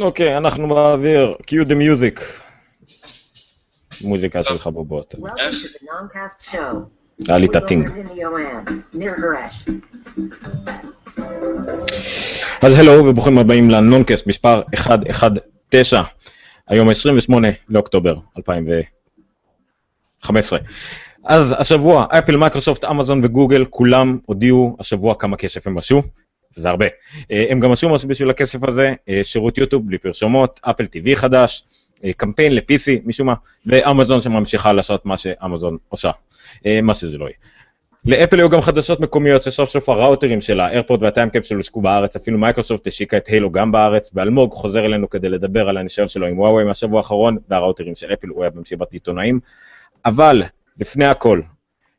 אוקיי, אנחנו באוויר. Cue the music. מוזיקה של חבובות. היה לי טאטינג. אז הלו וברוכים הבאים לנונקאסט מספר 119. היום 28 לאוקטובר 2015. אז השבוע, אפל, מייקרוסופט, אמזון וגוגל, כולם הודיעו השבוע כמה כסף הם עשו. זה הרבה. הם גם עשו משהו בשביל הכסף הזה, שירות יוטיוב בלי פרשומות, אפל TV חדש, קמפיין ל-PC, משום מה, ואמזון שממשיכה לעשות מה שאמזון עושה, מה שזה לא יהיה. לאפל היו גם חדשות מקומיות שסוף סוף הראוטרים שלה, האיירפוד והטיים קפסול הושקו בארץ, אפילו מייקרוסופט השיקה את הילו גם בארץ, ואלמוג חוזר אלינו כדי לדבר על הניסיון שלו עם וואווי מהשבוע האחרון, והראוטרים של אפל הוא היה במסיבת עיתונאים, אבל לפני הכל,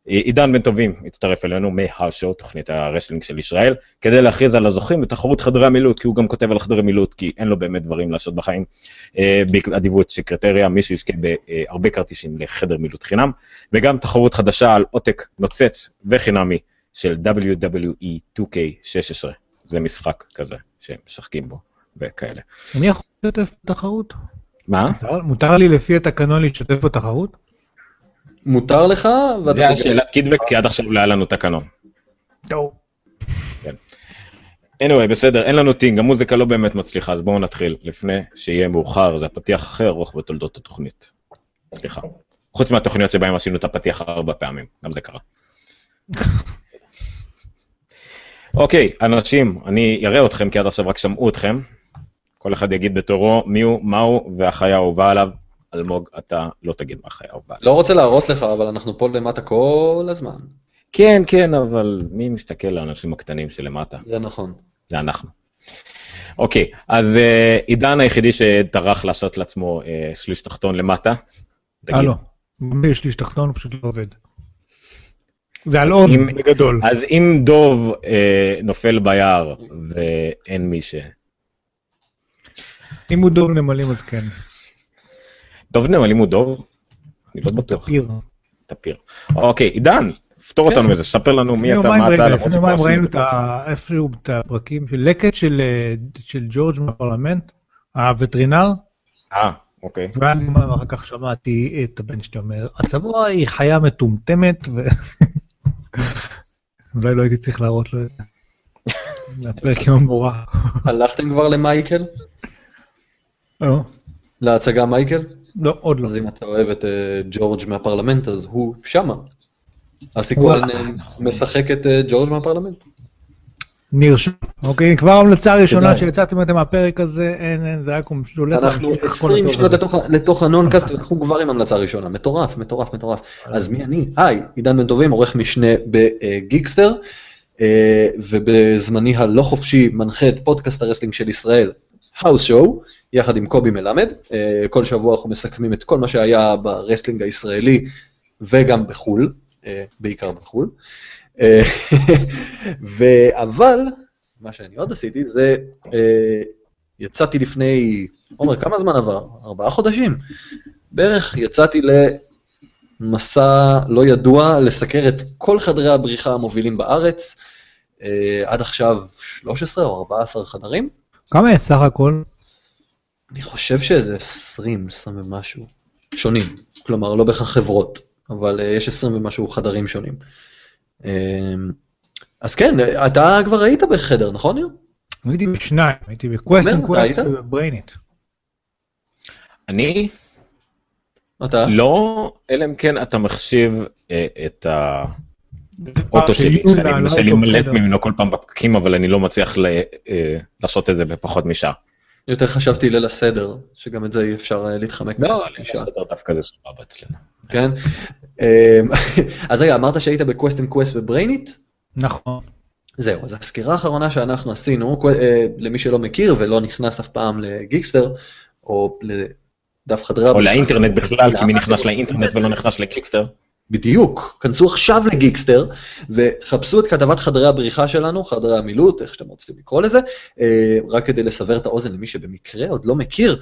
עידן בן טובים הצטרף אלינו מהשואו, תוכנית הרסלינג של ישראל, כדי להכריז על הזוכים בתחרות חדרי המילוט, כי הוא גם כותב על חדרי מילוט, כי אין לו באמת דברים לעשות בחיים, באדיבות סקרטריה, מישהו יזכה בהרבה כרטיסים לחדר מילוט חינם, וגם תחרות חדשה על עותק נוצץ וחינמי של WWE 2K16, זה משחק כזה שהם משחקים בו וכאלה. אני יכול לשתף בתחרות? מה? מותר לי לפי התקנון להשתתף בתחרות? מותר לך? זה השאלת קידבק, כי עד עכשיו לא היה לנו תקנון. טוב. anyway, בסדר, אין לנו טינג, המוזיקה לא באמת מצליחה, אז בואו נתחיל, לפני שיהיה מאוחר, זה הפתיח הכי ארוך בתולדות התוכנית. סליחה. חוץ מהתוכניות שבהם עשינו את הפתיח 4 פעמים, גם זה קרה. אוקיי, אנשים, אני אראה אתכם, כי עד עכשיו רק שמעו אתכם. כל אחד יגיד בתורו מי הוא, מה הוא, והחיה האהובה עליו. אלמוג, אתה לא תגיד מה חיה אהובה. לא רוצה להרוס לך, אבל אנחנו פה למטה כל הזמן. כן, כן, אבל מי משתכל לאנשים הקטנים שלמטה? זה נכון. זה אנחנו. אוקיי, אז עידן היחידי שדרך לעשות לעצמו שליש תחתון למטה. לא, מי שליש תחתון פשוט לא עובד. זה על עוד בגדול. אז אם דוב נופל ביער ואין מי ש... אם הוא דוב נמלים אז כן. דוב נמלים הוא דוב? אני לא בטוח. תפיר. תפיר. אוקיי, עידן, פתור אותנו איזה, ספר לנו מי אתה, מה אתה. לפני יומיים ראינו את הפרקים של לקט של ג'ורג' מהפרלמנט, הווטרינר. אוקיי. ואז יומיים אחר כך שמעתי את הבן שלי אומר, הצבוע היא חיה מטומטמת, ואולי לא הייתי צריך להראות לו את זה. לפרק עם המורה. הלכתם כבר למייקל? לא. להצגה מייקל? לא, עוד לא. אז אם אתה אוהב את ג'ורג' מהפרלמנט, אז הוא שמה. הסיקוואל משחק את ג'ורג' מהפרלמנט. נרשום. אוקיי, כבר המלצה הראשונה שיצאתם אתם מהפרק הזה, אין, זה היה כמו שדולך. אנחנו 20 שנות לתוך הנונקאסט, ואנחנו כבר עם המלצה הראשונה. מטורף, מטורף, מטורף. אז מי אני? היי, עידן בן טובים, עורך משנה בגיקסטר, ובזמני הלא חופשי מנחה את פודקאסט הרסלינג של ישראל. האוס שואו, יחד עם קובי מלמד, כל שבוע אנחנו מסכמים את כל מה שהיה ברסלינג הישראלי, וגם בחול, בעיקר בחול, אבל, מה שאני עוד עשיתי זה, יצאתי לפני, עומר, כמה זמן עבר? 4 חודשים, בערך יצאתי למסע לא ידוע, לסקר את כל חדרי הבריחה המובילים בארץ, עד עכשיו 13 או 14 חדרים, כמה יש סך הכל? אני חושב שזה 20 ומשהו שונים, כלומר לא בכך חברות, אבל יש 20 ומשהו חדרים שונים. אז כן, אתה כבר היית בחדר, נכון? הייתי בשניים, הייתי בקווסט ובריינט. אני? אתה? לא, אלא אם כן אתה מחשיב את ה... אוטו שלי, שאני מנסה להימלט ממנו כל פעם בפקקים, אבל אני לא מצליח לעשות את זה בפחות משעה. יותר חשבתי ליל הסדר, שגם את זה אי אפשר להתחמק. לא, ליל הסדר דווקא זה סבבה אצלנו. כן? אז רגע, אמרת שהיית בקווסט אנד קווסט ובריינית? נכון. זהו, אז הסקירה האחרונה שאנחנו עשינו, למי שלא מכיר ולא נכנס אף פעם לגיקסטר, או לדף חדרה... או לאינטרנט בכלל, כי מי נכנס לאינטרנט ולא נכנס לגיקסטר. בדיוק, כנסו עכשיו לגיקסטר, וחפשו את כתבת חדרי הבריחה שלנו, חדרי המילוט, איך שאתם רוצים לקרוא לזה, רק כדי לסבר את האוזן למי שבמקרה עוד לא מכיר,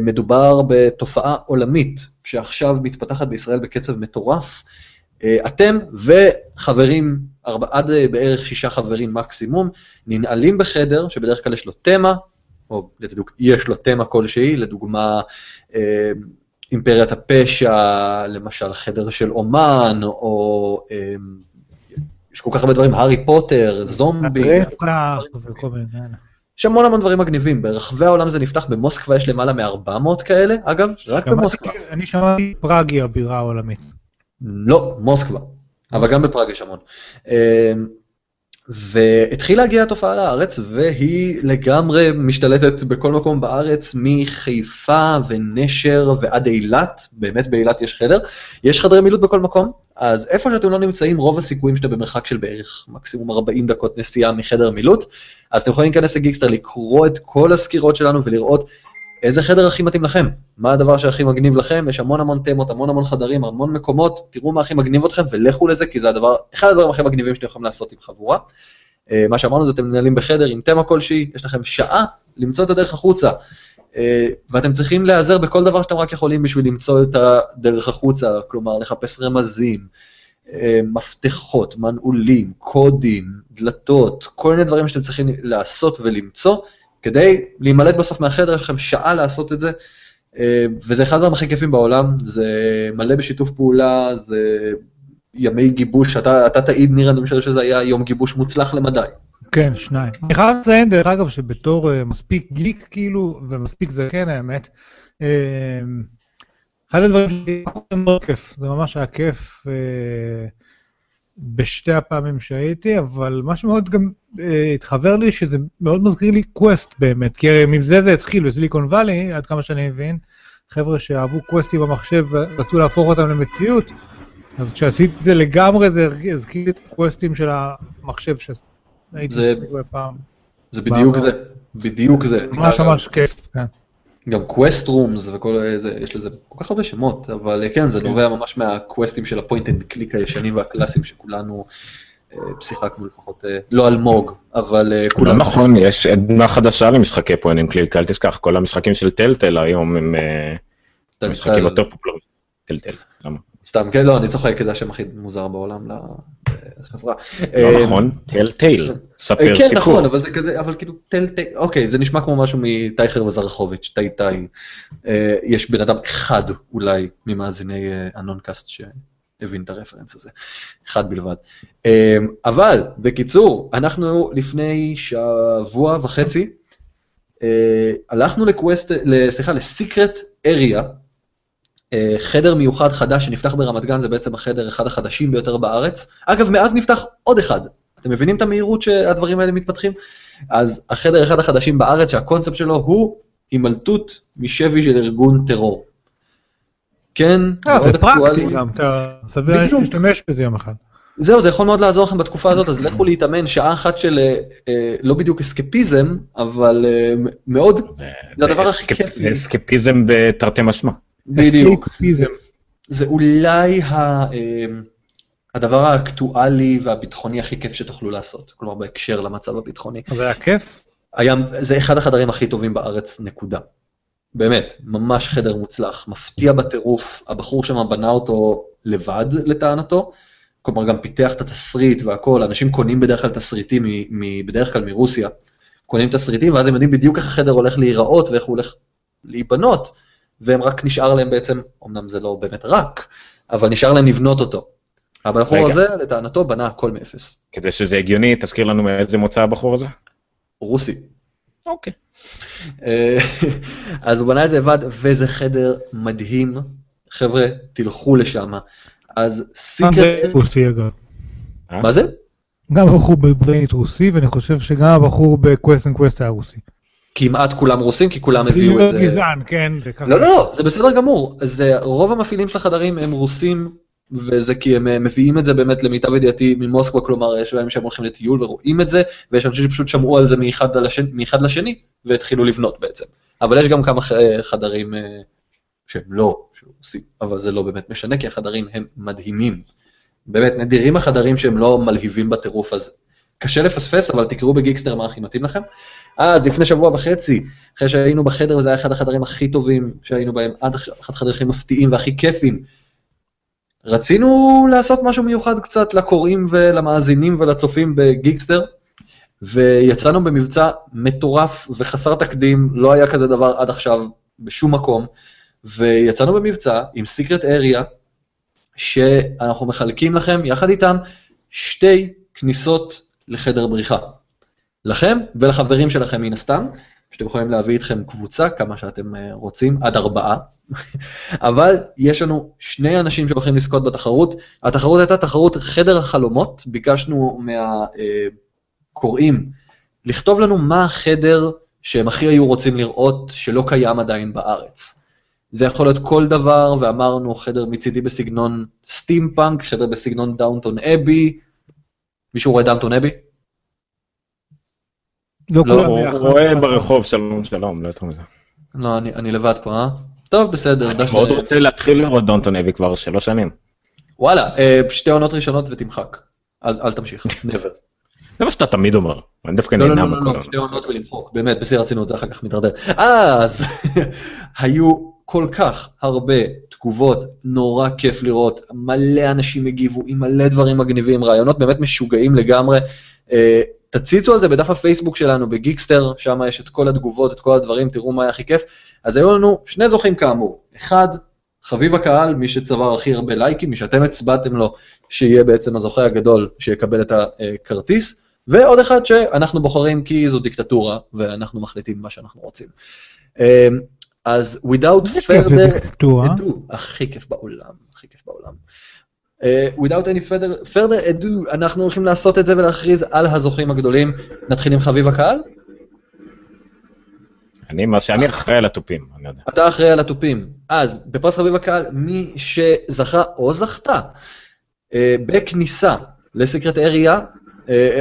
מדובר בתופעה עולמית, שעכשיו מתפתחת בישראל בקצב מטורף, אתם וחברים, 4 עד בערך 6 חברים מקסימום, ננעלים בחדר, שבדרך כלל יש לו תמה, או יש לו תמה כלשהי, לדוגמה אימפריית הפשע, למשל חדר של אומן, או יש כל כך הרבה דברים, הארי פוטר, זומבי, יש המון המון דברים מגניבים, ברחבי העולם זה נפתח, במוסקבה יש למעלה מ-400 כאלה, אגב, רק במוסקבה. אני שמעתי פראג היא הבירה העולמית. לא, מוסקבה, אבל גם בפראג יש המון. והתחילה להגיע התופעה לארץ, והיא לגמרי משתלטת בכל מקום בארץ, מחיפה ונשר ועד אילת, באמת באילת יש חדר, יש חדרי מילוט בכל מקום, אז איפה שאתם לא נמצאים, רוב הסיכויים שאתם במרחק של בערך מקסימום 40 דקות נסיעה מחדר מילוט, אז אתם יכולים להיכנס לגיקסטר, לקרוא את כל הסקירות שלנו ולראות איזה חדר הכי מתאים לכם, מה הדבר שהכי מגניב לכם, יש המון המון תמות, המון המון חדרים, המון מקומות, תראו מה הכי מגניב אתכם ולכו לזה, כי זה הדבר, אחד הדברים הכי מגניבים שאתם יכולים לעשות עם חבורה, מה שאמרנו זה אתם מנהלים בחדר עם תמה כלשהי, יש לכם שעה למצוא את הדרך החוצה, ואתם צריכים להיעזר בכל דבר שאתם רק יכולים בשביל למצוא את הדרך החוצה, כלומר לחפש רמזים, מפתחות, מנעולים, קודים, דלתות, כל מיני דברים שאתם צריכים לעשות ולמצוא, כדי להימלט בסוף מהחדר, יש לכם שעה לעשות את זה, וזה אחד מהם הכי כיפים בעולם, זה מלא בשיתוף פעולה, זה ימי גיבוש, אתה תעיד נראה, אני חושב שזה היה יום גיבוש מוצלח למדי. כן, שניים. אני חייב לציין, דרך אגב, שבתור מספיק גיק כאילו, ומספיק זקן האמת, אחד הדברים שזה מאוד כיף, זה ממש היה כיף בשתי הפעמים שהייתי, אבל מה שמאוד גם התחבר לי, שזה מאוד מזכיר לי קווסט באמת, כי מזה זה התחיל בסיליקון ואלי, עד כמה שאני מבין, חבר'ה שאהבו קווסטים במחשב ורצו להפוך אותם למציאות, אז כשעשית את זה לגמרי, זה הזכיר לי את הקווסטים של המחשב שהייתי עושה פעם. זה בדיוק זה, בדיוק זה. ממש ממש כיף, כן. גם קווסט רומס וכל זה, יש לזה כל כך הרבה שמות, אבל כן, זה נובע ממש מהקווסטים של הפוינט אנד קליק הישנים והקלאסיים שכולנו שיחקנו לפחות, לא אלמוג, אבל כולנו. נכון, יש עדנה חדשה למשחקי פוינט אנד קליק, אל תשכח, כל המשחקים של טלטל היום הם משחקים יותר פופולריים. טלטל, למה? סתם, כן, לא, אני צוחק, זה השם הכי מוזר בעולם לחברה. לא נכון, טלטייל, ספר סיפור. כן, נכון, אבל זה כזה, אבל כאילו טלטייל, אוקיי, זה נשמע כמו משהו מטייכר וזרחוביץ', טייטאי. יש בן אדם אחד אולי ממאזיני הנונקאסט שהבין את הרפרנס הזה, אחד בלבד. אבל, בקיצור, אנחנו לפני שבוע וחצי, הלכנו לקווסט, סליחה, לסיקרט אריה, חדר מיוחד חדש שנפתח ברמת גן, זה בעצם החדר אחד החדשים ביותר בארץ. אגב, מאז נפתח עוד אחד. אתם מבינים את המהירות שהדברים האלה מתפתחים? אז החדר אחד החדשים בארץ, שהקונספט שלו הוא הימלטות משווי של ארגון טרור. כן, זה פרקטי גם, אתה סביר להשתמש בזה יום אחד. זהו, זה יכול מאוד לעזור לכם בתקופה הזאת, אז לכו להתאמן שעה אחת של לא בדיוק אסקפיזם, אבל מאוד, זה הדבר הכי כיף. זה אסקפיזם בתרתי משמע. בדיוק, זה אולי הדבר האקטואלי והביטחוני הכי כיף שתוכלו לעשות, כלומר בהקשר למצב הביטחוני. זה היה כיף? זה אחד החדרים הכי טובים בארץ, נקודה. באמת, ממש חדר מוצלח, מפתיע בטירוף, הבחור שם בנה אותו לבד לטענתו, כלומר גם פיתח את התסריט והכל, אנשים קונים בדרך כלל תסריטים, בדרך כלל מרוסיה, קונים תסריטים ואז הם יודעים בדיוק איך החדר הולך להיראות ואיך הוא הולך להיבנות, והם רק נשאר להם בעצם, אמנם זה לא באמת רק, אבל נשאר להם לבנות אותו. הבחור הזה, לטענתו, בנה הכל מאפס. כדי שזה הגיוני, תזכיר לנו מאיזה מוצא הבחור הזה? רוסי. אוקיי. אז הוא בנה את זה לבד, וזה חדר מדהים. חבר'ה, תלכו לשם. אז סיקרט... רוסי אגב. מה זה? גם הבחור בברנית רוסי, ואני חושב שגם הבחור בקווסט אנד קווסט היה רוסי. כמעט כולם רוסים, כי כולם הביאו את זה. גזען, כן. לא, לא, לא, זה בסדר גמור. רוב המפעילים של החדרים הם רוסים, וזה כי הם מביאים את זה באמת למיטב ידיעתי ממוסקבה, כלומר, יש להם שהם הולכים לטיול ורואים את זה, ויש אנשים שפשוט שמעו על זה מאחד לשני, והתחילו לבנות בעצם. אבל יש גם כמה חדרים שהם לא רוסים, אבל זה לא באמת משנה, כי החדרים הם מדהימים. באמת, נדירים החדרים שהם לא מלהיבים בטירוף הזה. קשה לפספס, אבל תקראו בגיקסטר מה הכי מתאים לכם. אז לפני שבוע וחצי, אחרי שהיינו בחדר, וזה היה אחד החדרים הכי טובים שהיינו בהם, עד אחד החדרים הכי מפתיעים והכי כיפים, רצינו לעשות משהו מיוחד קצת לקוראים ולמאזינים ולצופים בגיקסטר, ויצאנו במבצע מטורף וחסר תקדים, לא היה כזה דבר עד עכשיו בשום מקום, ויצאנו במבצע עם סיקרט אריה, שאנחנו מחלקים לכם יחד איתם שתי כניסות לחדר בריחה. לכם ולחברים שלכם מן הסתם, שאתם יכולים להביא איתכם קבוצה, כמה שאתם רוצים, עד 4. אבל יש לנו 2 אנשים שבחרים לזכות בתחרות. התחרות הייתה תחרות חדר החלומות, ביקשנו מהקוראים לכתוב לנו מה החדר שהם הכי היו רוצים לראות שלא קיים עדיין בארץ. זה יכול להיות כל דבר, ואמרנו חדר מצידי בסגנון סטימפאנק, חדר בסגנון דאונטון אבי. מישהו רואה דאונטון אבי? לא, רואה ברחוב, שלום, שלום, לא יותר מזה. לא, אני לבד פה, טוב, בסדר. אני מאוד רוצה להתחיל לראות דאונטון אבי כבר 3 שנים. וואלה, 2 עונות ראשונות ותמחק. אל תמשיך, never. זה מה שאתה תמיד אומר. אני דווקא נהנה בכל. לא, 2 עונות ולמחוק, באמת, בסדר רצינות, אחר כך מתרדר. אז היו כל כך הרבה תגובות, נורא כיף לראות, מלא אנשים הגיבו, עם מלא דברים מגניבים, רעיונות באמת משוגעים לגמרי, תציצו על זה בדף הפייסבוק שלנו, בגיקסטר, שם יש את כל התגובות, את כל הדברים, תראו מה היה הכי כיף. אז היו לנו 2 זוכים כאמור. 1, חביב הקהל, מי שצבר הכי הרבה לייקים, מי שאתם הצבעתם לו, שיהיה בעצם הזוכה הגדול שיקבל את הכרטיס, ועוד אחד שאנחנו בוחרים כי זו דיקטטורה, ואנחנו מחליטים מה שאנחנו רוצים. אז without further ado, הכי כיף בעולם, הכי כיף בעולם. without any further ado, אנחנו הולכים לעשות את זה ולהכריז על הזוכים הגדולים. נתחיל עם חביב הקהל? אני אחראי על הטופים. אתה אחראי על הטופים. אז בפרס חביב הקהל, מי שזכה או זכתה בכניסה לסקרט אריה,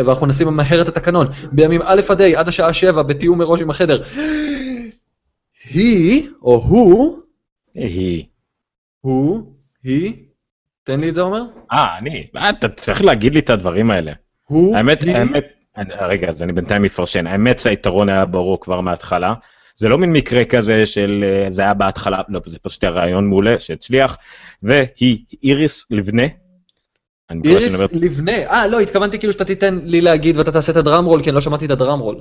ואנחנו נשים מהר את התקנון, בימים א' עד ה' עד השעה 7 בתיאום מראש עם החדר, היא או הוא, היא, תן לי את זה אומר? אני. אתה צריך להגיד לי את הדברים האלה. האמת, רגע, אז אני בינתיים מפרשן. האמת שהיתרון היה ברור כבר מההתחלה. זה לא מין מקרה כזה של, זה היה בהתחלה, לא, זה פשוט הרעיון מעולה שהצליח, והיא איריס לבנה. איריס לבנה. לא, התכוונתי כאילו שאתה תיתן לי להגיד ואתה תעשה את הדרמרול, כי אני לא שמעתי את הדרמרול.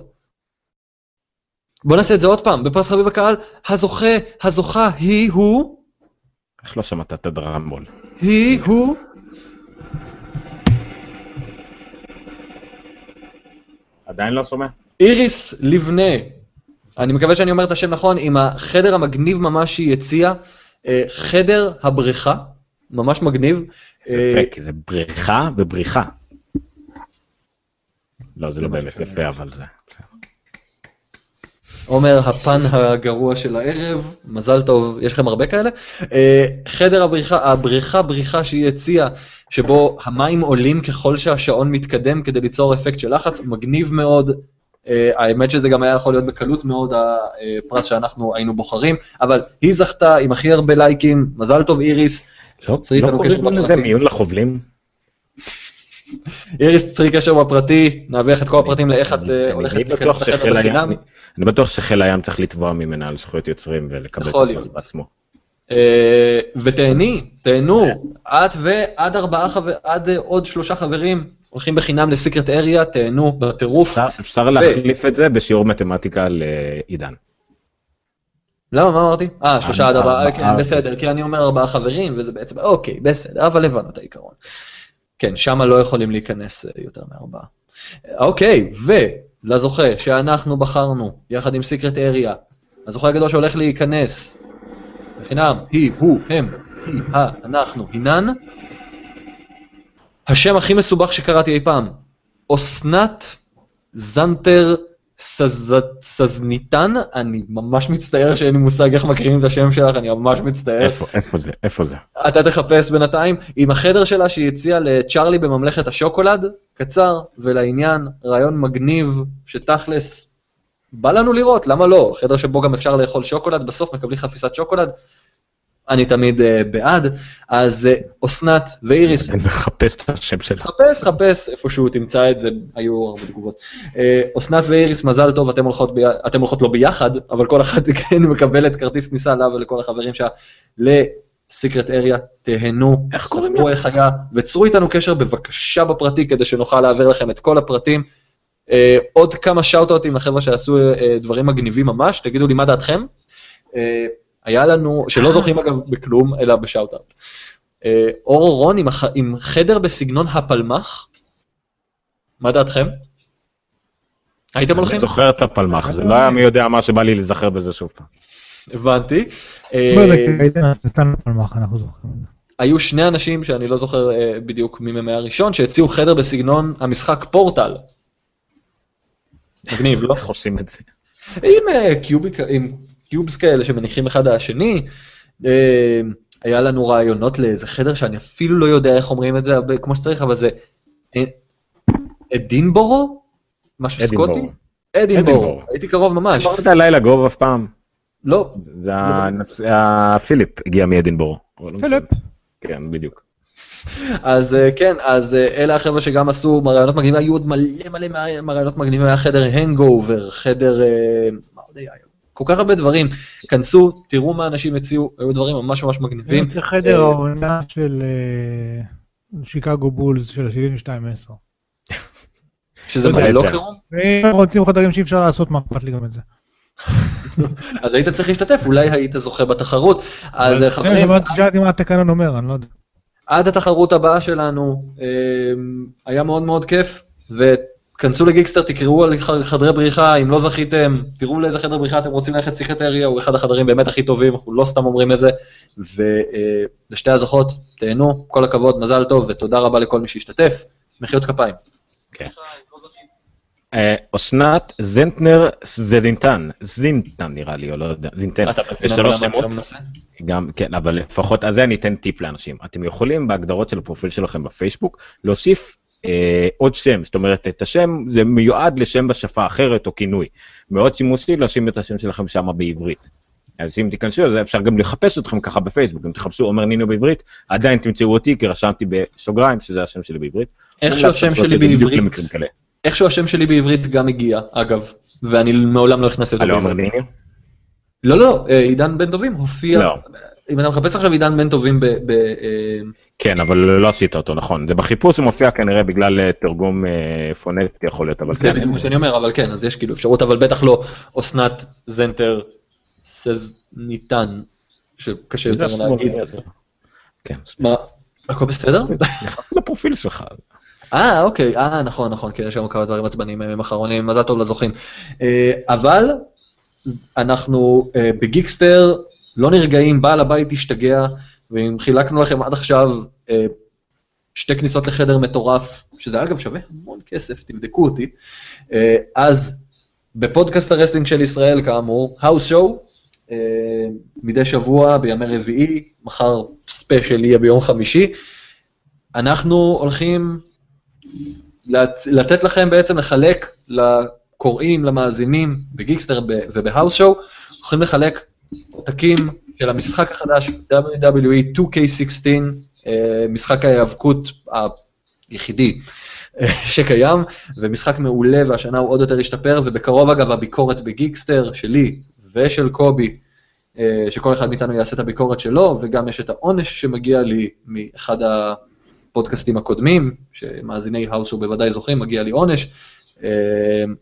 בוא נעשה את זה עוד פעם. בפרס חביב הקהל, הזוכה, היא, הוא. איך לא שמעת את הדרמרול? היא, הוא. עדיין לא שומע. איריס לבנה. אני מקווה שאני אומר את השם נכון, עם החדר המגניב ממש שהיא הציעה, חדר הבריכה, ממש מגניב. זה בריכה ובריכה. לא, זה לא באמת יפה, אבל זה. עומר, הפן הגרוע של הערב, מזל טוב, יש לכם הרבה כאלה. חדר הבריכה שהיא הציעה, שבו המים עולים ככל שהשעון מתקדם כדי ליצור אפקט של לחץ, מגניב מאוד. האמת שזה גם היה יכול להיות בקלות מאוד הפרס שאנחנו היינו בוחרים, אבל היא זכתה עם הכי הרבה לייקים, מזל טוב איריס. לא קוראים לזה מיון לחובלים? איריס, צריך קשר בפרטי, נעביך את כל הפרטים לאיך את הולכת לחלוף בחדר בחינם. אני בטוח שחיל הים צריך לתבוע ממנה על זכויות יוצרים ולקבל את המס בעצמו. ותהנו, את ועד 4 עד עוד 3 חברים הולכים בחינם לסיקרט אריה, תהנו בטירוף. אפשר להחליף את זה בשיעור מתמטיקה לעידן. למה, מה אמרתי? 3 עד 4, כן, בסדר, כי אני אומר 4 חברים וזה בעצם, אוקיי, בסדר, אבל הבנו את העיקרון. כן, שם לא יכולים להיכנס יותר מ4. אוקיי, ולזוכה שאנחנו בחרנו, יחד עם סיקרט אריה, הזוכה הגדול שהולך להיכנס, בחינם, היא, הוא, הם, היא, אנחנו, הינן, השם הכי מסובך שקראתי אי פעם, אוסנת זנטר סזניתן, אני ממש מצטער שאין לי מושג איך מקריאים את השם שלך, אני ממש מצטער. איפה זה? אתה תחפש בינתיים, עם החדר שלה שהיא הציעה לצ'רלי בממלכת השוקולד, קצר ולעניין, רעיון מגניב שתכלס, בא לנו לראות, למה לא? חדר שבו גם אפשר לאכול שוקולד, בסוף מקבלי חפיסת שוקולד, אני תמיד בעד, אז אוסנת ואיריס. אני מחפש את השם שלה. חפש, איפשהו תמצא את זה, היו הרבה תגובות. אוסנת ואיריס, מזל טוב, אתם הולכות לא ביחד, אבל כל אחת כן מקבלת כרטיס כניסה לה ולכל החברים שלה, לסיקרט אריה, תהנו, ספרו איך היה, וצרו איתנו קשר בבקשה בפרטי, כדי שנוכל להעביר לכם את כל הפרטים, עוד כמה שאוטאוטים לחבר'ה שעשו דברים מגניבים ממש, תגידו לי מה דעתכם. היה לנו, שלא זוכים אגב בכלום, אלא בשאוטאוט. אור אורון עם חדר בסגנון הפלמח, מה דעתכם? הייתם הולכים? אני זוכר את הפלמח, זה לא היה מי יודע מה שבא לי לזכר בזה שוב פעם. הבנתי. היו שני אנשים שאני לא זוכר בדיוק מימי הראשון, שהציעו חדר בסגנון המשחק פורטל. מגניב, לא? איך עושים את זה? עם קיובס כאלה שמניחים אחד השני, היה לנו רעיונות לאיזה חדר שאני אפילו לא יודע איך אומרים את זה כמו שצריך, אבל זה אדינבורו? משהו סקוטי? אדינבורו, הייתי קרוב ממש. אמרת לילה גוב אף פעם? לא. פיליפ הגיע מאדינבורו. פיליפ. כן, בדיוק. אז כן, אז אלה החבר'ה שגם עשו מראיונות מגניבים, היו עוד מלא מלא מראיונות מגניבים, היה חדר הנגאובר, חדר, מה עוד היה, כל כך הרבה דברים, כנסו, תראו מה אנשים הציעו, היו דברים ממש ממש מגניבים. זה חדר העונה של שיקגו בולס של ה-72-10. שזה לא חירום? רוצים חדרים שאי אפשר לעשות מהפת לי גם את זה. אז היית צריך להשתתף, אולי היית זוכה בתחרות. אז חברים... אני חושבתי מה התקנון אומר, אני לא יודע. עד התחרות הבאה שלנו, היה מאוד מאוד כיף, וכנסו לגיקסטר, תקראו על חדרי בריחה, אם לא זכיתם, תראו לאיזה חדר בריחה אתם רוצים ללכת, פסיכתריה, הוא אחד החדרים באמת הכי טובים, אנחנו לא סתם אומרים את זה, ולשתי הזוכות, תהנו, כל הכבוד, מזל טוב, ותודה רבה לכל מי שהשתתף, מחיאות כפיים. כן. אסנת זנטנר זינטן נראה לי, או לא יודע, זינטן. בשלוש שמות. גם, כן, אבל לפחות, אז אני אתן טיפ לאנשים. אתם יכולים בהגדרות של הפרופיל שלכם בפייסבוק, להוסיף עוד שם, זאת אומרת, את השם זה מיועד לשם בשפה אחרת או כינוי. מאוד שימושי להושים את השם שלכם שם בעברית. אז אם תיכנסו, אז אפשר גם לחפש אתכם ככה בפייסבוק. אם תחפשו עומר נינו בעברית, עדיין תמצאו אותי, כי רשמתי בשוגריים, שזה השם שלי בעברית. איכשהו השם שלי בעברית. איכשהו השם שלי בעברית גם הגיע, אגב, ואני מעולם לא הכנסתי אותו בעברית. לא, לא, עידן בן טובים הופיע, אם אתה מחפש עכשיו עידן בן טובים ב... כן, אבל לא עשית אותו, נכון. זה בחיפוש מופיע כנראה בגלל תרגום פונטי יכול להיות, אבל כן. זה מה שאני אומר, אבל כן, אז יש כאילו אפשרות, אבל בטח לא אסנת זנטר סזניתן, שקשה יותר להגיד. כן. מה, הכל בסדר? נכנסתי לפרופיל שלך. אוקיי, נכון, נכון, כי יש שם כמה דברים עצבניים אחרונים, מזל טוב לזוכים. אבל אנחנו בגיקסטר לא נרגעים, בעל הבית השתגע, ואם חילקנו לכם עד עכשיו שתי כניסות לחדר מטורף, שזה אגב שווה המון כסף, תבדקו אותי, אז בפודקאסט הרסלינג של ישראל, כאמור, House Show, מדי שבוע, בימי רביעי, מחר ספיישל יהיה ביום חמישי, אנחנו הולכים... לתת לכם בעצם לחלק לקוראים, למאזינים בגיקסטר ובהאוס שואו, הולכים לחלק עותקים של המשחק החדש, WWE 2K16, משחק ההיאבקות היחידי שקיים, ומשחק מעולה, והשנה הוא עוד יותר השתפר, ובקרוב אגב הביקורת בגיקסטר שלי ושל קובי, שכל אחד מאיתנו יעשה את הביקורת שלו, וגם יש את העונש שמגיע לי מאחד ה... פודקאסטים הקודמים, שמאזיני האוס הוא בוודאי זוכים, מגיע לי עונש,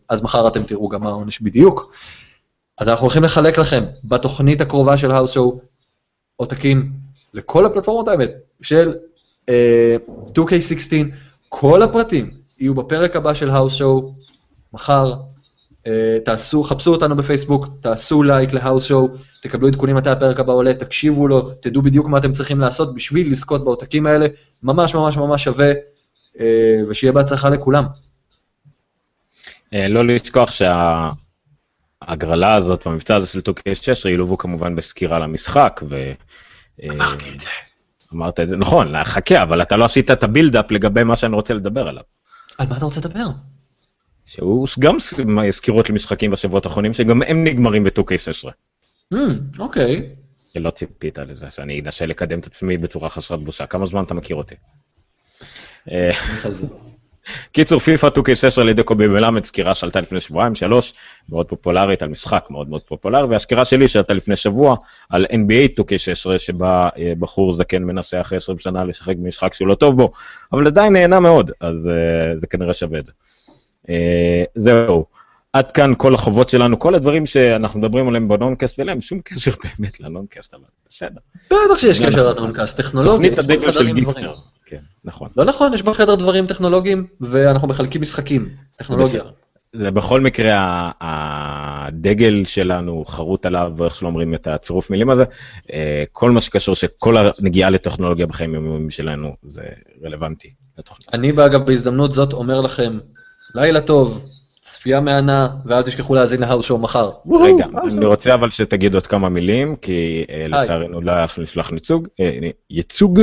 אז מחר אתם תראו גם מה העונש בדיוק. אז אנחנו הולכים לחלק לכם, בתוכנית הקרובה של האוס הוא, עותקים לכל הפלטפורמות האמת, של 2K16, כל הפרטים יהיו בפרק הבא של האוס הוא, מחר, חפשו אותנו בפייסבוק, תעשו לייק להאוס שואו, תקבלו עדכונים מתי הפרק הבא עולה, תקשיבו לו, תדעו בדיוק מה אתם צריכים לעשות בשביל לזכות בעותקים האלה, ממש ממש ממש שווה, ושיהיה בהצלחה לכולם. לא לשכוח שההגרלה הזאת והמבצע הזה של 2K16 ילובו כמובן בסקירה למשחק. אמרתי את זה. אמרת את זה, נכון, חכה, אבל אתה לא עשית את הבילדאפ לגבי מה שאני רוצה לדבר עליו. על מה אתה רוצה לדבר? שהוא גם סקירות למשחקים בשבועות האחרונים, שגם הם נגמרים ב-2K16. אוקיי. שלא ציפית לזה, שאני אנסה לקדם את עצמי בצורה חסרת בושה. כמה זמן אתה מכיר אותי? קיצור, פיפה 2K16 לידי קובי מלמד, סקירה שעלתה לפני שבועיים, 3, מאוד פופולרית על משחק, מאוד מאוד פופולר, והסקירה שלי שעלתה לפני שבוע על NBA 2K16, שבה בחור זקן מנסה אחרי 20 שנה לשחק במשחק שהוא לא טוב בו, אבל עדיין נהנה מאוד, אז זה כנראה שווה את זה. זהו. עד כאן כל החובות שלנו, כל הדברים שאנחנו מדברים עליהם בנונקאסט, ולהם שום קשר באמת לנונקאסט, אבל בסדר. בטח שיש קשר לנונקאסט, טכנולוגי. תוכנית הדגל של גיקסטר. כן, נכון. לא נכון, יש בחדר דברים טכנולוגיים, ואנחנו מחלקים משחקים, טכנולוגיה. זה בכל מקרה, הדגל שלנו חרוט עליו, ואיך שלא אומרים את הצירוף מילים הזה, כל מה שקשור שכל הנגיעה לטכנולוגיה בחיים יומיומיים שלנו, זה רלוונטי לתוכנית. אני באגב בהזדמנות זאת אומר לכם, לילה טוב, צפייה מענה, ואל תשכחו להזין להאוס שואו מחר. רגע, אני רוצה אבל שתגידו עוד כמה מילים, כי לצערנו לא נשלח ייצוג,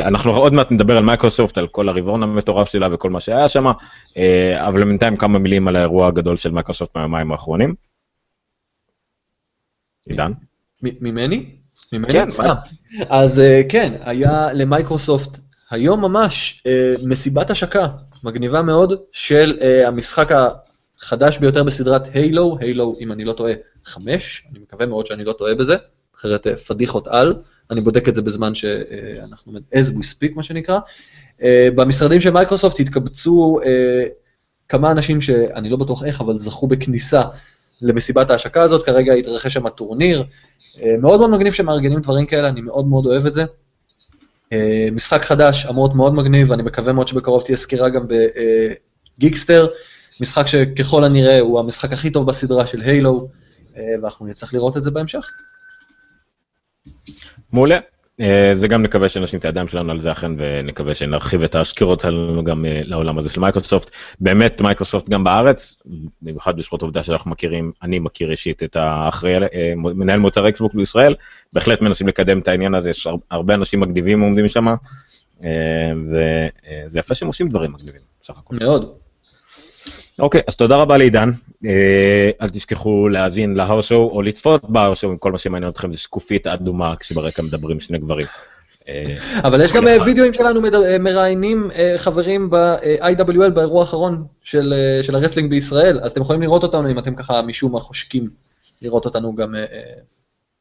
אנחנו עוד מעט נדבר על מייקרוסופט, על כל הרבעון המטורף שלה וכל מה שהיה שם, אבל בינתיים כמה מילים על האירוע הגדול של מייקרוסופט מהימים האחרונים. עידן? ממני? כן, אז כן, היה למייקרוסופט היום ממש מסיבת השקה, מגניבה מאוד, של המשחק החדש ביותר בסדרת הילו, הילו אם אני לא טועה 5, אני מקווה מאוד שאני לא טועה בזה, אחרת פדיחות על, אני בודק את זה בזמן שאנחנו, as we speak מה שנקרא, במשרדים של מייקרוסופט התקבצו כמה אנשים שאני לא בטוח איך, אבל זכו בכניסה למסיבת ההשקה הזאת, כרגע התרחש שם הטורניר, מאוד מאוד מגניב שמארגנים דברים כאלה, אני מאוד מאוד אוהב את זה, משחק חדש, אמרות מאוד מגניב, אני מקווה מאוד שבקרוב תהיה סקירה גם בגיקסטר, משחק שככל הנראה הוא המשחק הכי טוב בסדרה של הילו, ואנחנו נצטרך לראות את זה בהמשך. מעולה, זה גם נקווה שנשים את הידיים שלנו על זה אכן, ונקווה שנרחיב את השקירות שלנו גם לעולם הזה של מייקרוסופט, באמת מייקרוסופט גם בארץ, במיוחד בשביל העובדה שאנחנו מכירים, אני מכיר אישית את האחראי, מנהל מוצר אקסבוק בישראל, בהחלט מנסים לקדם את העניין הזה, יש הרבה אנשים מגניבים עומדים שם, וזה יפה שהם עושים דברים מגניבים, בסך הכל. מאוד. אוקיי, אז תודה רבה לעידן, אל תשכחו להאזין להאוס שואו או לצפות בהאוס שואו, אם כל מה שמעניין אתכם זה שקופית אדומה כשברקע מדברים שני גברים. אבל יש גם וידאוים שלנו מראיינים חברים ב-IWL באירוע האחרון של הרסלינג בישראל, אז אתם יכולים לראות אותנו אם אתם ככה משום מה חושקים לראות אותנו גם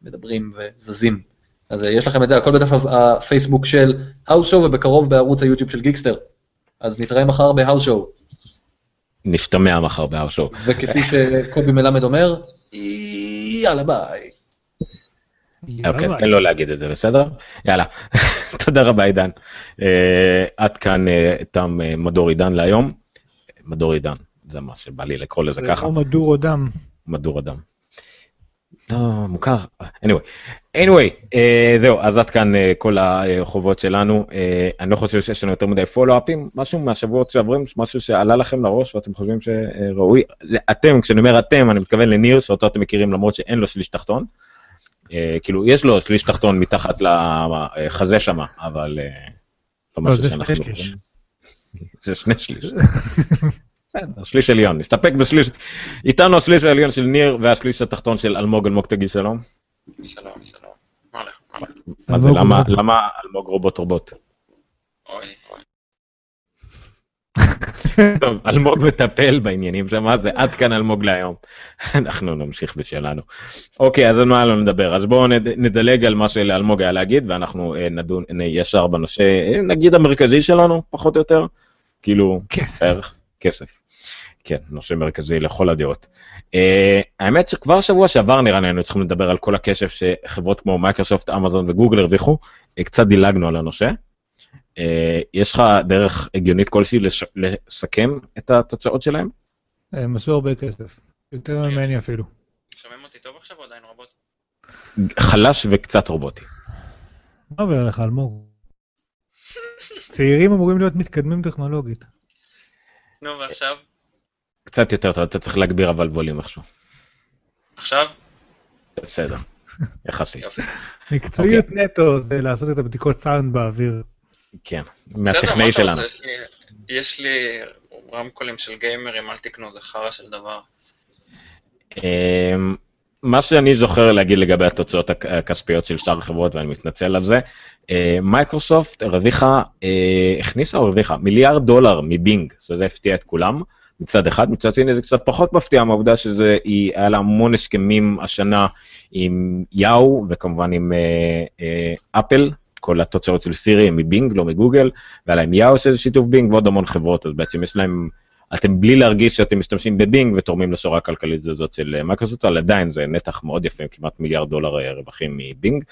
מדברים וזזים. אז יש לכם את זה, הכל בדף הפייסבוק של האוס שואו ובקרוב בערוץ היוטיוב של גיקסטר, אז נתראה מחר בהאוס שואו. נשתמע מחר בהאוס שואו. וכפי שקובי מלמד אומר, יאללה ביי. אוקיי, תן לו להגיד את זה, בסדר? יאללה, תודה רבה עידן. עד כאן תם מדור עידן להיום. מדור עידן, זה מה שבא לי לקרוא לזה ככה. או מדור אדם. מדור אדם. לא, מוכר. anyway, זהו, אז עד כאן כל החובות שלנו, אני לא חושב שיש לנו יותר מדי פולו-אפים, משהו מהשבועות שעברים, משהו שעלה לכם לראש ואתם חושבים שראוי, אתם, כשאני אומר אתם, אני מתכוון לניר, שאותו אתם מכירים למרות שאין לו שליש תחתון, כאילו יש לו שליש תחתון מתחת לחזה שמה, אבל לא משהו שאנחנו רואים. זה שני שליש. השליש עליון, נסתפק בשליש, איתנו השליש העליון של ניר והשליש התחתון של אלמוג, אלמוג תגיד שלום. שלום, שלום. מה לך? מה זה? למה אלמוג רובוט? אוי, אוי. טוב, אלמוג מטפל בעניינים, זה מה זה? עד כאן אלמוג להיום. אנחנו נמשיך בשלנו. אוקיי, אז על מה לא נדבר? אז בואו נדלג על מה שאלמוג היה להגיד, ואנחנו נדון ישר בנושא, נגיד המרכזי שלנו, פחות או יותר. כאילו, ערך כסף. כן, נושא מרכזי לכל הדעות. האמת שכבר שבוע שעבר נראה לנו צריכים לדבר על כל הכסף שחברות כמו מייקרוסופט, אמזון וגוגל הרוויחו, קצת דילגנו על הנושא. יש לך דרך הגיונית כלשהי לסכם את התוצאות שלהם? הם עשו הרבה כסף, יותר ממני אפילו. שומעים אותי טוב עכשיו או עדיין רובוט? חלש וקצת רובוטי. מה עובר לך אלמוג? צעירים אמורים להיות מתקדמים טכנולוגית. נו ועכשיו? קצת יותר, אתה צריך להגביר אבל ווליום עכשיו. עכשיו? בסדר, יחסי. מקצועיות נטו זה לעשות את הבדיקות סאונד באוויר. כן, מהטכנאי שלנו. יש לי רמקולים של גיימרים, אל תקנו, זה חרא של דבר. מה שאני זוכר להגיד לגבי התוצאות הכספיות של שאר החברות, ואני מתנצל על זה, מייקרוסופט הכניסה $1 מיליארד מבינג, שזה הפתיע את כולם, מצד אחד, מצד שני זה קצת פחות מפתיע מהעובדה שזה, היה לה המון הסכמים השנה עם יאו, וכמובן עם אפל, כל התוצאות של סירי, מבינג, לא מגוגל, ועלה עם יאו שזה שיתוף בינג, ועוד המון חברות, אז בעצם יש להם אתם בלי להרגיש שאתם משתמשים בבינג ותורמים לשורה הכלכלית הזאת של מייקרוסופט, אבל עדיין זה נתח מאוד יפה, כמעט $1 מיליארד רווחים מבינג.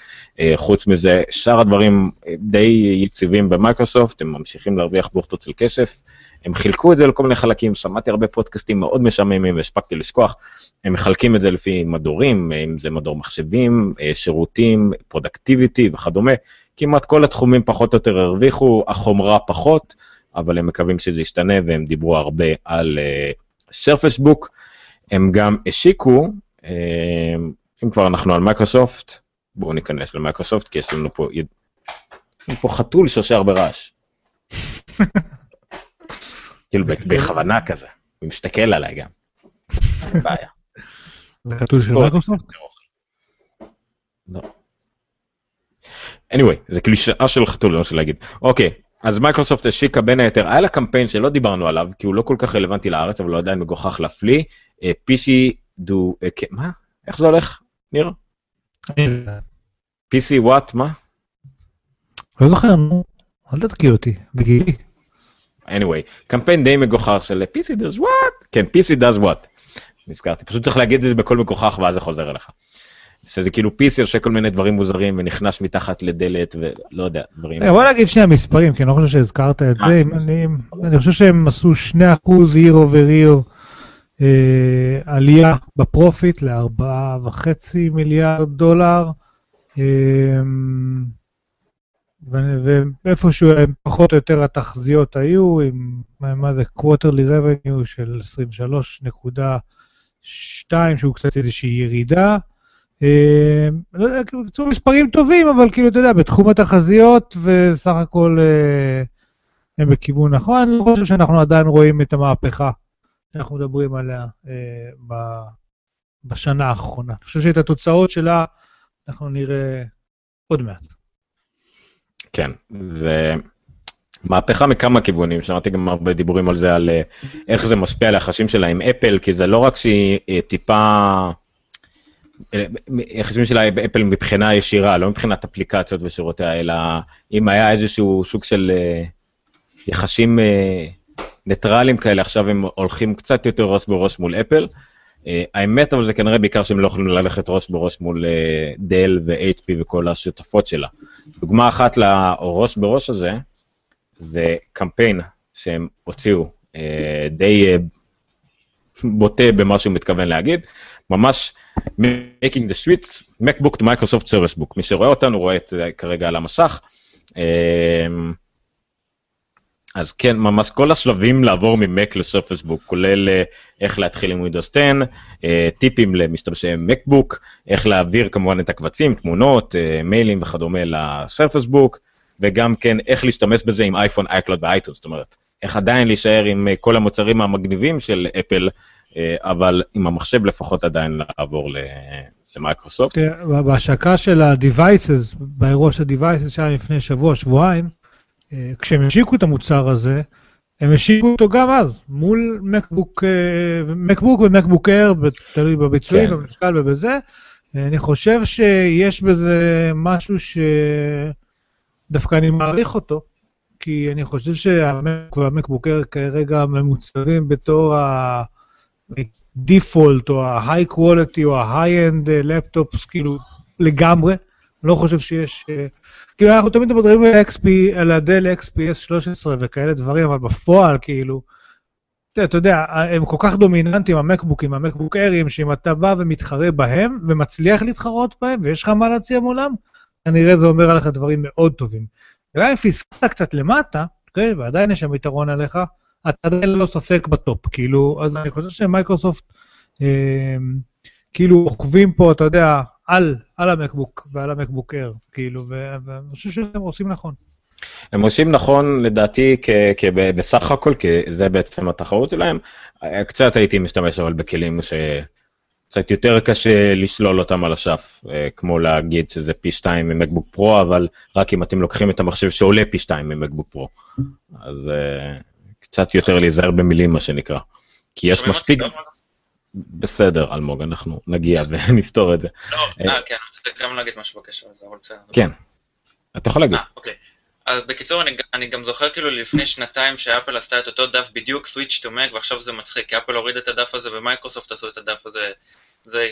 חוץ מזה, שאר הדברים די יציבים במייקרוסופט, הם ממשיכים להרוויח בוחטות של כסף, הם חילקו את זה לכל מיני חלקים, שמעתי הרבה פודקאסטים מאוד משעממים והספקתי לשכוח, הם מחלקים את זה לפי מדורים, אם זה מדור מחשבים, שירותים, פרודקטיביטי וכדומה, כמעט כל התחומים פחות או יותר הרוויחו, החומרה פחות, אבל הם מקווים שזה ישתנה, והם דיברו הרבה על Surface Book, הם גם השיקו, אם כבר אנחנו על מייקרוסופט, בואו ניכנס למייקרוסופט, כי יש לנו פה, חתול שעושה הרבה רעש. כאילו בכוונה כזה, הוא משתכל עליי גם. בעיה. חתול של מייקרוסופט? לא. anyway, זה קלישאה של חתול, לא רוצה להגיד. אוקיי. אז מייקרוסופט השיקה בין היתר, היה לה קמפיין שלא דיברנו עליו, כי הוא לא כל כך רלוונטי לארץ, אבל הוא עדיין מגוחך להפליא, PC דו, מה? איך זה הולך, ניר? PC what, מה? לא זוכר, אל תתקיע אותי, בגילי. anyway, קמפיין די מגוחך של PC does what? כן, PC does what. נזכרתי, פשוט צריך להגיד את זה בכל מגוחך, ואז זה חוזר אליך. שזה כאילו PC עושה כל מיני דברים מוזרים, ונכנס מתחת לדלת, ולא יודע, דברים. בוא נגיד שני המספרים, כי אני לא חושב שהזכרת את זה, אני חושב שהם עשו 2% year over year, עלייה בפרופיט, ל$4.5 מיליארד, ואיפשהו הם פחות או יותר התחזיות היו, עם מה זה quarterly revenue של 23.2, שהוא קצת איזושהי ירידה, קצו מספרים טובים, אבל כאילו, אתה יודע, בתחום התחזיות, וסך הכל הם בכיוון נכון, אני לא חושב שאנחנו עדיין רואים את המהפכה, שאנחנו מדברים עליה בשנה האחרונה. אני חושב שאת התוצאות שלה, אנחנו נראה עוד מעט. כן, זה מהפכה מכמה כיוונים, שמעתי גם הרבה דיבורים על זה, על איך זה משפיע על היחסים שלה עם אפל, כי זה לא רק שהיא טיפה... היחסים שלה באפל מבחינה ישירה, לא מבחינת אפליקציות ושירותיה, אלא אם היה איזשהו סוג של יחסים ניטרליים כאלה, עכשיו הם הולכים קצת יותר ראש בראש מול אפל, האמת אבל זה כנראה בעיקר שהם לא יכולים ללכת ראש בראש מול דל ו-HP וכל השותפות שלה. דוגמה אחת לראש בראש הזה, זה קמפיין שהם הוציאו די בוטה במה שהוא מתכוון להגיד, ממש making the switch, MacBook to Microsoft Service Book. מי שרואה אותנו רואה את זה כרגע על המסך. אז כן, ממש כל השלבים לעבור ממק לסרפס בוק, כולל איך להתחיל עם Windows 10, טיפים למשתמשי MacBook, איך להעביר כמובן את הקבצים, תמונות, מיילים וכדומה לסרפס בוק, וגם כן איך להשתמש בזה עם אייפון, אייקלוד ואייטונס, זאת אומרת, איך עדיין להישאר עם כל המוצרים המגניבים של אפל, אבל עם המחשב לפחות עדיין לעבור למייקרוסופט. בהשקה של ה-Devices, באירוש ה-Devices שהיה לפני שבוע, שבועיים, כשהם השיקו את המוצר הזה, הם השיקו אותו גם אז, מול מקבוק ומקבוק אייר, תלוי בביצועים, במשקל ובזה, אני חושב שיש בזה משהו שדווקא אני מעריך אותו, כי אני חושב שהמק והמקבוק אייר כרגע ממוצרים בתור ה... דיפולט או ה-high quality או ה-high-end לפטופס, כאילו לגמרי, לא חושב שיש, כאילו אנחנו תמיד מדברים על הדל XPS 13 וכאלה דברים, אבל בפועל כאילו, אתה יודע, הם כל כך דומיננטים, המקבוקים, המקבוקרים, שאם אתה בא ומתחרה בהם ומצליח להתחרות בהם ויש לך מה להציע מולם, אני רואה זה אומר עליך דברים מאוד טובים. ואולי אם פספסת קצת למטה, ועדיין יש שם יתרון עליך, אתה עדיין לא ספק בטופ, כאילו, אז אני חושב שמייקרוסופט, כאילו, עוקבים פה, אתה יודע, על המקבוק ועל המקבוק אייר, כאילו, ואני חושב שהם עושים נכון. הם עושים נכון, לדעתי, בסך הכל, כי זה בעצם התחרות שלהם, קצת הייתי משתמש אבל בכלים שקצת יותר קשה לשלול אותם על השף, כמו להגיד שזה פי 2 ממקבוק פרו, אבל רק אם אתם לוקחים את המחשב שעולה פי 2 ממקבוק פרו, אז... קצת יותר להיזהר במילים, מה שנקרא. כי יש מספיק... בסדר, אלמוג, אנחנו נגיע ונפתור את זה. לא, כן, אני רוצה גם להגיד משהו בקשר לזה, אבל בסדר. כן, אתה יכול להגיד. אוקיי, אז בקיצור, אני גם זוכר כאילו לפני שנתיים שאפל עשתה את אותו דף בדיוק סוויץ' טו מק, ועכשיו זה מצחיק, כי אפל הוריד את הדף הזה ומייקרוסופט עשו את הדף הזה, זה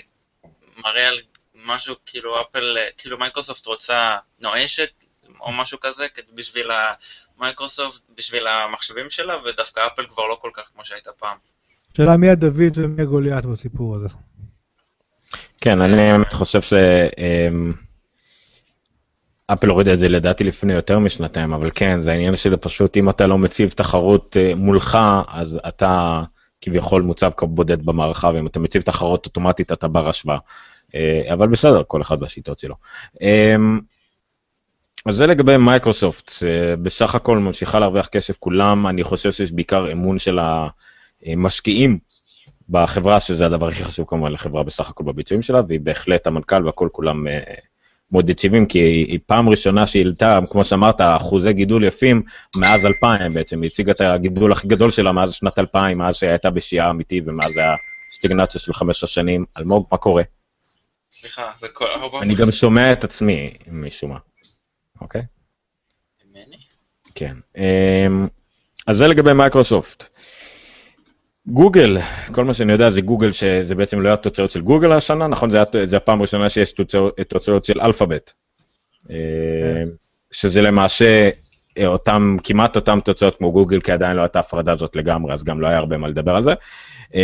מראה על משהו כאילו אפל, כאילו מייקרוסופט רוצה נואשת או משהו כזה בשביל המייקרוסופט, בשביל המחשבים שלה, ודווקא אפל כבר לא כל כך כמו שהייתה פעם. שאלה מי הדוד ומי הגוליית בסיפור הזה. כן, אני באמת חושב ש... אפל הורידה את זה לדעתי לפני יותר משנתיים, אבל כן, זה העניין שלי פשוט, אם אתה לא מציב תחרות מולך, אז אתה כביכול מוצב כבודד במערכה, ואם אתה מציב תחרות אוטומטית, אתה בר השוואה. אבל בסדר, כל אחד בשיטות שלו. אז זה לגבי מייקרוסופט, בסך הכל ממשיכה להרוויח כסף כולם, אני חושב שיש בעיקר אמון של המשקיעים בחברה, שזה הדבר הכי חשוב כמובן לחברה בסך הכל בביצועים שלה, והיא בהחלט המנכ"ל והכל כולם... מאוד יציבים, כי היא פעם ראשונה שהעלתה, כמו שאמרת, אחוזי גידול יפים מאז 2000 בעצם, היא הציגה את הגידול הכי גדול שלה מאז שנת 2000, מאז שהייתה בשיעה אמיתית ומאז הסטגנציה של 5 שנים. אלמוג, מה קורה? סליחה, זה כל... אני גם שומע את עצמי משום מה. אוקיי? ממני? כן. אז זה לגבי מייקרוסופט. גוגל, כל מה שאני יודע זה גוגל, שזה בעצם לא היה תוצאות של גוגל השנה, נכון? זה הפעם הראשונה שיש תוצאות של אלפאבית, שזה למעשה כמעט אותם תוצאות כמו גוגל, כי עדיין לא הייתה הפרדה הזאת לגמרי, אז גם לא היה הרבה מה לדבר על זה.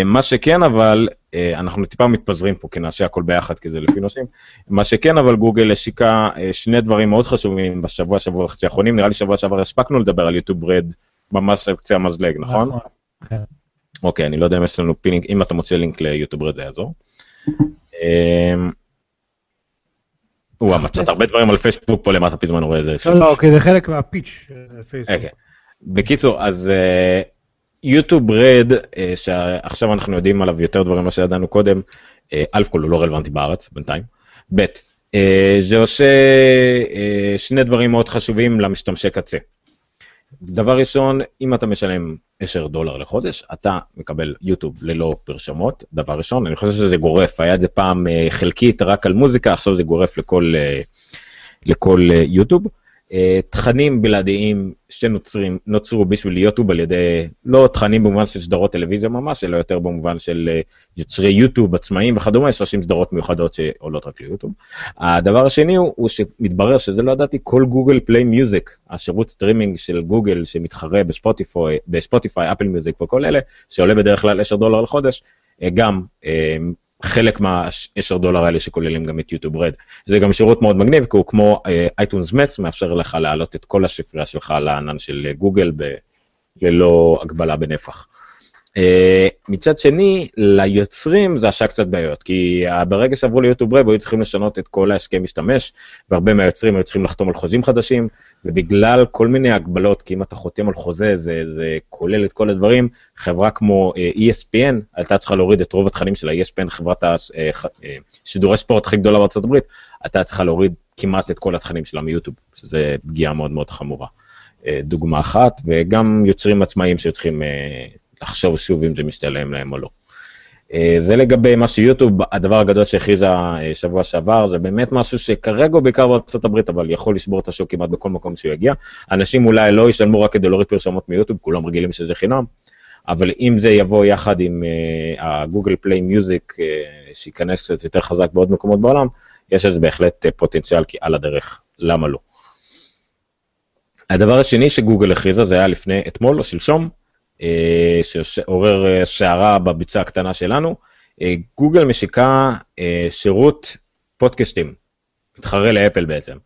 מה שכן, אבל, אנחנו טיפה מתפזרים פה, כי נעשה הכל ביחד, כי זה לפי נושאים. מה שכן, אבל גוגל השיקה שני דברים מאוד חשובים בשבוע, חצי האחרונים, נראה לי שבוע שעבר הספקנו לדבר על יוטיוב רד, ממש על קצה המזלג, נכון? אוקיי, אני לא יודע אם יש לנו פינינג, אם אתה מוצא לינק ליוטיוב רד זה יעזור. וואה, מצאת הרבה דברים על פייסבוק פה למטה פתאום אני רואה איזה... לא, אוקיי, זה חלק מהפיץ' פייסבוק. בקיצור, אז יוטיוב רד, שעכשיו אנחנו יודעים עליו יותר דברים מה שידענו קודם, אלף כול הוא לא רלוונטי בארץ, בינתיים. ב' זה עושה שני דברים מאוד חשובים למשתמשי קצה. דבר ראשון, אם אתה משלם $10 לחודש, אתה מקבל יוטיוב ללא פרשמות, דבר ראשון, אני חושב שזה גורף, היה את זה פעם חלקית רק על מוזיקה, עכשיו זה גורף לכל יוטיוב, תכנים בלעדיים שנוצרו בשביל יוטיוב על ידי, לא תכנים במובן של סדרות טלוויזיה ממש, אלא יותר במובן של יוצרי יוטיוב עצמאיים וכדומה, שעושים סדרות מיוחדות שעולות רק ליוטיוב. הדבר השני הוא שמתברר שזה לא ידעתי, כל גוגל פליי מיוזיק, השירות סטרימינג של גוגל שמתחרה בספוטיפיי, אפל מיוזיק וכל אלה, שעולה בדרך כלל $10 לחודש, גם חלק מה$10 האלה שכוללים גם את יוטיוב רד. זה גם שירות מאוד מגניב, כי הוא כמו iTunes Match, מאפשר לך להעלות את כל השפרייה שלך על הענן של גוגל, ללא הגבלה בנפח. מצד שני, ליוצרים זה השעה קצת בעיות, כי ברגע שעברו ליוטיוב רד, היו צריכים לשנות את כל ההסכם משתמש, והרבה מהיוצרים היו צריכים לחתום על חוזים חדשים, ובגלל כל מיני הגבלות, כי אם אתה חותם על חוזה, זה כולל את כל הדברים, חברה כמו ESPN, אתה צריכה להוריד את רוב התכנים של ה-ESPN, חברת שידורי ספורט הכי גדולה בארצות הברית, אתה צריכה להוריד כמעט את כל התכנים שלה מיוטיוב, שזה פגיעה מאוד מאוד חמורה. דוגמה אחת, וגם יוצרים עצמאיים שצריכים לחשוב שוב אם זה משתלם להם או לא. זה לגבי מה שיוטיוב, הדבר הגדול שהכריזה שבוע שעבר, זה באמת משהו שכרגע בעיקר בארצות הברית, אבל יכול לשבור את השוק כמעט בכל מקום שהוא יגיע. אנשים אולי לא ישלמו רק כדי להוריד פרסומות מיוטיוב, כולם רגילים שזה חינם, אבל אם זה יבוא יחד עם הגוגל פליי מיוזיק, שיכנס קצת יותר חזק בעוד מקומות בעולם, יש אז בהחלט פוטנציאל, כי על הדרך, למה לא? הדבר השני שגוגל הכריזה, זה היה לפני אתמול או שלשום, שעורר שערה בביצה הקטנה שלנו, גוגל משיקה שירות פודקאסטים, מתחרה לאפל בעצם.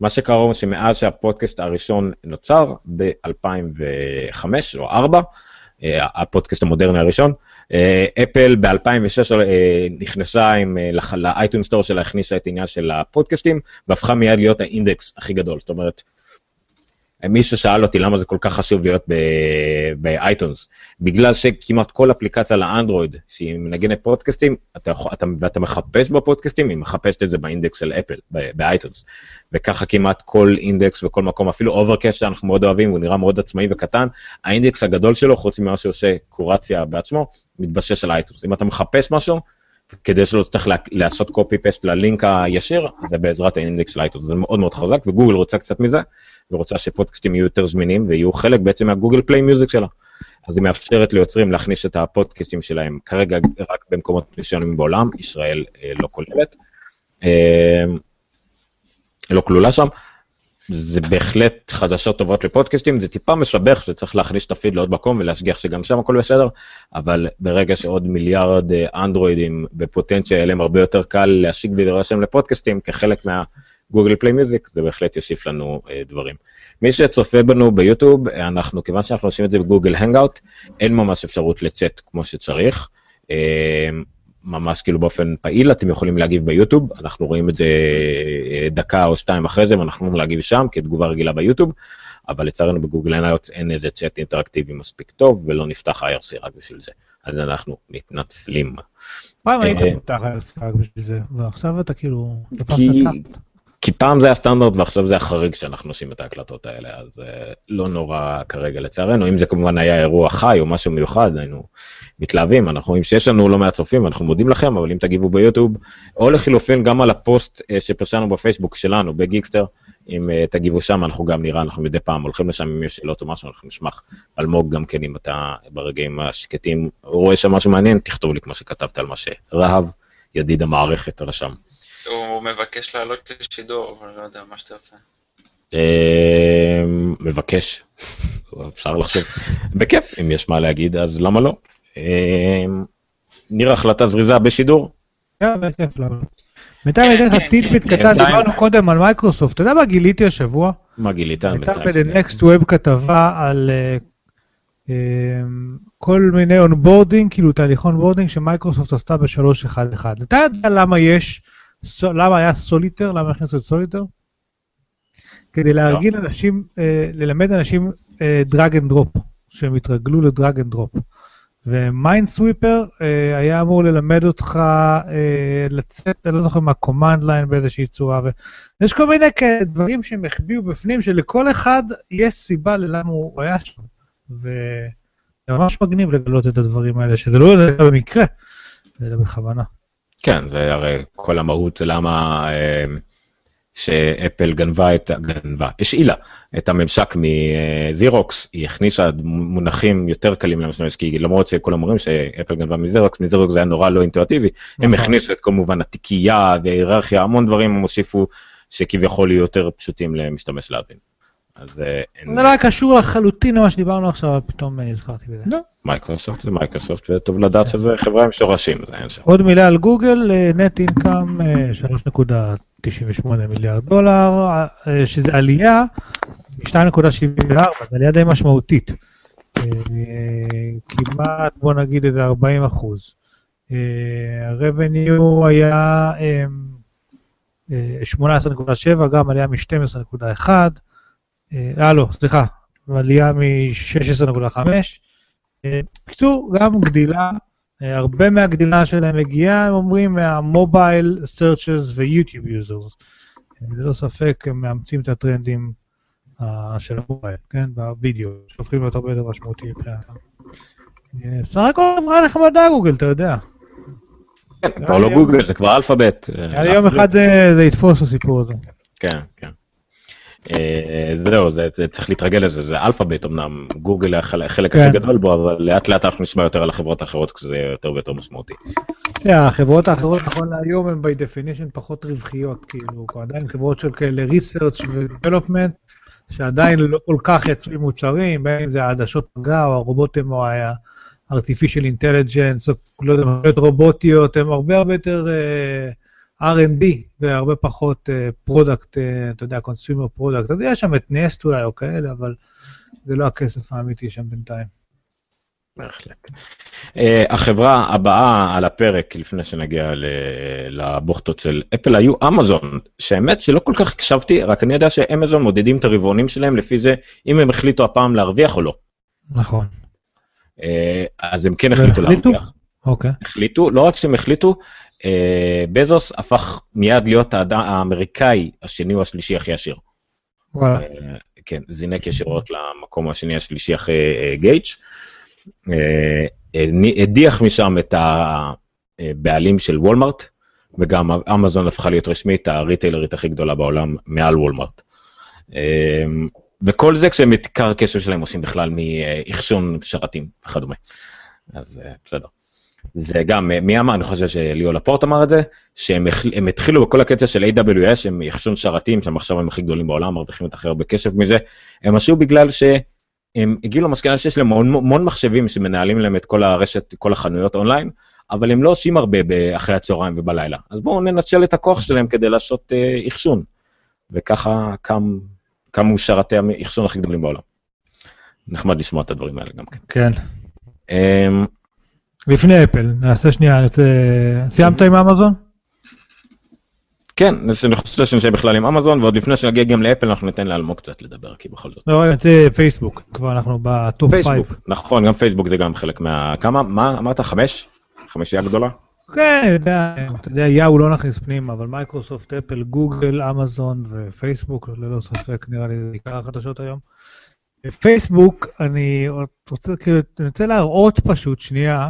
מה שקרה שמאז שהפודקאסט הראשון נוצר, ב-2005 או 2004, הפודקאסט המודרני הראשון, אפל ב-2006 נכנסה ל-iTunes Store שלה, הכניסה את העניין של הפודקאסטים, והפכה מיד להיות האינדקס הכי גדול, זאת אומרת, מישהו שאל אותי למה זה כל כך חשוב להיות באייטונס, בגלל שכמעט כל אפליקציה לאנדרואיד, שהיא מנגנת פודקאסטים, ואתה מחפש בפודקאסטים, היא מחפשת את זה באינדקס של אפל, באייטונס, וככה כמעט כל אינדקס וכל מקום, אפילו אוברקאסט שאנחנו מאוד אוהבים, הוא נראה מאוד עצמאי וקטן, האינדקס הגדול שלו, חוץ ממה שעושה קורציה בעצמו, מתבשש על האייטונס, אם אתה מחפש משהו, כדי שלא צריך לעשות copy-paste ללינק הישיר, זה בעזרת האינדקס לייטר, זה מאוד מאוד חזק, וגוגל רוצה קצת מזה, ורוצה שפודקאסטים יהיו יותר זמינים, ויהיו חלק בעצם מהגוגל פליי מיוזיק שלה. אז היא מאפשרת ליוצרים להכניס את הפודקאסטים שלהם, כרגע רק במקומות מסוימים בעולם, ישראל לא כוללת, לא כלולה שם, זה בהחלט חדשות טובות לפודקאסטים, זה טיפה משבח שצריך להכניס את הפיד לעוד מקום ולהשגיח שגם שם הכל בסדר, אבל ברגע שעוד מיליארד אנדרואידים בפוטנציה אליהם הרבה יותר קל להשיק ולהירשם לפודקאסטים כחלק מהגוגל פליי מיוזיק, זה בהחלט יוסיף לנו דברים. מי שצופה בנו ביוטיוב, אנחנו, כיוון שאנחנו עושים את זה בגוגל הנגאוט, אין ממש אפשרות לצאת כמו שצריך, ממש כאילו באופן פעיל, אתם יכולים להגיב ביוטיוב, אנחנו רואים את זה דקה או שתיים אחרי זה, ואנחנו יכולים להגיב שם כתגובה רגילה ביוטיוב, אבל לצערנו בגוגל הנאיות אין איזה צ'אט אינטראקטיבי מספיק טוב, ולא נפתח IRC רק בשביל זה, אז אנחנו מתנצלים. פעם היית נפתח IRC רק בשביל זה, ועכשיו אתה כאילו... כי פעם זה הסטנדרט, ועכשיו זה החריג שאנחנו עושים את ההקלטות האלה, אז לא נורא כרגע לצערנו, אם זה כמובן היה אירוע חי או משהו מיוחד, היינו מתלהבים, אנחנו רואים שיש לנו לא מעט צופים, אנחנו מודים לכם, אבל אם תגיבו ביוטיוב, או לחילופין גם על הפוסט שפרשנו בפייסבוק שלנו, בגיקסטר, אם תגיבו שם, אנחנו גם נראה, אנחנו מדי פעם הולכים לשם, אם יש שאלות או משהו, אנחנו נשמח אלמוג גם כן, אם אתה ברגעים השקטים רואה שם משהו מעניין, תכתוב לי כמו שכתבת על מה שרהב, ידיד המערכת, רשם. הוא מבקש לעלות לשידור, אבל לא יודע מה שאתה רוצה. מבקש, אפשר לחשוב. בכיף, אם יש מה להגיד, אז למה לא? נראה החלטה זריזה בשידור? כן, בכיף, למה לא? מיטל, אני אתן לך טיפית קטן, דיברנו קודם על מייקרוסופט, אתה יודע מה גיליתי השבוע? מה גילית? הייתה ב-The Next Web כתבה על כל מיני אונבורדינג, כאילו תהליך אונבורדינג שמייקרוסופט עשתה ב-3.1.1. אתה יודע למה יש... למה היה סוליטר? למה הכנסו את סוליטר? כדי להרגיל אנשים, ללמד אנשים דרג אנד דרופ, שהם התרגלו לדרג אנד דרופ. ומיינד סוויפר היה אמור ללמד אותך לצאת, אני לא זוכר מה, קומנד ליין באיזושהי צורה. יש כל מיני דברים שהם החביאו בפנים, שלכל אחד יש סיבה ללמה הוא היה שם. וזה ממש מגניב לגלות את הדברים האלה, שזה לא ידע במקרה, אלא בכוונה. כן, זה הרי כל המהות למה שאפל גנבה, השאילה את הממשק מזירוקס, היא הכניסה מונחים יותר קלים למשתמש, כי למרות שכל אומרים שאפל גנבה מזירוקס זה היה נורא לא אינטואיטיבי, הם הכניסו את כמובן התיקייה וההיררכיה, המון דברים הם הוסיפו שכביכול יהיו יותר פשוטים למשתמש להבין. זה לא קשור לחלוטין למה שדיברנו עכשיו, פתאום נזכרתי בזה. לא, מייקרוסופט זה מייקרוסופט, וטוב לדעת שזה חברה עם שורשים. עוד מילה על גוגל, נט אינקאם 3.98 מיליארד דולר, שזה עלייה 2.74, זה עלייה די משמעותית. כמעט, בוא נגיד את זה 40%. הרבניו היה 18.7, גם עלייה מ-12.1, לא, סליחה, עלייה מ-16.5, בקיצור, גם גדילה, הרבה מהגדילה שלהם מגיעה, הם אומרים, מהמובייל סרצ'רס ויוטיוב יוזרס, ללא ספק הם מאמצים את הטרנדים של המובייל, כן, בווידאו, שהופכים להיות הרבה יותר משמעותי. בסך הכל אמרה נחמדה גוגל, אתה יודע. כן, כבר לא גוגל, זה כבר אלפאבית. יום אחד זה יתפוס הסיפור הזה. כן, כן. זהו, צריך להתרגל לזה, זה אלפאבית, אמנם גוגל החלק הכי גדול בו, אבל לאט לאט אנחנו נשמע יותר על החברות האחרות, כשזה יותר ויותר משמעותי. החברות האחרות נכון להיום הן by definition פחות רווחיות, כאילו, עדיין חברות של כאלה research ו-development, שעדיין לא כל כך יצאו מוצרים, בין אם זה העדשות פגע, או הרובוטים, או ה-artificial intelligence, או לא יודע, הרבה רובוטיות, הם הרבה הרבה יותר... R&D, והרבה פחות פרודקט, אתה יודע, קונסיומר פרודקט, אז יש שם את נסט אולי או כאלה, אבל זה לא הכסף האמיתי שם בינתיים. בהחלט. החברה הבאה על הפרק, לפני שנגיע לבוכתות של אפל, היו אמזון, שהאמת שלא כל כך הקשבתי, רק אני יודע שאמזון מודדים את הרבעונים שלהם לפי זה, אם הם החליטו הפעם להרוויח או לא. נכון. אז הם כן החליטו להרוויח. אוקיי. החליטו, לא רק שהם החליטו, בזוס הפך מיד להיות האדם האמריקאי השני או השלישי הכי עשיר. כן, זינק ישירות למקום השני השלישי אחרי גייץ'. הדיח משם את בעלים של וולמרט, וגם אמזון הפכה להיות רשמית הריטיילרית הכי גדולה בעולם מעל וולמרט. וכל זה כשהם את עיקר הקשר שלהם עושים בכלל מאיכשון שרתים וכדומה. אז בסדר. זה גם, מי אמר, אני חושב שליאו לפורט אמר את זה, שהם התחילו בכל הקטע של AWS, הם איכשון שרתים, שהם עכשיו הם הכי גדולים בעולם, מרוויחים את הכי הרבה כסף מזה, הם משהו בגלל שהם הגיעו למסקנה שיש להם המון מחשבים שמנהלים להם את כל הרשת, כל החנויות אונליין, אבל הם לא עושים הרבה אחרי הצהריים ובלילה. אז בואו ננצל את הכוח שלהם כדי לעשות איכשון, וככה קמו שרתי האיכשון הכי גדולים בעולם. נחמד לשמוע את הדברים האלה גם כן. כן. לפני אפל, נעשה שנייה, סיימת עם אמזון? כן, אני חושב שנשאר בכלל עם אמזון, ועוד לפני שנגיע גם לאפל, אנחנו ניתן לאלמוג קצת לדבר, כי בכל זאת. לא, יוצא פייסבוק, כבר אנחנו בטופ 5. פייסבוק, נכון, גם פייסבוק זה גם חלק מה... כמה? מה אמרת? 5? 5 גדולה? כן, אתה יודע, יאו לא נכנס פנים, אבל מייקרוסופט, אפל, גוגל, אמזון ופייסבוק, ללא ספק, נראה לי עיקר החדשות היום. פייסבוק, אני רוצה להראות פשוט שנייה,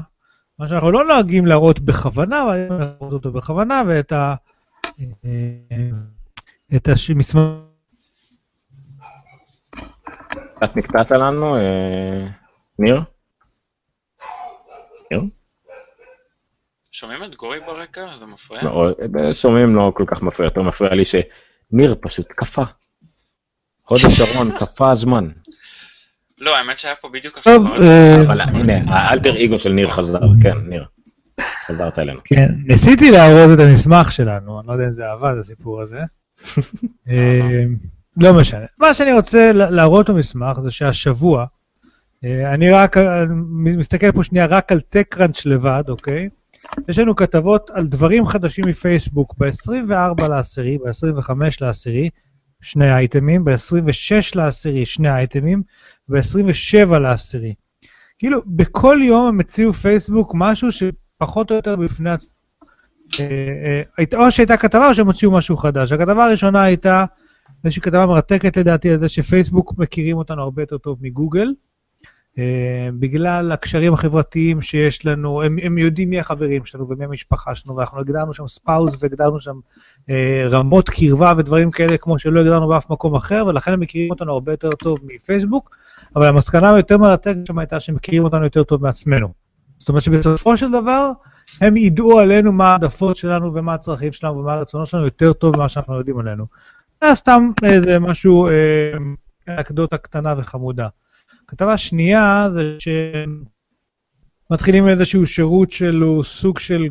מה שאנחנו לא נוהגים להראות בכוונה, אבל אני להראות אותו בכוונה, ואת המסמך... את נקטעת לנו, ניר? ניר? שומעים את גורי ברקע? זה מפריע? לא, שומעים לא כל כך מפריע, יותר מפריע לי שניר פשוט קפה. הוד השרון, קפה הזמן. לא, האמת שהיה פה בדיוק עכשיו. אבל הנה, האלטר איגו של ניר חזר, כן, ניר. חזרת אלינו. כן, ניסיתי להראות את המסמך שלנו, אני לא יודע אם זה עבד הסיפור הזה. לא משנה. מה שאני רוצה להראות במסמך זה שהשבוע, אני רק, מסתכל פה שנייה רק על TechCrunch לבד, אוקיי? יש לנו כתבות על דברים חדשים מפייסבוק ב-24/10, ב-25/10, שני האייטמים, ב-26/10, שני האייטמים, ב-27/10. כאילו, בכל יום הם הציעו פייסבוק משהו שפחות או יותר בפני עצמו. או שהייתה כתבה או שהם הוציאו משהו חדש. הכתבה הראשונה הייתה, איזושהי כתבה מרתקת לדעתי על זה שפייסבוק מכירים אותנו הרבה יותר טוב מגוגל, בגלל הקשרים החברתיים שיש לנו, הם יודעים מי החברים שלנו ומי המשפחה שלנו, ואנחנו הגדרנו שם ספאוס והגדרנו שם רמות קרבה ודברים כאלה כמו שלא הגדרנו באף מקום אחר, ולכן הם מכירים אותנו הרבה יותר טוב מפייסבוק, אבל המסקנה היותר מרתקת שם הייתה שהם מכירים אותנו יותר טוב מעצמנו. זאת אומרת שבסופו של דבר הם ידעו עלינו מה העדפות שלנו ומה הצרכים שלנו ומה הרצונות שלנו יותר טוב ממה שאנחנו יודעים עלינו. זה סתם איזה משהו, אנקדוטה קטנה וחמודה. כתבה שנייה זה שמתחילים איזשהו שירות שהוא סוג של,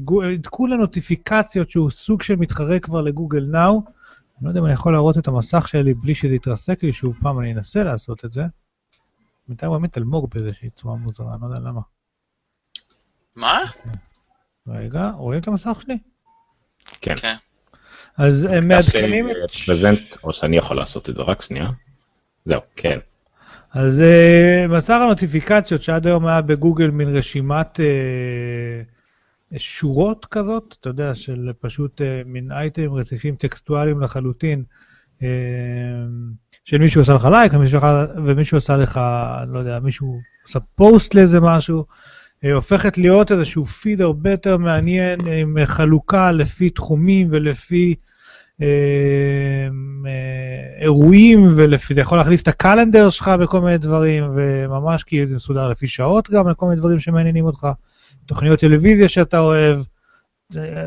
כולה נוטיפיקציות שהוא סוג של מתחרה כבר לגוגל נאו, אני לא יודע אם אני יכול להראות את המסך שלי בלי שזה יתרסק לי, שוב פעם אני אנסה לעשות את זה, מתי הוא באמת אלמוג באיזושהי צורה מוזרה, אני לא יודע למה. מה? רגע, רואים את המסך שלי? כן. אז הם מעדכנים את... או שאני יכול לעשות את זה רק שנייה? זהו, כן. אז מסך הנוטיפיקציות שעד היום היה בגוגל מין רשימת שורות כזאת, אתה יודע, של פשוט מין אייטם רציפים טקסטואליים לחלוטין, של מישהו עושה לך לייק ומישהו עושה לך, לא יודע, מישהו עושה פוסט לאיזה משהו, הופכת להיות איזשהו פיד הרבה יותר מעניין עם חלוקה לפי תחומים ולפי, אירועים, וזה יכול להחליף את הקלנדר שלך בכל מיני דברים, וממש כי זה מסודר לפי שעות גם, לכל מיני דברים שמעניינים אותך, תוכניות טלוויזיה שאתה אוהב,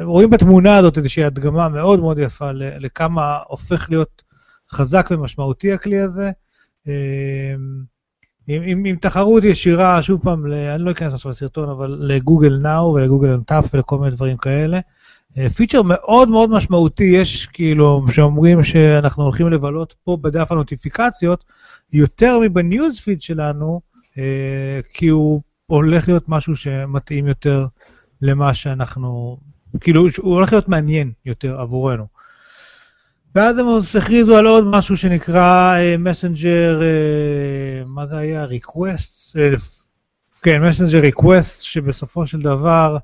רואים בתמונה הזאת איזושהי הדגמה מאוד מאוד יפה, לכמה הופך להיות חזק ומשמעותי הכלי הזה, עם תחרות ישירה, שוב פעם, אני לא אכנס עכשיו לסרטון, אבל לגוגל נאו ולגוגל אנטאפ ולכל מיני דברים כאלה, פיצ'ר מאוד מאוד משמעותי, יש כאילו שאומרים שאנחנו הולכים לבלות פה בדף הנוטיפיקציות, יותר מבניוזפיד שלנו, כי הוא הולך להיות משהו שמתאים יותר למה שאנחנו, כאילו הוא הולך להיות מעניין יותר עבורנו. ואז הם הכריזו על עוד משהו שנקרא מסנג'ר, מה זה היה? ריקווסט? כן, מסנג'ר ריקווסט, שבסופו של דבר,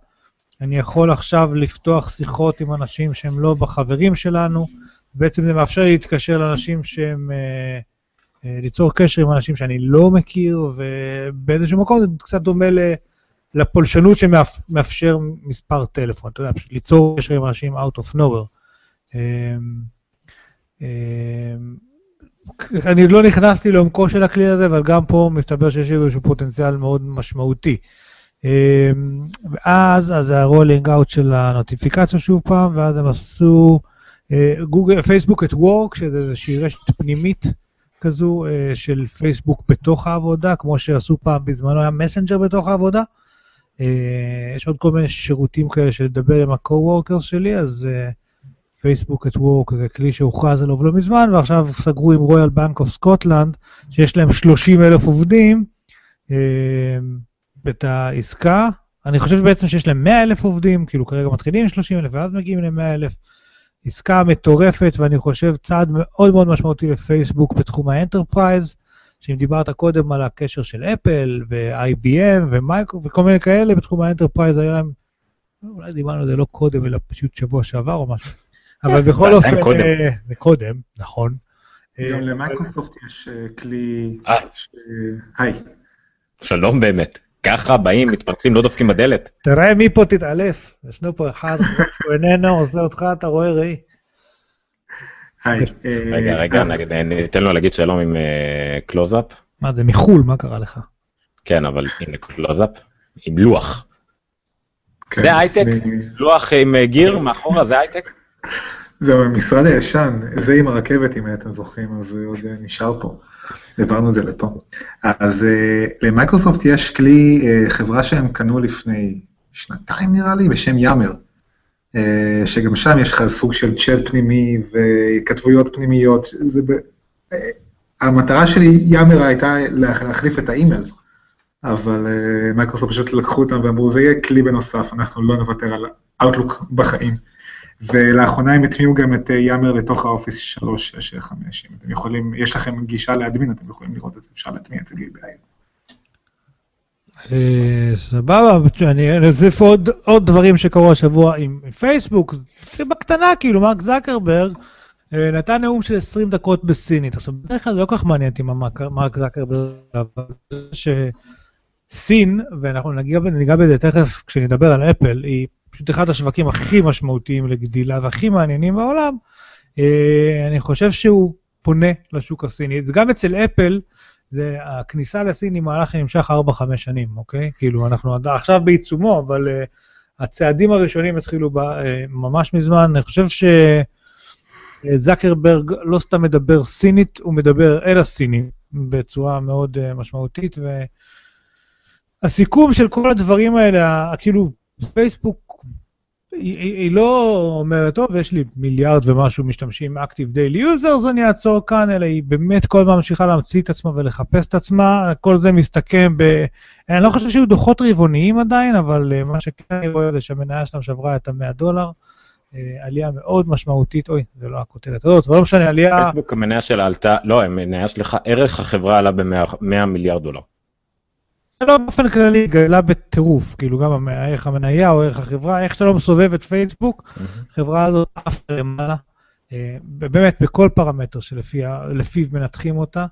אני יכול עכשיו לפתוח שיחות עם אנשים שהם לא בחברים שלנו, בעצם זה מאפשר להתקשר לאנשים שהם, ליצור קשר עם אנשים שאני לא מכיר, ובאיזשהו מקום זה קצת דומה לפולשנות שמאפשר מספר טלפון, אתה יודע, פשוט ליצור קשר עם אנשים out of nowhere. אני לא נכנסתי לעומקו של הכלי הזה, אבל גם פה מסתבר שיש איזשהו פוטנציאל מאוד משמעותי. ואז זה הרולינג אאוט של הנוטיפיקציה שוב פעם, ואז הם עשו פייסבוק את וורק, שזה איזושהי רשת פנימית כזו של פייסבוק בתוך העבודה, כמו שעשו פעם בזמנו היה מסנג'ר בתוך העבודה. יש עוד כל מיני שירותים כאלה של לדבר עם הקו-וורקרס שלי, אז פייסבוק את וורק זה כלי שהוכרז עליו לא מזמן, ועכשיו סגרו עם רויאל בנק אוף סקוטלנד, שיש להם 30,000 עובדים את העסקה. אני חושב בעצם שיש להם 100,000 עובדים, כאילו כרגע מתחילים 30,000 ואז מגיעים ל100,000. עסקה מטורפת, ואני חושב צעד מאוד מאוד משמעותי לפייסבוק בתחום האנטרפרייז, שאם דיברת קודם על הקשר של אפל ו-IBM ומייקרו וכל מיני כאלה, בתחום האנטרפרייז היה להם, אולי דיברנו על זה לא קודם, אלא פשוט שבוע שעבר או משהו, אבל בכל אופן, זה קודם, נכון. גם למייקרוסופט יש כלי, היי. שלום באמת. ככה באים, מתפרצים, לא דופקים בדלת. תראה מי פה תתעלף. ישנו פה אחד, הוא איננו, עוזר אותך, אתה רואה ראי. היי. רגע, ניתן לו להגיד שלום עם קלוזאפ. מה, זה מחול, מה קרה לך? כן, אבל הנה קלוזאפ, עם לוח. זה הייטק? לוח עם גיר מאחורה, זה הייטק? זהו, המשרד הישן, זה עם הרכבת, אם אתם זוכרים, אז עוד נשאר פה. דיברנו את זה לפה. אז למייקרוסופט יש כלי, חברה שהם קנו לפני שנתיים נראה לי, בשם יאמר, שגם שם יש לך סוג של צ'אט פנימי וכתבויות פנימיות. המטרה שלי, יאמר, הייתה להחליף את האימייל, אבל מייקרוסופט פשוט לקחו אותם ואמרו, זה יהיה כלי בנוסף, אנחנו לא נוותר על Outlook בחיים. ולאחרונה הם התמיעו גם את יאמר לתוך האופיס 365, אם אתם יכולים, יש לכם גישה לאדמין, אתם יכולים לראות את זה, אפשר להטמיע את זה בעין. סבבה, זה עוד דברים שקרו השבוע עם פייסבוק, זה בקטנה כאילו, מרק זקרברג נתן נאום של 20 דקות בסינית, עכשיו בדרך כלל זה לא כך מעניין עם מרק זקרברג, אבל שסין, ואנחנו נגיע בזה תכף כשנדבר על אפל, היא פשוט אחד השווקים הכי משמעותיים לגדילה והכי מעניינים בעולם, אני חושב שהוא פונה לשוק הסיני. גם אצל אפל, הכניסה לסין היא מהלך שנמשך 4-5 שנים, אוקיי? כאילו אנחנו עכשיו בעיצומו, אבל הצעדים הראשונים התחילו ממש מזמן. אני חושב שזקרברג לא סתם מדבר סינית, הוא מדבר אל הסינים בצורה מאוד משמעותית, והסיכום של כל הדברים האלה, כאילו פייסבוק היא לא אומרת, טוב, יש לי מיליארד ומשהו משתמשים Active Daily Users, אני אעצור כאן, אלא היא באמת כל מה ממשיכה להמציא את עצמה ולחפש את עצמה, כל זה מסתכם ב... אני לא חושב שיהיו דוחות רבעוניים עדיין, אבל מה שכן אני רואה זה שהמניה שלנו שברה את $100, עלייה מאוד משמעותית, אוי, זה לא הכותרת הזאת, אבל לא משנה, עלייה... פייסבוק, המניה שלה עלתה, לא, המניה שלך, ערך החברה עלה ב$100 מיליארד. לא באופן כללי גדלה בטירוף, כאילו גם הערך המניה או ערך החברה, איך שלא מסובב את פייסבוק, החברה הזאת אף למעלה, באמת בכל פרמטר שלפיו מנתחים אותה,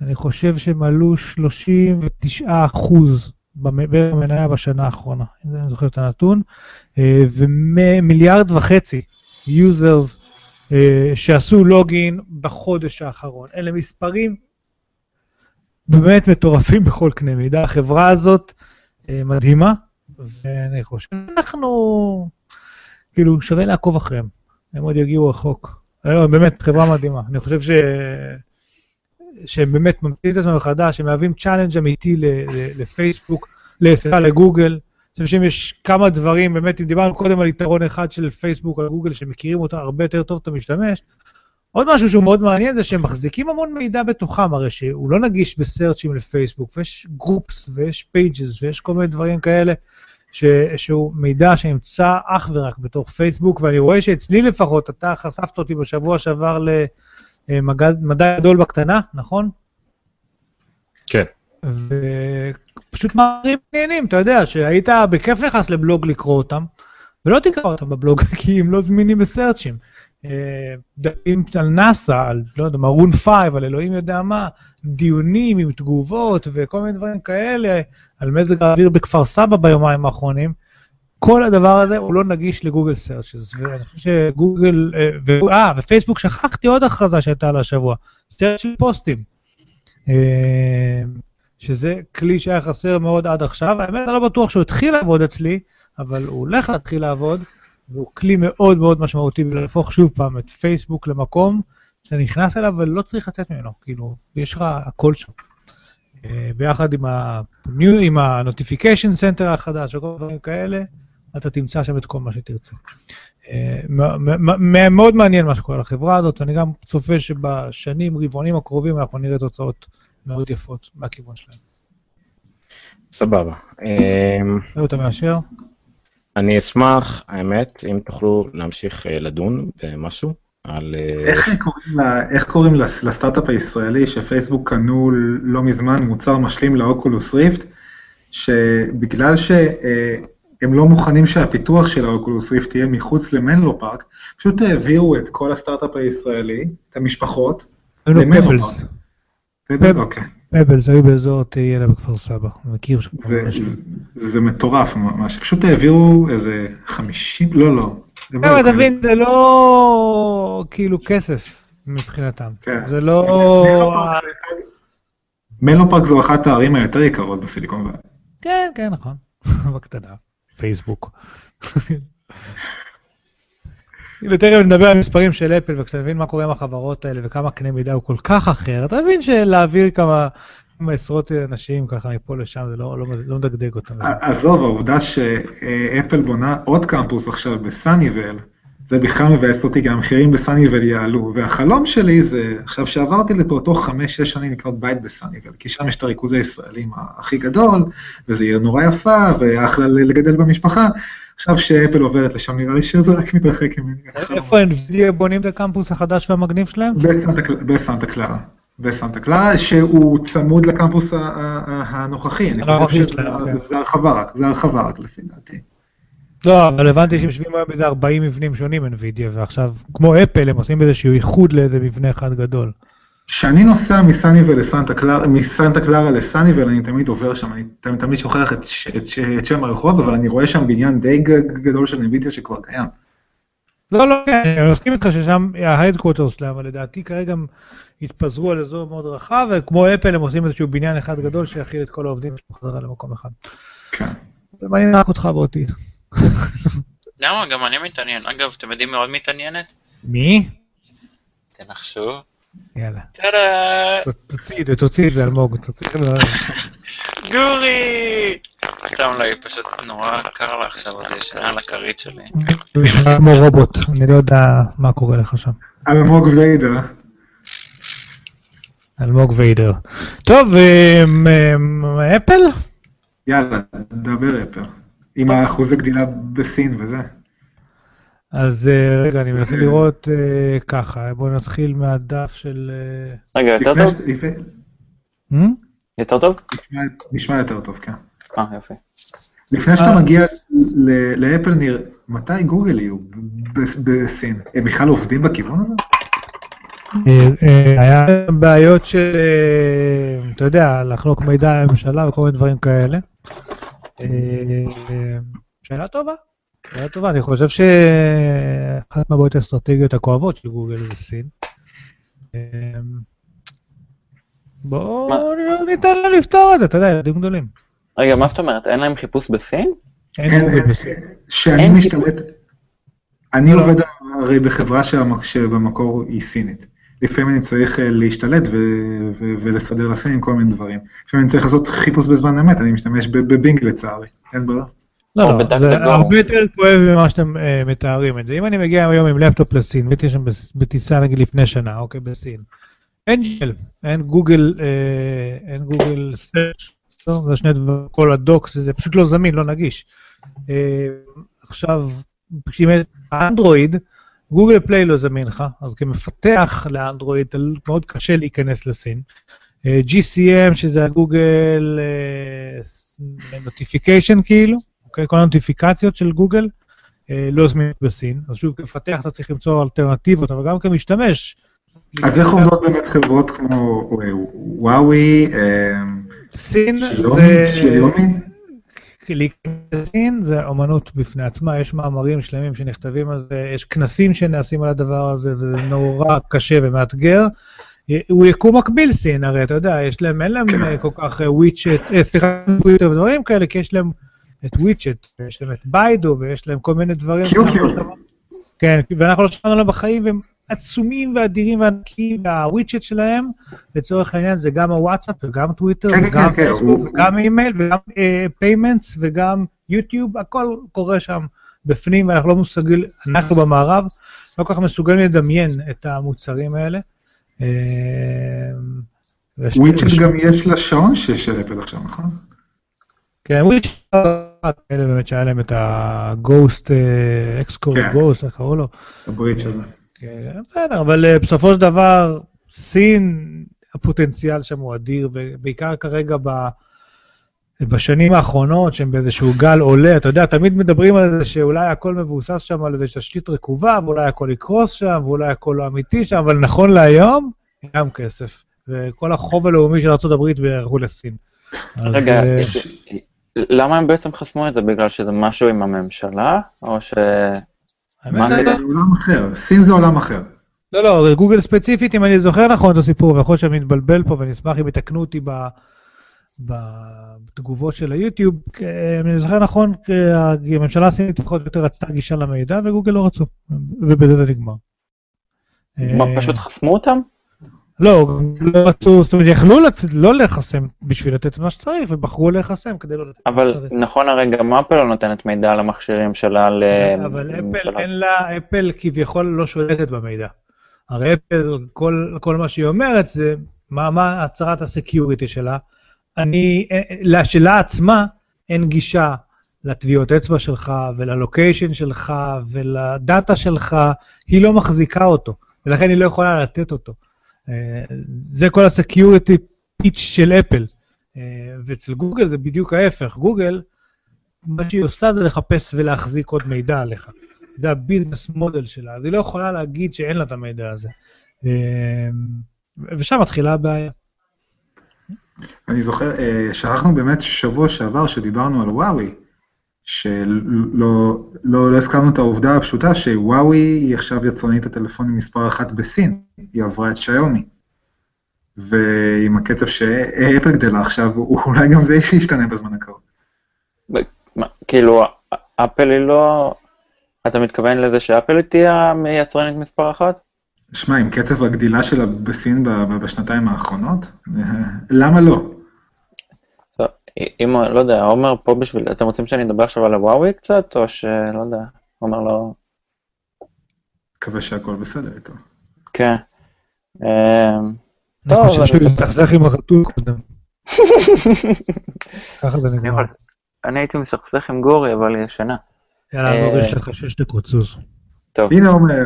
אני חושב שהם עלו 39% במניה בשנה האחרונה, אני זוכר את הנתון, ו$1.5 מיליארד users שעשו לוגין בחודש האחרון, אלה מספרים באמת מטורפים בכל קנה מידה, החברה הזאת מדהימה, ואני חושב שאנחנו, כאילו, שווה לעקוב אחריהם, הם עוד יגיעו רחוק. לא, באמת, חברה מדהימה, אני חושב שהם באמת ממציאים את עצמם מחדש, הם מהווים צ'אלנג' אמיתי לפייסבוק, לגוגל, אני חושב שאם יש כמה דברים, באמת, אם דיברנו קודם על יתרון אחד של פייסבוק על גוגל, שמכירים אותם הרבה יותר טוב את המשתמש, עוד משהו שהוא מאוד מעניין זה שהם מחזיקים המון מידע בתוכם, הרי שהוא לא נגיש בסרצ'ים לפייסבוק, ויש גרופס ויש פייג'ס ויש כל מיני דברים כאלה, שהוא מידע שנמצא אך ורק בתוך פייסבוק, ואני רואה שאצלי לפחות, אתה חשפת אותי בשבוע שעבר למדע גדול בקטנה, נכון? כן. ופשוט מערים מעניינים, אתה יודע, שהיית בכיף נכנס לבלוג לקרוא אותם, ולא תקרא אותם בבלוג, כי הם לא זמינים בסרצ'ים. דעים על נאסא, על, לא יודע, מרון פייב, על אלוהים יודע מה, דיונים עם תגובות וכל מיני דברים כאלה, על מזג האוויר בכפר סבא ביומיים האחרונים, כל הדבר הזה הוא לא נגיש לגוגל סרצ'ס, ואני חושב שגוגל, ופייסבוק, שכחתי עוד הכרזה שהייתה על השבוע, סרצ' לפוסטים, שזה כלי שהיה חסר מאוד עד עכשיו, האמת אני לא בטוח שהוא התחיל לעבוד אצלי, אבל הוא הולך להתחיל לעבוד, והוא כלי מאוד מאוד משמעותי, ולהפוך שוב פעם את פייסבוק למקום, שאני נכנס אליו ולא צריך לצאת ממנו, כאילו, יש לך הכל שם. ביחד עם ה-Notification Center החדש, וכל דברים כאלה, אתה תמצא שם את כל מה שתרצה. מאוד מעניין מה שקורה לחברה הזאת, ואני גם צופה שבשנים, רבעונים הקרובים, אנחנו נראה תוצאות מאוד יפות מהכיוון שלהם. סבבה. אתה מאשר? אני אשמח, האמת, אם תוכלו להמשיך לדון במשהו על... איך קוראים לסטארט-אפ הישראלי שפייסבוק קנו לא מזמן מוצר משלים לאוקולוס ריפט, שבגלל שהם לא מוכנים שהפיתוח של האוקולוס ריפט תהיה מחוץ למנלו פארק, פשוט העבירו את כל הסטארט-אפ הישראלי, את המשפחות, למנלו פארק. אוקיי. פבלס, היו באזור תהיילה בכפר סבא, מכיר שם. זה מטורף ממש, פשוט העבירו איזה 50, לא. אתה מבין, זה לא כאילו כסף מבחינתם, זה לא... מנלו פארק זו אחת הערים היותר יקרות בסיליקון. כן, נכון, בקטנה, פייסבוק. יותר אם נדבר על מספרים של אפל, וכשאתה מבין מה קורה עם החברות האלה, וכמה קנה מידע הוא כל כך אחר, אתה מבין שלהעביר כמה עשרות אנשים ככה מפה לשם, זה לא מדגדג אותם. עזוב, העובדה שאפל בונה עוד קמפוס עכשיו בסניבל, זה בכלל מבאס אותי, כי המחירים בסניבל יעלו, והחלום שלי זה, עכשיו שעברתי לפה תוך 5-6 שנים לקנות בית בסניבל, כי שם יש את הריכוזי הישראלים הכי גדול, וזה יהיה נורא יפה, ואחלה לגדל במשפחה, עכשיו שאפל עוברת לשם, נראה לי שזה רק מתרחק. איפה NVIDIA בונים את הקמפוס החדש והמגניב שלהם? בסנטה קלרה, שהוא צמוד לקמפוס הנוכחי. זה הרחבה רק לפי דעתי. לא, אבל הבנתי שהם שווים היום בזה 40 מבנים שונים NVIDIA, ועכשיו, כמו אפל, הם עושים בזה שהוא ייחוד לאיזה מבנה אחד גדול. כשאני נוסע מסנטה קלרה לסניבל, אני תמיד עובר שם, אני תמיד שוכח את שם הרחוב, אבל אני רואה שם בניין די גדול של NVIDIA שכבר קיים. לא, אני מסכים איתך ששם ההדקוטרס שלהם, אבל לדעתי כרגע גם התפזרו על אזור מאוד רחב, וכמו אפל הם עושים איזשהו בניין אחד גדול שיכיל את כל העובדים שחזרה למקום אחד. כן. זה מעניין רק אותך ואותי. למה? גם אני מתעניין. אגב, אתם יודעים מאוד מתעניינת? מי? תנחשו. יאללה. טאדה! תוציא את זה, אלמוג, תוציא את זה. גורי! סתם לא, היא פשוט נורא קר לה עכשיו, זה ישנה על הכרית שלי. הוא ישנה כמו רובוט, אני לא יודע מה קורה לך שם. אלמוג ויידר. טוב, אפל? יאללה, דבר אפל. עם האחוזי גדילה בסין וזה. אז רגע, אני מנסה לראות ככה, בואו נתחיל מהדף של... רגע, יותר טוב? יותר טוב? נשמע יותר טוב, כן. יפה. לפני שאתה מגיע לאפל נראה, מתי גוגל יהיו בסין? הם בכלל עובדים בכיוון הזה? היה בעיות של, אתה יודע, לחלוק מידע הממשלה וכל מיני דברים כאלה. שאלה טובה, אני חושב שאחת מהבעיות האסטרטגיות הכואבות של גוגל וסין. בואו ניתן להם לפתור את זה, אתה יודע, ילדים גדולים. רגע, מה זאת אומרת? אין להם חיפוש בסין? אין גוגל בסין. שאני משתלט, אני עובד הרי בחברה שבמקור היא סינית. לפעמים אני צריך להשתלט ולסדר לסינים כל מיני דברים. לפעמים אני צריך לעשות חיפוש בזמן אמת, אני משתמש בבינג לצערי, אין ברירה. לא, זה הרבה יותר כואב ממה שאתם מתארים את זה. אם אני מגיע היום עם לפטופ לסין, הייתי שם בטיסה נגיד לפני שנה, אוקיי, בסין. אין ג'ל, אין גוגל, אין גוגל סרצ' זה שני דבר, כל הדוקס, זה פשוט לא זמין, לא נגיש. עכשיו, כשאם יש אנדרואיד, גוגל פליי לא זמין לך, אז כמפתח לאנדרואיד, מאוד קשה להיכנס לסין. GCM, שזה הגוגל נוטיפיקיישן כאילו, כל הנוטיפיקציות של גוגל, לא זמינים בסין, אז שוב כמפתח אתה צריך למצוא אלטרנטיבות, אבל גם כמשתמש. אז איך עומדות באמת חברות כמו וואוי, שילומי? סין זה אומנות בפני עצמה, יש מאמרים שלמים שנכתבים על זה, יש כנסים שנעשים על הדבר הזה, וזה נורא קשה ומאתגר. הוא יקום מקביל סין, הרי אתה יודע, יש להם, אין להם כל כך וויצ'ט, סליחה, טוויטר ודברים כאלה, כי יש להם את וויצ'ט, יש להם את ביידו, ויש להם כל מיני דברים. כן, ואנחנו לא שמענו להם בחיים, והם עצומים ואדירים וענקים, והוויצ'ט שלהם, לצורך העניין, זה גם הוואטסאפ, וגם טוויטר, וגם פייסבוק, וגם אימייל, וגם פיימנטס, וגם יוטיוב, הכל קורה שם בפנים, ואנחנו לא מסוגלים, אנחנו במערב, לא כל כך מסוגלים לדמיין את המוצרים האלה. וויצ'ט גם יש לה שעון שיש על אפל עכשיו, נכון? כן, וויצ'ט אלה באמת שהיה להם את הגוסט, אקסקורד גוסט, איך קראו לו? הבריץ' הזה. כן, בסדר, אבל בסופו של דבר, סין, הפוטנציאל שם הוא אדיר, ובעיקר כרגע בשנים האחרונות, שהם באיזשהו גל עולה, אתה יודע, תמיד מדברים על זה שאולי הכל מבוסס שם, על איזושהי תשתית רקובה, ואולי הכל יקרוס שם, ואולי הכל לא אמיתי שם, אבל נכון להיום, גם כסף. וכל החוב הלאומי של ארה"ב בערכו לסין. רגע, למה הם בעצם חסמו את זה? בגלל שזה משהו עם הממשלה? או ש... זה עולם אחר, סין זה עולם אחר. לא, לא, גוגל ספציפית, אם אני זוכר נכון את הסיפור, ואחרי שאני מתבלבל פה, ואני אשמח אם יתקנו אותי בתגובות של היוטיוב, אם אני זוכר נכון, הממשלה הסינית פחות יותר רצתה גישה למידע, וגוגל לא רצו, ובזה זה נגמר. פשוט חסמו אותם? לא, לא רצו, זאת אומרת, יכלו לא לחסם בשביל לתת מה שצריך, ובחרו לחסם כדי לא לתת מה שצריך. אבל נכון הרגע, מה אפל לא נותנת מידע על המכשירים שלה? אבל אפל אין לה, אפל כביכול לא שולטת במידע. הרי אפל, כל מה שהיא אומרת זה, מה הצהרת הסקיוריטי שלה? שלה עצמה אין גישה לטביעות אצבע שלך, וללוקיישן שלך, ולדאטה שלך, היא לא מחזיקה אותו, ולכן היא לא יכולה לתת אותו. זה כל הסקיוריטי פיץ' של אפל, ואצל גוגל זה בדיוק ההפך, גוגל, מה שהיא עושה זה לחפש ולהחזיק עוד מידע עליך, זה הביזנס מודל שלה, אז היא לא יכולה להגיד שאין לה את המידע הזה, ושם מתחילה הבעיה. אני זוכר, שרחנו באמת שבוע שעבר שדיברנו על וואוי, שלא הזכרנו את העובדה הפשוטה שוואוי היא עכשיו יצרנית הטלפון מספר 1 בסין, היא עברה את שיומי, ועם הקצב שאפל גדלה עכשיו, אולי גם זה ישתנה בזמן הקרוב. כאילו, אפל היא לא, אתה מתכוון לזה שאפל תהיה יצרנית מספר 1? שמע, עם קצב הגדילה שלה בסין בשנתיים האחרונות, למה לא? אם, לא יודע, עומר פה בשביל, אתם רוצים שאני אדבר עכשיו על הוואוי קצת, או שלא יודע, עומר לא... מקווה שהכל בסדר איתו. כן. אני חושב שהוא יתחזך עם החתול קודם. ככה זה נגמר. אני הייתי מסכסך עם גורי, אבל יש שנה. יאללה, גורי, יש לך 6 דקות, זוז. טוב. הנה עומר.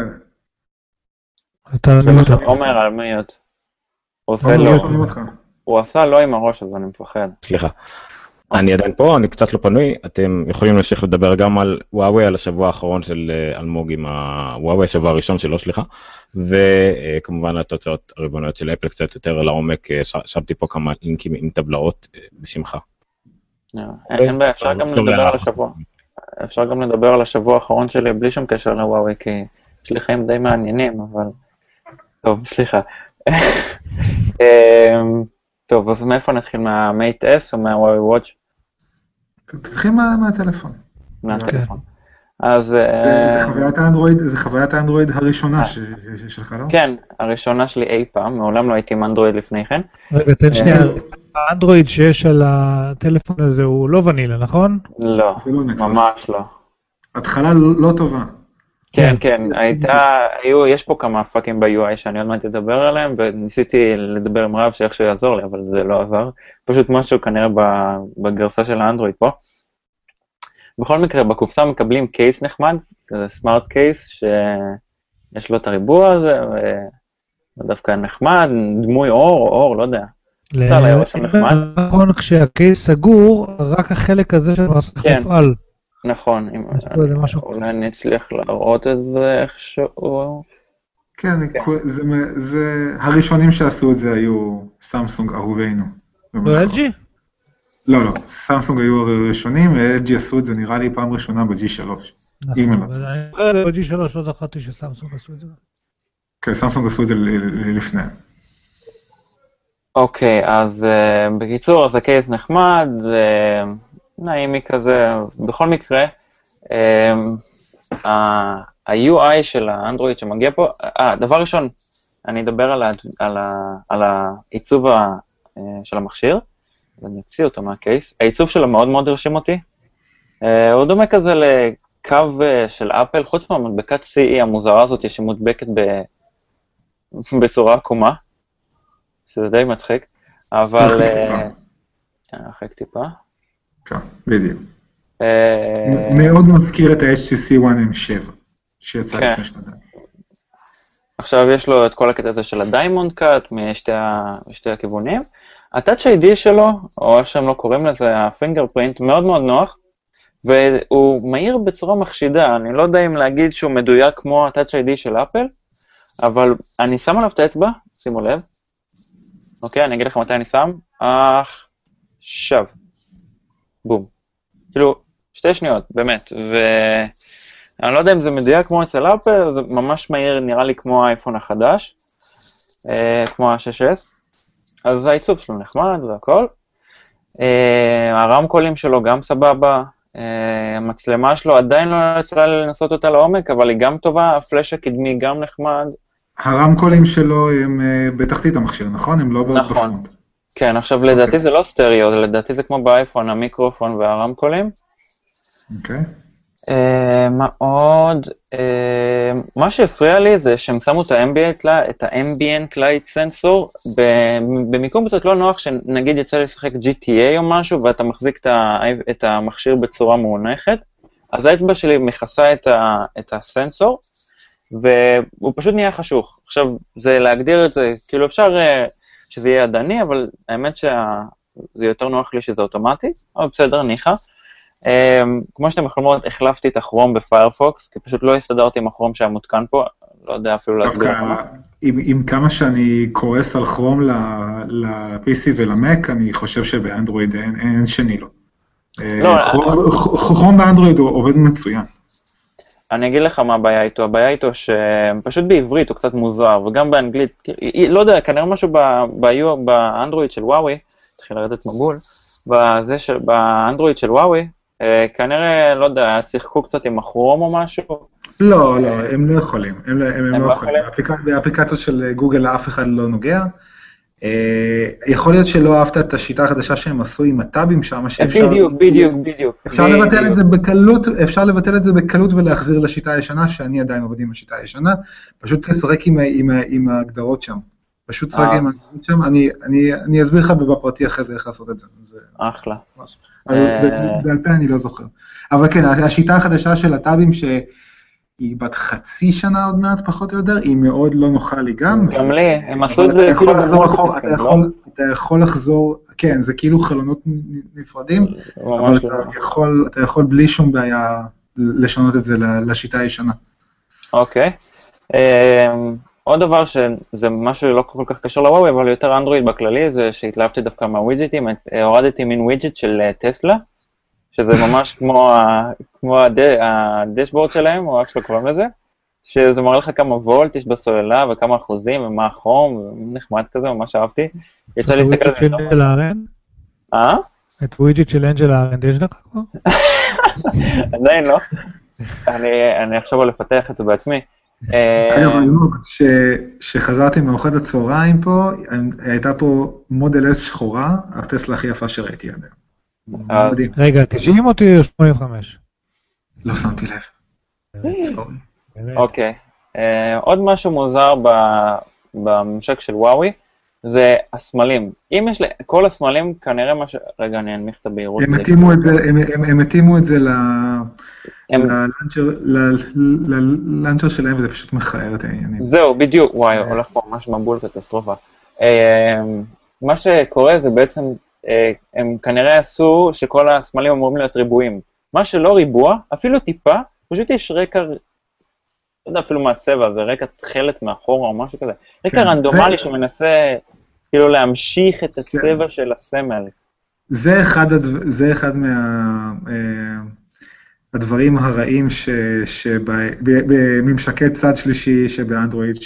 עומר על מיות. עושה לו. הוא עשה לא עם הראש, אז אני מפחד. סליחה, אני עדיין פה, אני קצת לא פנוי, אתם יכולים להמשיך לדבר גם על וואוי, על השבוע האחרון של אלמוג עם הוואוי, השבוע הראשון שלו, סליחה, וכמובן התוצאות הריבוניות של אפל קצת יותר לעומק, שבתי פה כמה לינקים עם טבלאות בשמחה. אין בעיה, אפשר גם לדבר על השבוע האחרון שלי, בלי שום קשר לוואוי, כי יש לי חיים די מעניינים, אבל... טוב, סליחה. טוב, אז מאיפה נתחיל, מה-Mate S או מה-Huawei Watch? תתחיל מהטלפון. מהטלפון. זה חוויית האנדרואיד הראשונה שלך, לא? כן, הראשונה שלי אי פעם, מעולם לא הייתי עם אנדרואיד לפני כן. רגע, תן שנייה, האנדרואיד שיש על הטלפון הזה הוא לא ונילה, נכון? לא, ממש לא. התחלה לא טובה. כן, כן, יש פה כמה פאקים ב-UI שאני עוד מעט אדבר עליהם, וניסיתי לדבר עם רב שאיכשהו יעזור לי, אבל זה לא עזר, פשוט משהו כנראה בגרסה של האנדרואיד פה. בכל מקרה, בקופסה מקבלים קייס נחמד, כזה סמארט קייס, שיש לו את הריבוע הזה, ודווקא נחמד, דמוי אור, לא יודע. נכון, כשהקייס סגור, רק החלק הזה של המסך נפעל. נכון, אולי אני אצליח להראות את זה איכשהו. כן, הראשונים שעשו את זה היו סמסונג אהובינו. לא LG? לא, לא, סמסונג היו הראשונים, ו-LG עשו את זה נראה לי פעם ראשונה ב-G3. נכון, אבל ב-G3 לא זכרתי שסמסונג עשו את זה. כן, סמסונג עשו את זה לפני. אוקיי, אז בקיצור, אז הקייס נחמד, נעימי כזה, בכל מקרה, ה-UI של האנדרואיד שמגיע פה, דבר ראשון, אני אדבר על העיצוב של המכשיר, ואני אציא אותו מהקייס, העיצוב שלו מאוד מאוד הרשים אותי, הוא דומה כזה לקו של אפל, חוץ מהמדבקת CE המוזרה הזאת שמודבקת בצורה עקומה, שזה די מצחיק, אבל... הרחק טיפה. כן, בדיוק. מאוד מזכיר את ה-HTC One M7, שיצא לפני שנתיים. עכשיו יש לו את כל הקטע הזה של הדיימונד קאט, משתי הכיוונים. הטאץ' ID שלו, או איך שהם לא קוראים לזה, הפינגר פרינט, מאוד מאוד נוח, והוא מהיר בצורה מחשידה, אני לא יודע אם להגיד שהוא מדויק כמו הטאץ' ID של אפל, אבל אני שם עליו את האצבע, שימו לב, אוקיי, אני אגיד לכם מתי אני שם, עכשיו, בום, כאילו, שתי שניות, באמת, ואני לא יודע אם זה מדויק כמו אצל אפל, זה ממש מהיר, נראה לי כמו האייפון החדש, כמו ה-6S, אז העיצוב שלו נחמד והכל, הרמקולים שלו גם סבבה, המצלמה שלו עדיין לא יצא לנסות אותה לעומק, אבל היא גם טובה, הפלאש הקדמי גם נחמד, הרמקולים שלו הם בתחתית המכשיר, נכון? הם לא בפרונט. כן, עכשיו לדעתי זה לא סטריאו, לדעתי זה כמו באייפון, המיקרופון והרמקולים. אוקיי. מה עוד? מה שהפריע לי זה שהם שמו את האמביאנט לייט סנסור, במיקום קצת לא נוח שנגיד יצא לשחק GTA או משהו, ואתה מחזיק את המכשיר בצורה מונחת, אז האצבע שלי מכסה את הסנסור, והוא פשוט נהיה חשוך. עכשיו, זה להגדיר את זה, כאילו אפשר שזה יהיה עדני, אבל האמת שזה יותר נוח לי שזה אוטומטי, אבל בסדר, ניחה. כמו שאתם יכולים לראות, החלפתי את הכרום בפיירפוקס, כי פשוט לא הסתדרתי עם הכרום שהיה מותקן פה, לא יודע אפילו להסגיר אותו. עם כמה שאני כועס על כרום ל-PC ולמק, אני חושב שבאנדרואיד אין שני לו. כרום באנדרואיד עובד מצוין. אני אגיד לך מה הבעיה איתו, הבעיה איתו שפשוט בעברית הוא קצת מוזר, וגם באנגלית, לא יודע, כנראה משהו באנדרואיד של וואוי, תחיל לרדת מבול, באנדרואיד של וואוי, כנראה, לא יודע, שיחקו קצת עם הכרום או משהו. לא, לא, הם לא יכולים, הם לא יכולים. באפליקציות של גוגל אף אחד לא נוגע. יכול להיות שלא אהבת את השיטה החדשה שהם עשו עם הטאבים שם, בדיוק. אפשר לבטל את זה בקלות ולהחזיר לשיטה הישנה, שאני עדיין עובד עם השיטה הישנה, פשוט תשרק עם ההגדרות שם. פשוט שרק עם ההגדרות שם, אני אסביר לך בפרטי אחרי זה איך לעשות את זה. אחלה. בעל פה אני לא זוכר. אבל כן, השיטה החדשה של הטאבים ש... היא בת חצי שנה עוד מעט, פחות או יותר, היא מאוד לא נוחה לי גם. גם לי, הם עשו את זה כאילו בזור החוב. אתה יכול לחזור, כן, זה כאילו חלונות נפרדים, אבל אתה יכול בלי שום בעיה לשנות את זה לשיטה הישנה. אוקיי. עוד דבר שזה משהו לא כל כך קשור לוואוי, אבל יותר אנדרואיד בכללי, זה שהתלהבתי דווקא מהווידג'טים, הורדתי מין ווידג'ט של טסלה, שזה ממש כמו הדשבורד שלהם, או איך שלא קוראים לזה, שזה מראה לך כמה וולט יש בסוללה, וכמה אחוזים, ומה החום, נחמד כזה, ממש אהבתי. יצא להסתכל על זה. את הווידג'ט של אנג'לה ארנד? את הווידג'ט של אנג'לה ארנד, יש לך כבר? עדיין לא. אני עכשיו לפתח את זה בעצמי. אגב, אלמוג, שחזרתי מאוחד הצהריים פה, הייתה פה מודל S שחורה, הטסלה הכי יפה שראיתי עליה. רגע, 90 או 85? לא שמתי לב. אוקיי. עוד משהו מוזר בממשק של וואוי, זה הסמלים. אם יש כל הסמלים, כנראה מה ש... רגע, אני אנמיך את הבהירות. הם התאימו את זה ללנצ'ר שלהם, וזה פשוט מכער את העניינים. זהו, בדיוק. וואי, הולך פה ממש מבול קטסטרופה. מה שקורה זה בעצם... הם כנראה עשו שכל הסמלים אמורים להיות ריבועים, מה שלא ריבוע, אפילו טיפה, פשוט יש רקע, לא יודע אפילו מהצבע, זה רקע תחלת מאחורה או משהו כזה, רקע רנדומלי שמנסה כאילו להמשיך את הצבע של הסמל. זה אחד מהדברים הרעים שבממשקי צד שלישי שבאנדרואיד,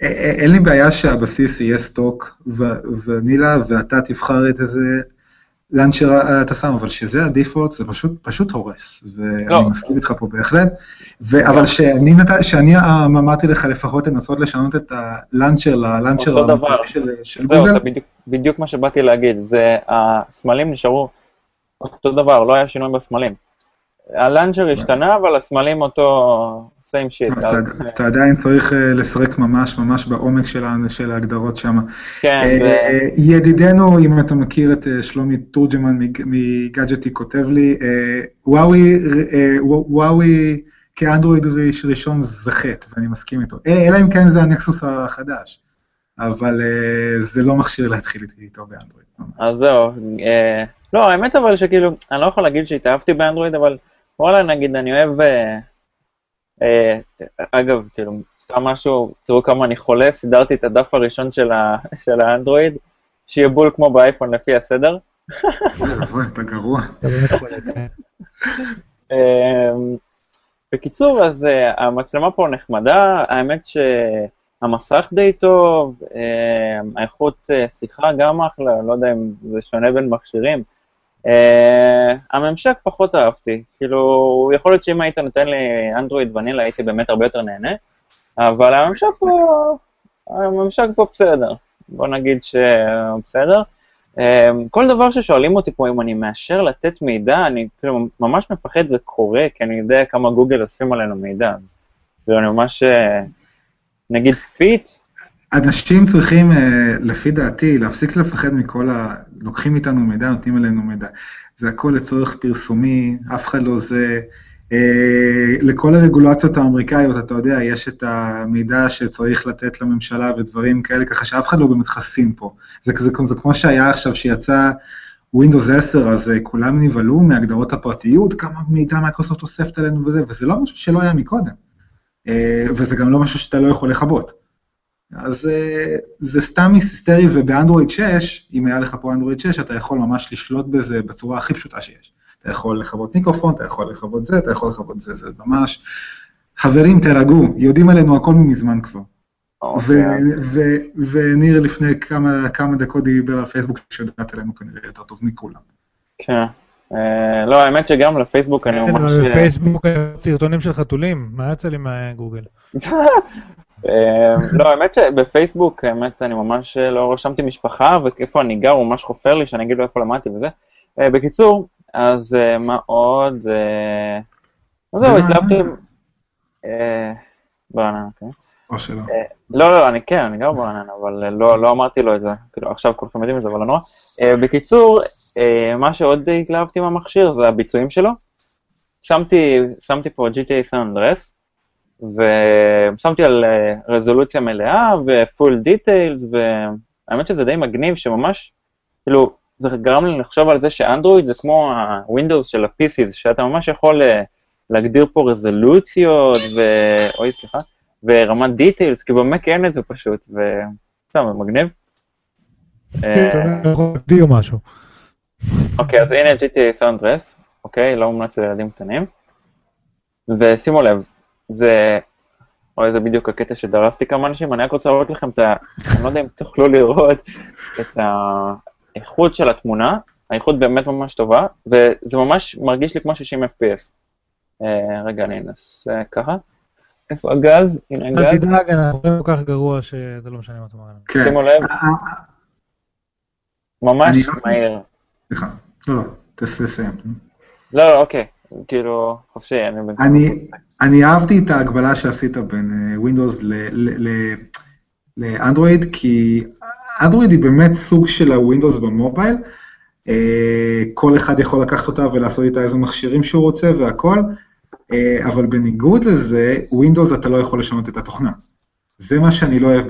אין לי בעיה שהבסיס יהיה סטוק ונילה, ואתה תבחר את איזה לאן שאתה שם, אבל שזה הדיפולט, זה פשוט הורס, ואני מסכים איתך פה בהחלט, אבל שאני אמרתי לך לפחות לנסות לשנות את הלאנצ'ר ללאנצ'ר של גוגל. זהו, בדיוק מה שבאתי להגיד, הסמלים נשארו אותו דבר, לא היה שינוי בסמלים. הלאנצ'ר השתנה, אבל הסמלים אותו same shit. אז אתה עדיין צריך לסרק ממש בעומק של ההגדרות שם. כן. ידידנו, אם אתה מכיר את שלומי תורג'מן מגאדג'טי, כותב לי, וואוי כאנדרואיד ראשון זכת, ואני מסכים איתו. אלא אם כן זה הנקסוס החדש, אבל זה לא מכשיר להתחיל איתו באנדרואיד. אז זהו. לא, האמת אבל שכאילו, אני לא יכול להגיד שהתאהבתי באנדרואיד, אבל וואלה, נגיד, אני אוהב, אגב, כאילו, סתם משהו, תראו כמה אני חולה, סידרתי את הדף הראשון של האנדרואיד, שיהיה בול כמו באייפון לפי הסדר. אוי, אתה גרוע. בקיצור, אז המצלמה פה נחמדה, האמת שהמסך די טוב, האיכות שיחה גם אחלה, לא יודע אם זה שונה בין מכשירים, הממשק פחות אהבתי, כאילו, יכול להיות שאם היית נותן לי אנדרואיד ונילה, הייתי באמת הרבה יותר נהנה, אבל הממשק פה בסדר, בוא נגיד שבסדר, כל דבר ששואלים אותי פה, אם אני מאשר לתת מידע, אני כאילו ממש מפחד וקורא, כי אני יודע כמה גוגל אוספים עלינו מידע, ואני ממש, נגיד פיט, אנשים צריכים, לפי דעתי, להפסיק לפחד מכל לוקחים איתנו מידע, נותנים עלינו מידע. זה הכל לצורך פרסומי, אף אחד לא זה. לכל הרגולציות האמריקאיות, אתה יודע, יש את המידע שצריך לתת לממשלה ודברים כאלה, ככה שאף אחד לא באמת חסין פה. זה כמו שהיה עכשיו שיצא Windows 10, אז כולם נבלו מהגדרות הפרטיות, כמה מידע מייקרוסופט אוספת עלינו וזה לא משהו שלא היה מקודם. וזה גם לא משהו שאתה לא יכול לחבות. אז זה סתם היסטרי, ובאנדרואיד 6, אם היה לך פה אנדרואיד 6, אתה יכול ממש לשלוט בזה בצורה הכי פשוטה שיש. אתה יכול לחבות מיקרופון, אתה יכול לחבות זה, אתה יכול לחבות זה, זה ממש. חברים, תרגעו, יודעים עלינו הכל מזמן כבר. וניר לפני כמה דקות דיבר על פייסבוק שיודעת עלינו כנראה יותר טוב מכולם. כן. לא, האמת שגם לפייסבוק אני ממש... פייסבוק סרטונים של חתולים, מה יצא לי מהגוגל? לא, האמת שבפייסבוק, האמת אני ממש לא רשמתי משפחה, ואיפה אני גר, הוא ממש חופר לי, שאני אגיד לו איפה למדתי וזה. בקיצור, אז מה עוד? זהו, התלבתי... ברעננה, כן? או שלא. לא, אני כן, אני גר ברעננה, אבל לא אמרתי לו את זה, כאילו עכשיו כולכם יודעים את זה, אבל לא נורא. בקיצור, מה שעוד התלהבתי מהמכשיר זה הביצועים שלו. שמתי פה GTA San Andreas, ושמתי על רזולוציה מלאה ופול דיטיילס, והאמת שזה די מגניב שממש, כאילו, זה גרם לי לחשוב על זה שאנדרואיד זה כמו הווינדוס של ה-PC, שאתה ממש יכול להגדיר פה רזולוציות ורמת דיטיילס, כי במק אין את זה פשוט, וסתם, זה מגניב. אתה יכול להגדיר או משהו. אוקיי, אז הנה GTA San Andreas, אוקיי, לא מומלץ לילדים קטנים, ושימו לב, זה, אוי, זה בדיוק הקטע שדרסתי כמה אנשים, אני רק רוצה לראות לכם את ה... אני לא יודע אם תוכלו לראות את האיכות של התמונה, האיכות באמת ממש טובה, וזה ממש מרגיש לי כמו 60 FPS. רגע, אני אנסה ככה. איפה הגז? הנה הגז. אל תדאג, אנחנו רואים כל כך גרוע שזה לא משנה מה אתה אומר. כן. שימו לב. ממש מהיר. סליחה, לא, תסיים. לא, אוקיי. כאילו, חופשי, אני אהבתי את ההגבלה שעשית בין Windows לאנדרואיד, כי אנדרואיד היא באמת סוג של ה-Windows במובייל, כל אחד יכול לקחת אותה ולעשות איתה איזה מכשירים שהוא רוצה והכל, אבל בניגוד לזה, Windows אתה לא יכול לשנות את התוכנה. זה מה שאני לא אוהב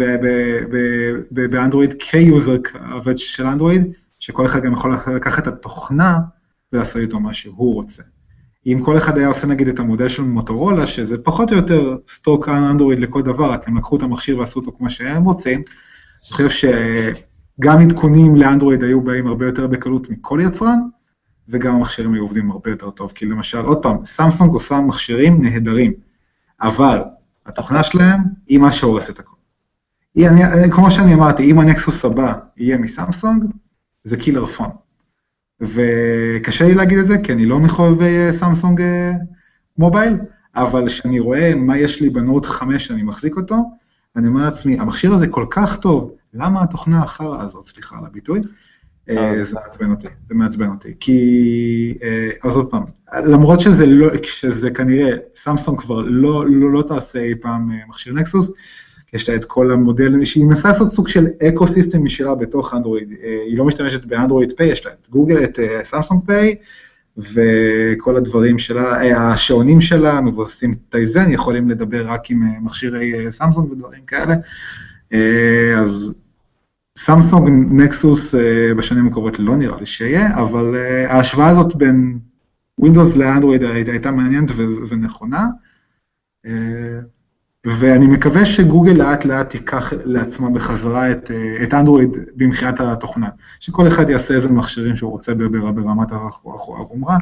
באנדרואיד, כיוזר כבד של אנדרואיד, שכל אחד גם יכול לקחת את התוכנה ולעשות איתו מה שהוא רוצה. אם כל אחד היה עושה נגיד את המודל של מוטורולה, שזה פחות או יותר סטוק אנדרואיד לכל דבר, רק הם לקחו את המכשיר ועשו אותו כמו שהם רוצים, אני חושב שגם עדכונים לאנדרואיד היו באים הרבה יותר בקלות מכל יצרן, וגם המכשירים היו עובדים הרבה יותר טוב, כי למשל, עוד פעם, סמסונג עושה מכשירים נהדרים, אבל התוכנה שלהם היא מה שהורס את הכל. כמו שאני אמרתי, אם הנקסוס הבא יהיה מסמסונג, זה קילר פון. וקשה לי להגיד את זה, כי אני לא מחויבי סמסונג מובייל, אבל כשאני רואה מה יש לי בנוט 5 שאני מחזיק אותו, אני אומר לעצמי, המכשיר הזה כל כך טוב, למה התוכנה האחרה הזאת, סליחה על הביטוי, זה מעצבן אותי, זה מעצבן אותי, כי, אז עוד פעם, למרות שזה כנראה, סמסונג כבר לא תעשה אי פעם מכשיר נקסוס, יש לה את כל המודל, שהיא מנסה לעשות סוג של אקו-סיסטם משלה בתוך אנדרואיד, היא לא משתמשת באנדרואיד פיי, יש לה את גוגל, את סמסונג פיי, וכל הדברים שלה, השעונים שלה, מבוססים טייזן, יכולים לדבר רק עם מכשירי סמסונג ודברים כאלה, אז סמסונג נקסוס בשנים הקרובות לא נראה לי שיהיה, אבל ההשוואה הזאת בין ווינדוס לאנדרואיד הייתה מעניינת ונכונה, ואני מקווה שגוגל לאט לאט תיקח לעצמה בחזרה את אנדרואיד במחיית התוכנה, שכל אחד יעשה איזה מכשירים שהוא רוצה ברמת הרומרה,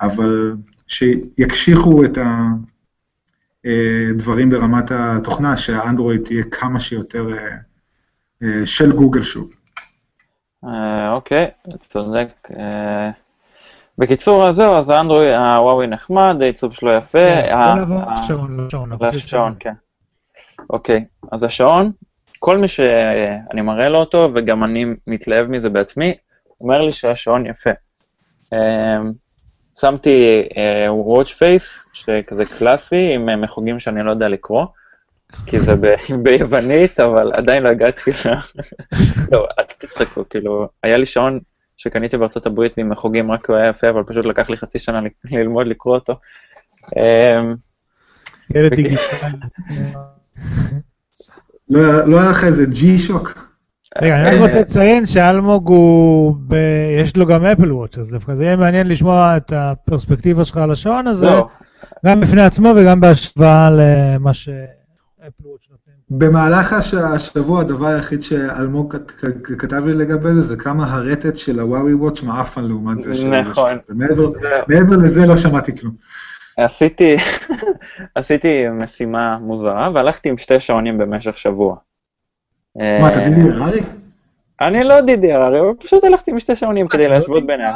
אבל שיקשיחו את הדברים ברמת התוכנה, שהאנדרואיד תהיה כמה שיותר של גוגל שוב. אוקיי, צודק. בקיצור, אז זהו, אז האנדרואיד, הוואוי נחמד, העיצוב שלו יפה. השעון. השעון, כן. אוקיי, אז השעון, כל מי שאני מראה לו אותו, וגם אני מתלהב מזה בעצמי, אומר לי שהשעון יפה. שמתי watch face, שכזה קלאסי, עם מחוגים שאני לא יודע לקרוא, כי זה ביוונית, אבל עדיין לא הגעתי לה. לא, אל תצחקו, כאילו, היה לי שעון שקניתי בארצות הברית עם מחוגים, רק הוא היה יפה, אבל פשוט לקח לי חצי שנה ללמוד לקרוא אותו. ילד דיגיטלי. לא היה לך איזה G-Shock? רגע, אני רוצה לציין שאלמוג יש לו גם אפל וואץ', אז דווקא זה יהיה מעניין לשמוע את הפרספקטיבה שלך על השעון הזה, גם בפני עצמו וגם בהשוואה למה ש... במהלך השבוע הדבר היחיד שאלמוג כתב לי לגבי זה, זה כמה הרטט של הוואוי וואץ' מעפן לעומת זה. נכון. מעבר לזה לא שמעתי כלום. עשיתי משימה מוזרה, והלכתי עם שתי שעונים במשך שבוע. מה, אתה DDR? אני לא DDR, אבל פשוט הלכתי עם שתי שעונים כדי להשוות ביניהם.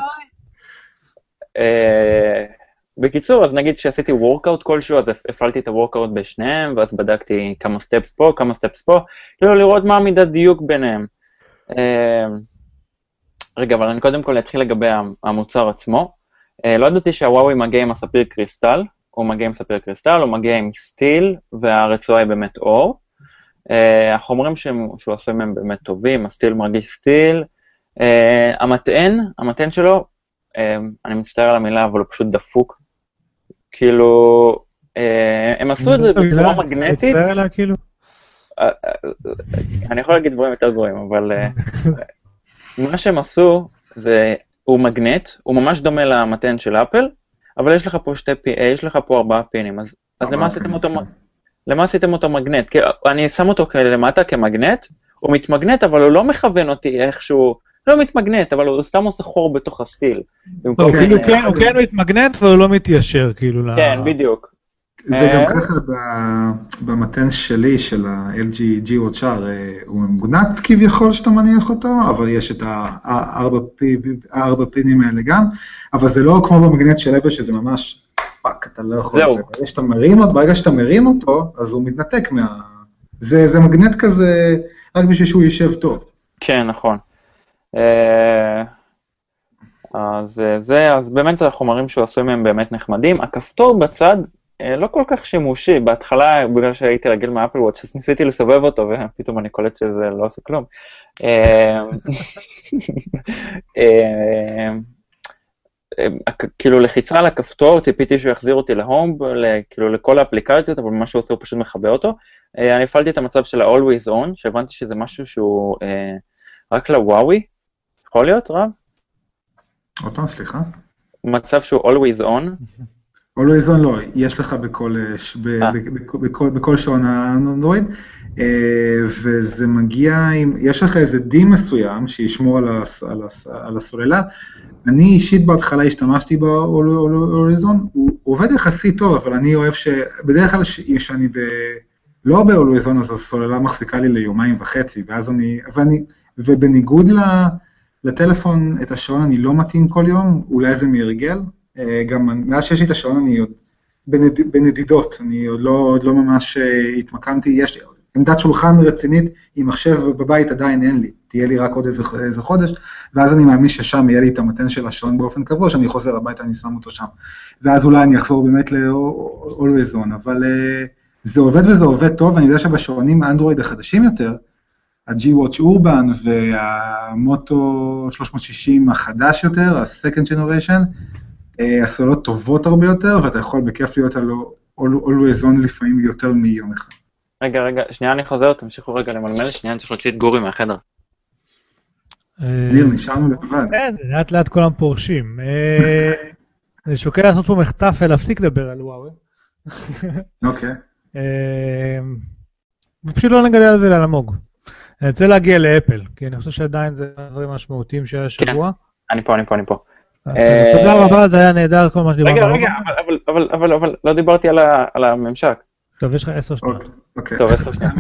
בקיצור, אז נגיד שעשיתי וורקאוט כלשהו, אז הפעלתי את הוורקאוט בשניהם, ואז בדקתי כמה סטפס פה, כמה סטפס פה, כאילו לראות מה המידת דיוק ביניהם. רגע, אבל אני קודם כל אתחיל לגבי המוצר עצמו. לא ידעתי שהוואוי מגיע עם הספיר קריסטל, הוא מגיע עם ספיר קריסטל, הוא מגיע עם סטיל, והרצועה היא באמת אור. החומרים שהוא עושה מהם באמת טובים, הסטיל מרגיש סטיל. המטען שלו, אני מצטער על המילה, אבל הוא פשוט דפוק. כאילו, הם עשו את זה בצורה מגנטית. אני יכול להגיד דברים יותר גרועים, אבל מה שהם עשו, הוא מגנט, הוא ממש דומה למתן של אפל, אבל יש לך פה יש לך פה 4 פינים, אז למה עשיתם אותו מגנט? אני שם אותו למטה כמגנט, הוא מתמגנט, אבל הוא לא מכוון אותי איכשהו, לא מתמגנט, אבל הוא סתם עושה חור בתוך הסטיל. הוא כן מתמגנט, והוא לא מתיישר, כאילו. כן, בדיוק. זה גם ככה במתן שלי, של ה-LG G-Watch, הוא ממגנט כביכול שאתה מניח אותו, אבל יש את ה4 פינים האלה גם, אבל זה לא כמו במגנט של אפל, שזה ממש פאק, אתה לא יכול... זהו. ברגע שאתה מרים אותו, אז הוא מתנתק מה... זה מגנט כזה, רק בשביל שהוא יישב טוב. כן, נכון. אז באמת החומרים שעשויים הם באמת נחמדים. הכפתור בצד לא כל כך שימושי, בהתחלה בגלל שהייתי רגיל מהאפל וואץ' ניסיתי לסובב אותו ופתאום אני קולט שזה לא עושה כלום. כאילו לחיצה על הכפתור, ציפיתי שהוא יחזיר אותי להום, כאילו לכל האפליקציות, אבל מה שהוא עושה הוא פשוט מחבא אותו. אני הפעלתי את המצב של ה-Always On, שהבנתי שזה משהו שהוא רק לוואוי. יכול להיות, רב? עוד פעם, סליחה. מצב שהוא always on? always on לא, יש לך בכל שעון האנדרואיד, וזה מגיע עם, יש לך איזה D מסוים שישמור על הסוללה, אני אישית בהתחלה השתמשתי ב-always on, הוא עובד יחסית טוב, אבל אני אוהב שבדרך כלל שאני לא ב-always on, אז הסוללה מחזיקה לי ליומיים וחצי, ואז אני, ובניגוד לטלפון את השעון אני לא מתאים כל יום, אולי זה מרגל, גם מאז שיש לי את השעון אני עוד בנדידות, אני עוד לא ממש התמקנתי, יש לי עמדת שולחן רצינית עם מחשב בבית עדיין אין לי, תהיה לי רק עוד איזה חודש, ואז אני מאמין ששם יהיה לי את המתן של השעון באופן קבוע, שאני חוזר הביתה אני שם אותו שם, ואז אולי אני אחזור באמת ל-always on, אבל זה עובד וזה עובד טוב, אני יודע שבשעונים האנדרואיד החדשים יותר, ה-G-Watch Urban והמוטו 360 החדש יותר, ה-Second Generation, הסוללות טובות הרבה יותר, ואתה יכול בכיף להיות על always on לפעמים יותר מיום אחד. רגע, שנייה אני חוזר, תמשיכו רגע למלמל, שנייה אני צריך להוציא את גורי מהחדר. ניר, נשארנו לבד. כן, לאט כולם פורשים. אני שוקל לעשות פה מחטף ולהפסיק לדבר על וואוי. אוקיי. ופשוט לא נגדל על זה ללמוג. אני רוצה להגיע לאפל, כי אני חושב שעדיין זה הדברים המשמעותיים שהיה השבוע. אני פה. תודה רבה, זה היה נהדר כל מה שדיברנו. רגע, אבל לא דיברתי על הממשק. טוב, יש לך 10 שניות. טוב, 10 שניות.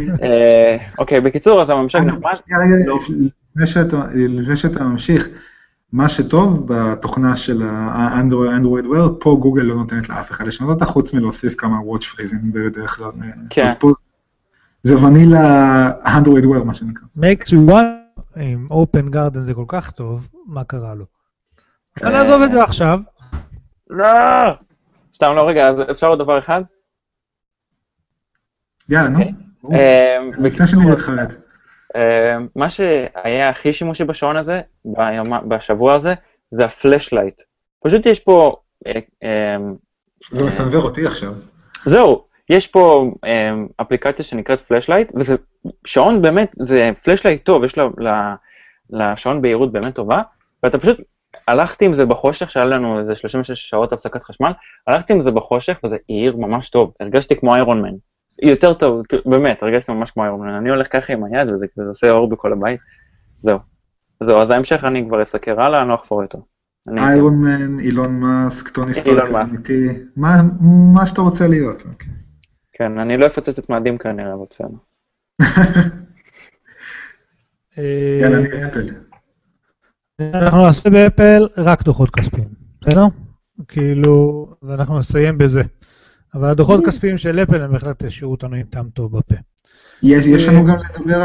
אוקיי, בקיצור, אז הממשק נחמד. לפני שאתה ממשיך, מה שטוב בתוכנה של האנדרואיד וויר, פה גוגל לא נותנת לאף אחד לשנות אותה, חוץ מלהוסיף כמה וואץ' פריזים בדרך כלל. כן. זה ונילה אנדרואיד וויר, מה שנקרא. Make to one עם אופן גארדן זה כל כך טוב, מה קרה לו? אתה נעזוב את זה עכשיו. לא! סתם לא, רגע, אז אפשר עוד דבר אחד? יאללה, נו. בקצת שאני מתחלט. מה שהיה הכי שימושי בשעון הזה, בשבוע הזה, זה הפלאשלייט. פשוט יש פה... זה מסנבר אותי עכשיו. זהו, יש פה אפליקציה שנקראת פלאשלייט, וזה שעון באמת, זה פלאשלייט טוב, יש לשעון בהירות באמת טובה, ואתה פשוט... הלכתי עם זה בחושך, שהיה לנו איזה 36 שעות הפסקת חשמל, הלכתי עם זה בחושך, וזה עיר ממש טוב, הרגשתי כמו איירון מן, יותר טוב, באמת, הרגשתי ממש כמו איירון מן, אני הולך ככה עם היד, וזה עושה אור בכל הבית, זהו, אז ההמשך אני כבר אסקר הלאה, אני לא אחפור יותר. איירון מן, אילון מאסק, טוני סטארק, מה שאתה רוצה להיות. כן, אני לא אפוצץ את מאדים כנראה, אבל בסדר. יאללה, אני אפל. אנחנו נעשה באפל רק דוחות כספיים, בסדר? כאילו, ואנחנו נסיים בזה. אבל הדוחות כספיים של אפל הם בהחלט השאירו אותנו עם טעם טוב בפה. יש לנו גם לדבר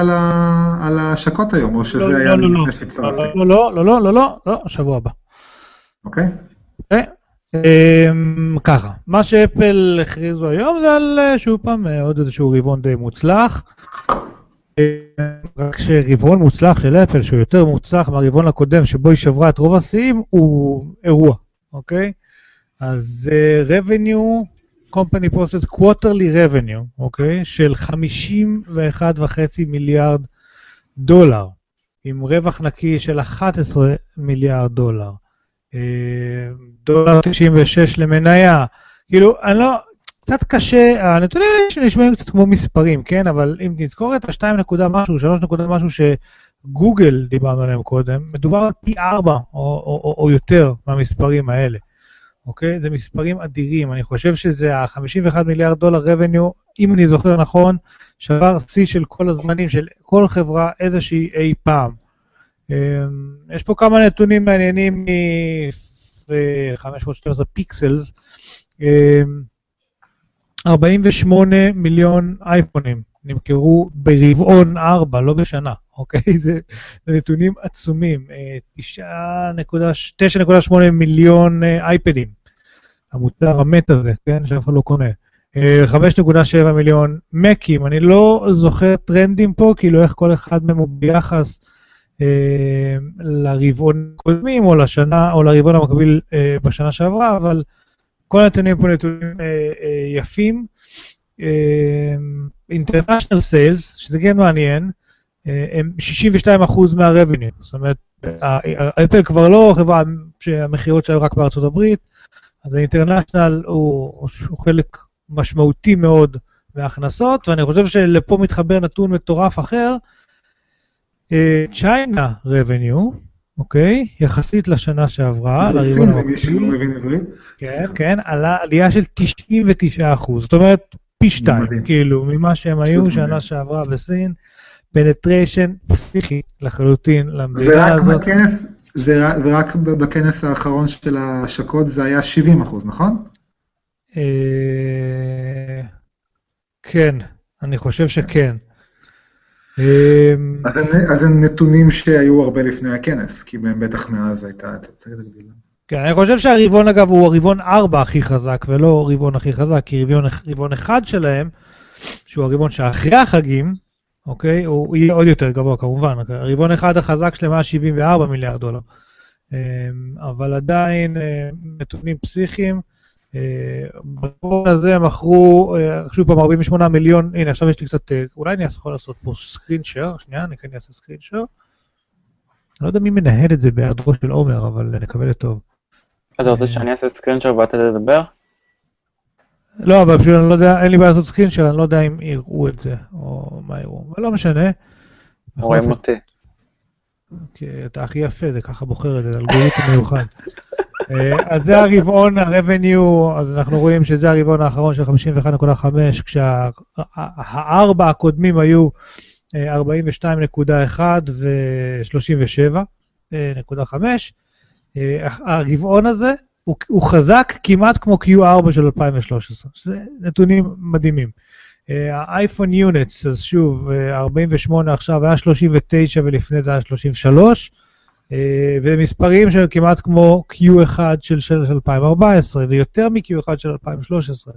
על השקות היום, או שזה היה לפני שצטרפתי? לא, שבוע הבא. אוקיי. ככה, מה שאפל הכריזו היום זה על שוב פעם עוד איזשהו רבעון די מוצלח. רק שרבעון מוצלח של אפל, שהוא יותר מוצלח מהרבעון הקודם, שבו היא שברה את רוב השיאים, הוא אירוע, אוקיי? אז revenue, company posted quarterly revenue, אוקיי? של 51.5 מיליארד דולר, עם רווח נקי של 11 מיליארד דולר, דולר 96 למניה, כאילו, אני לא... קצת קשה, הנתונים שנשמעים קצת כמו מספרים, כן, אבל אם נזכור את ה-2.משהו, 3.משהו שגוגל דיברנו עליהם קודם, מדובר על פי 4 או יותר מהמספרים האלה, אוקיי? זה מספרים אדירים, אני חושב שזה ה-51 מיליארד דולר רבניו, אם אני זוכר נכון, שבר שיא של כל הזמנים, של כל חברה איזושהי אי פעם. יש פה כמה נתונים מעניינים מ-512 פיקסלס, 48 מיליון אייפונים נמכרו ברבעון 4, לא בשנה, אוקיי? זה נתונים עצומים, 9.8 מיליון אייפדים, המוצר המת הזה, כן? שאף אחד לא קונה. 5.7 מיליון מקים, אני לא זוכר טרנדים פה, כאילו איך כל אחד מהם הוא ביחס לרבעון קודמים או לשנה, או לרבעון המקביל בשנה שעברה, אבל... כל הנתונים פה נתונים יפים, International Sales, שזה כן מעניין, הם 62% מהרבניו, זאת אומרת אפל כבר לא חברה שהמחירות שהיו רק בארצות הברית, אז האינטרנשנל הוא חלק משמעותי מאוד מההכנסות, ואני חושב שלפה מתחבר נתון מטורף אחר, צ'יינה רבניו, אוקיי, יחסית לשנה שעברה, לרבעון העברי, כן, עלייה של 99%, זאת אומרת פי 2, כאילו, ממה שהם היו שנה שעברה בסין, פנטריישן פסיכי לחלוטין למדינה הזאת. ורק בכנס האחרון של השקות זה היה 70%, נכון? כן, אני חושב שכן. אז הם נתונים שהיו הרבה לפני הכנס, כי בטח מאז הייתה... כן, אני חושב שהריבון אגב הוא הריבון 4 הכי חזק, ולא ריבון הכי חזק, כי ריבון 1 שלהם, שהוא הריבון שאחרי החגים, אוקיי, הוא יהיה עוד יותר גבוה כמובן, הריבון 1 החזק שלהם היה 74 מיליארד דולר, אבל עדיין נתונים פסיכיים, ברבעון הזה מכרו, שוב פעם 48 מיליון, הנה עכשיו יש לי קצת, אולי אני יכול לעשות פה סקרין שייר, שנייה, אני כן אעשה סקרין שייר, אני לא יודע מי מנהל את זה בהיעדרו של עומר, אבל נקבל את טוב. אתה רוצה שאני אעשה סקרין שייר ואתה תדבר? לא, אבל פשוט אני לא יודע, אין לי בעיה לעשות סקרין שייר, אני לא יודע אם יראו את זה, או מה יראו, אבל לא משנה. רואים אותי. כי אתה הכי יפה, זה ככה בוחר את זה, אלגוריתם מיוחד. אז זה הרבעון, הרבניו, אז אנחנו רואים שזה הרבעון האחרון של 51.5, כשהארבע הקודמים היו 42.1 ו-37.5, הרבעון הזה הוא חזק כמעט כמו Q4 של 2013, זה נתונים מדהימים. האייפון יוניטס, אז שוב, 48 עכשיו, היה 39 ולפני זה היה 33, ומספרים שהם כמעט כמו Q1 של 2014, ויותר מ-Q1 של 2013.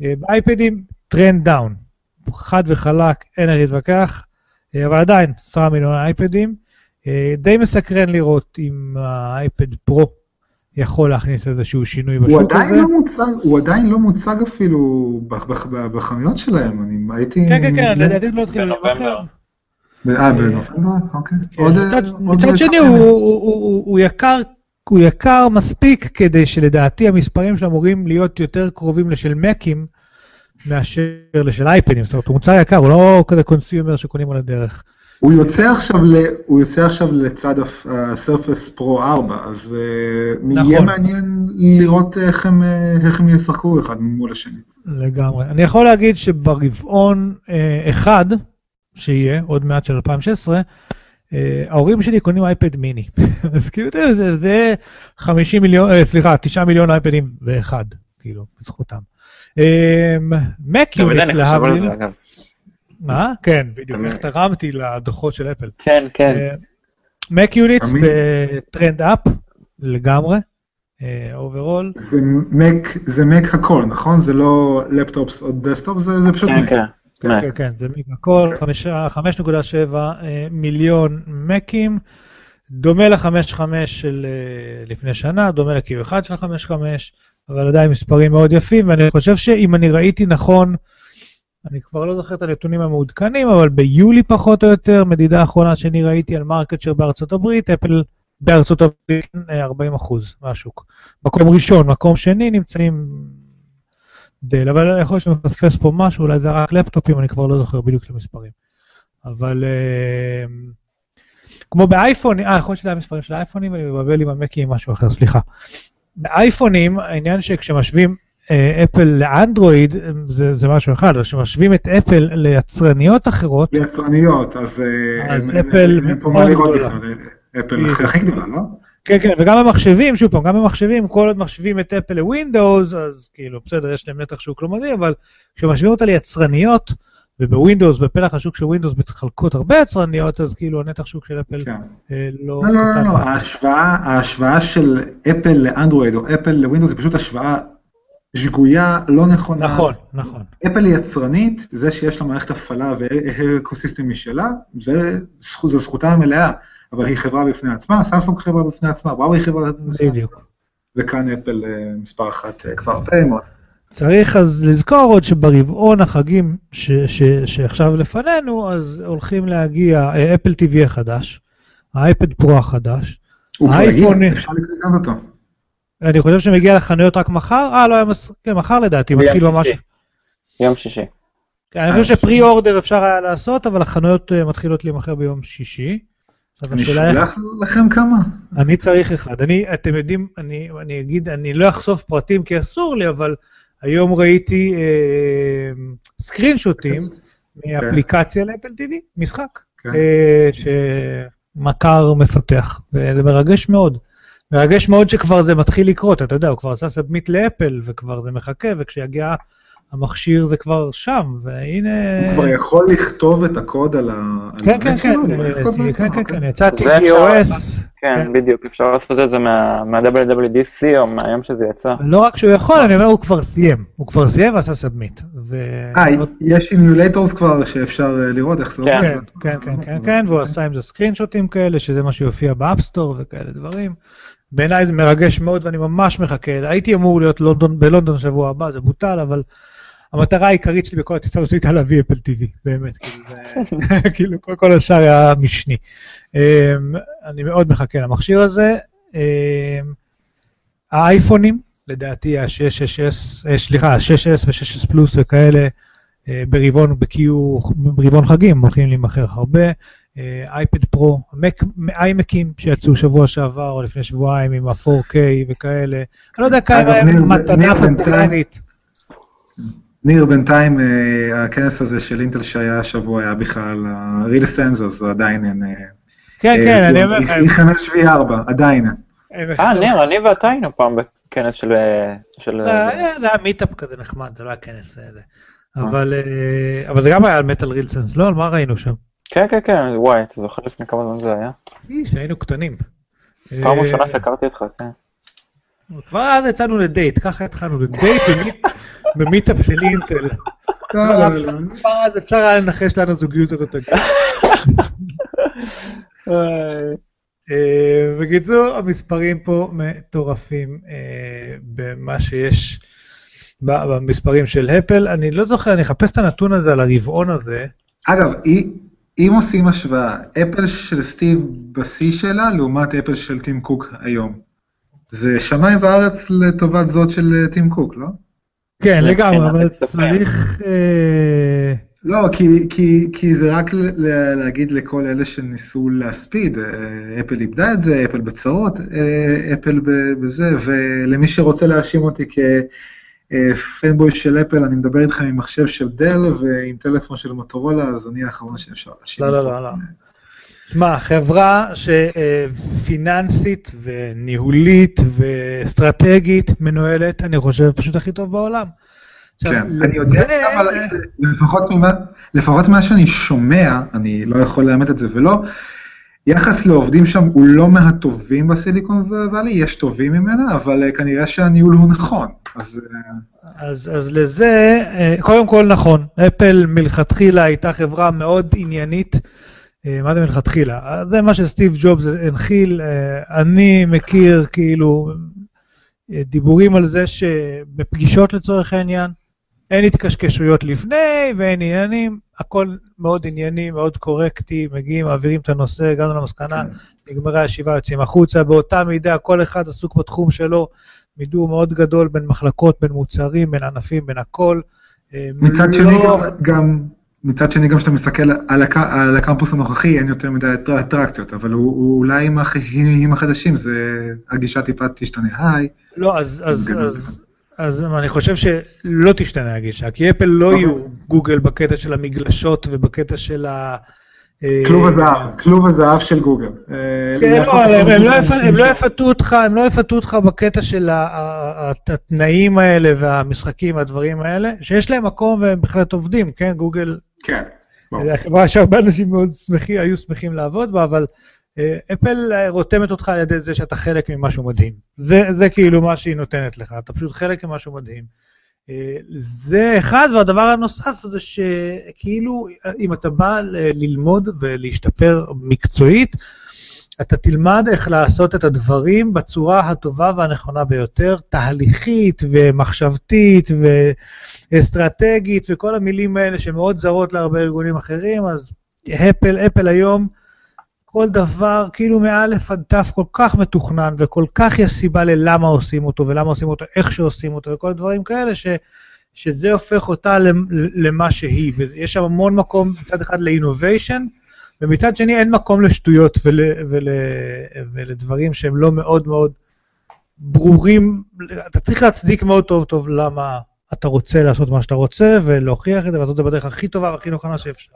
באייפדים, טרנד דאון, חד וחלק, אין להתווכח, אבל עדיין 10 מיליון אייפדים, די מסקרן לראות אם האייפד פרו יכול להכניס איזשהו שינוי בשוק הזה. הוא עדיין לא מוצג אפילו בחנויות שלהם, אני הייתי... כן, כן, כן, אני עדיין לא התחיל לבחר. בנובמבר, אוקיי. מצד שני, הוא יקר מספיק כדי שלדעתי המספרים שלהם אמורים להיות יותר קרובים לשל מקים, מאשר לשל אייפדים, זאת אומרת, הוא מוצר יקר, הוא לא כזה קונסיומר שקונים על הדרך. הוא יוצא עכשיו לצד ה-Surface Pro 4, אז יהיה מעניין לראות איך הם ישחקו אחד מול השני. לגמרי. אני יכול להגיד שברבעון אחד, שיהיה עוד מעט של 2016, ההורים שלי קונים אייפד מיני. אז כאילו, זה 50 מיליון, סליחה, 9 מיליון אייפדים באחד, כאילו, בזכותם. מקים להבדיל. אני חושב על זה, אגב. מה? כן, בדיוק, תרמתי לדוחות של אפל. כן, כן. Mac Units בטרנד אפ, לגמרי, אוברול. זה Mac הכל, נכון? זה לא לפטופס או דסטופס, זה פשוט Mac. כן, כן, זה Mac הכל, 5.7 מיליון Mac'ים, דומה ל-5.5 של לפני שנה, דומה ל-Q1 של 5.5, אבל עדיין מספרים מאוד יפים, ואני חושב שאם אני ראיתי נכון, אני כבר לא זוכר את הנתונים המעודכנים, אבל ביולי פחות או יותר, מדידה האחרונה שאני ראיתי על מרקט שייר בארצות הברית, אפל בארצות הברית 40% מהשוק. מקום ראשון, מקום שני, נמצאים דל, אבל יכול להיות שמפספס פה משהו, אולי זה רק לפטופים, אני כבר לא זוכר בדיוק למספרים. אבל כמו באייפונים, יכול להיות שזה המספרים של האייפונים, אני מבבל עם המקים משהו אחר, סליחה. באייפונים, העניין שכשמשווים, אפל לאנדרואיד, זה משהו אחד, כשמשווים את אפל ליצרניות אחרות, ליצרניות, אז אפל מאוד גדולה. אפל הכי גדולה, לא? כן, כן, וגם במחשבים, שוב פעם, גם במחשבים, כל עוד מחשבים את אפל לווינדאוס, אז כאילו, בסדר, יש להם נתח שוק לא מדהים, אבל כשמשווים אותה ליצרניות, ובווינדאוס, בפלח השוק של ווינדאוס מתחלקות הרבה יצרניות, אז כאילו הנתח שוק של אפל לא... לא, לא, לא, ההשוואה של אפל לאנדרואיד או אפל לווינדאוס זה פשוט השוואה שגויה לא נכונה. נכון, נכון. אפל יצרנית, זה שיש לה מערכת הפעלה ואקוסיסטם משלה, זה זכותה המלאה, אבל היא חברה בפני עצמה, סמסונג חברה בפני עצמה, וואו היא חברה בפני עצמה. וכאן אפל מספר אחת כבר הרבה מאוד. צריך אז לזכור עוד שברבעון החגים שעכשיו לפנינו, אז הולכים להגיע אפל TV החדש, האייפד פרו החדש, האייפון, אני חושב שמגיע לחנויות רק מחר, לא היה מחר לדעתי, מתחיל ממש, יום שישי. אני חושב שפרי אורדר אפשר היה לעשות, אבל החנויות מתחילות להימחר ביום שישי. אני שלח לכם כמה? אני צריך אחד. אתם יודעים, אני אגיד, אני לא אחשוף פרטים כי אסור לי, אבל היום ראיתי סקרינשוטים מאפליקציה לאפל TV, משחק, שמכר מפתח, וזה מרגש מאוד. מרגש מאוד שכבר זה מתחיל לקרות, אתה יודע, הוא כבר עשה סאבמיט לאפל, וכבר זה מחכה, וכשיגיע המכשיר זה כבר שם, והנה... הוא כבר יכול לכתוב את הקוד על ה... כן, יצאתי EOS. כן, בדיוק, אפשר לעשות את זה מה-WWDC, או מהיום שזה יצא. לא רק שהוא יכול, אני אומר, הוא כבר סיים ועשה סאבמיט. יש אימיולייטורס כבר שאפשר לראות איך זה עובד. כן, והוא עשה עם זה סקרינשוטים כאלה, שזה מה שיופיע באפסטור וכאלה דברים. בעיניי זה מרגש מאוד, ואני ממש מחכה. הייתי אמור להיות בלונדון שבוע הבא, זה בוטל, אבל... המטרה העיקרית שלי בכל הטיסה הייתה להביא אפל TV, באמת, כאילו כל השאר היה משני. אני מאוד מחכה למכשיר הזה. האייפונים, לדעתי ה-6S ו-6S פלוס וכאלה, ברבעון חגים, הולכים להימכר הרבה. אייפד פרו, איימקים שיצאו שבוע שעבר או לפני שבועיים עם ה-4K וכאלה. אני לא יודע כמה מתנה פנטרנית. ניר, בינתיים הכנס הזה של אינטל שהיה השבוע היה בכלל ריל סנס, אז עדיין אין... כן, אני אומר... היא 5V4, עדיין. ניר, אני ואתה היינו פעם בכנס של... זה היה מיטאפ כזה נחמד, זה לא היה כנס הזה. אבל זה גם היה על מטל ריל סנס, לא? על מה ראינו שם? כן, וואי, אתה זוכר לפני כמה זמן זה היה? שהיינו קטנים. פעם ראשונה שהכרתי אותך, כן. כבר אז יצאנו לדייט, ככה התחלנו לדייט במיטאפ של אינטל. כבר אז אפשר היה לנחש לאן הזוגיות הזאת הגיעה. בקיצור, המספרים פה מטורפים במה שיש במספרים של אפל. אני לא זוכר, אני אחפש את הנתון הזה על הרבעון הזה. אגב, אם עושים השוואה, אפל של סטיב בסי שלה לעומת אפל של טים קוק היום. זה שמיים וארץ לטובת זאת של טים קוק, לא? כן, לגמרי, אבל צריך... לא, כי זה רק להגיד לכל אלה שניסו להספיד, אפל איבדה את זה, אפל בצרות, אפל בזה, ולמי שרוצה להאשים אותי כפנבוי של אפל, אני מדבר איתך עם מחשב של דל ועם טלפון של מוטורולה, אז אני האחרון שאפשר להאשים אותי. לא. מה, חברה שפיננסית וניהולית ואסטרטגית מנוהלת, אני חושב, פשוט הכי טוב בעולם. כן, אני יודע גם על זה, לפחות מה שאני שומע, אני לא יכול לאמת את זה ולא, יחס לעובדים שם הוא לא מהטובים בסיליקון ואלי, יש טובים ממנה, אבל כנראה שהניהול הוא נכון. אז לזה, קודם כל נכון, אפל מלכתחילה הייתה חברה מאוד עניינית, מה זה מלכתחילה? זה מה שסטיב ג'ובס הנחיל, אני מכיר כאילו דיבורים על זה שבפגישות לצורך העניין, אין התקשקשויות לפני ואין עניינים, הכל מאוד ענייני, מאוד קורקטי, מגיעים, מעבירים את הנושא, הגענו למסקנה, נגמרה הישיבה, יוצאים החוצה, באותה מידה כל אחד עסוק בתחום שלו, מידור מאוד גדול בין מחלקות, בין מוצרים, בין ענפים, בין הכל. מצד שני גם... מצד שני גם שאתה מסתכל על הקמפוס הנוכחי, אין יותר מדי אטרקציות, אבל אולי עם החדשים, זה הגישה טיפה תשתנה, היי. לא, אז אני חושב שלא תשתנה הגישה, כי אפל לא יהיו גוגל בקטע של המגלשות ובקטע של ה... כלוב הזהב של גוגל. הם לא יפתו אותך בקטע של התנאים האלה והמשחקים, הדברים האלה, שיש להם מקום והם בהחלט עובדים, כן, גוגל. כן. החברה שהרבה אנשים מאוד שמחים, היו שמחים לעבוד בה, אבל אפל רותמת אותך על ידי זה שאתה חלק ממשהו מדהים. זה כאילו מה שהיא נותנת לך, אתה פשוט חלק ממשהו מדהים. זה אחד, והדבר הנוסף זה שכאילו אם אתה בא ללמוד ולהשתפר מקצועית, אתה תלמד איך לעשות את הדברים בצורה הטובה והנכונה ביותר, תהליכית ומחשבתית ואסטרטגית וכל המילים האלה שמאוד זרות להרבה ארגונים אחרים, אז אפל היום כל דבר, כאילו מאלף עד תף, כל כך מתוכנן, וכל כך יש סיבה ללמה עושים אותו, ולמה עושים אותו, איך שעושים אותו, וכל הדברים כאלה, שזה הופך אותה למה שהיא, ויש שם המון מקום, מצד אחד לאינוביישן, ומצד שני אין מקום לשטויות, ולדברים שהם לא מאוד מאוד ברורים, אתה צריך להצדיק מאוד טוב טוב למה אתה רוצה לעשות מה שאתה רוצה, ולהוכיח את זה, ולעשות את זה בדרך הכי טובה, והכי נכונה שאפשר.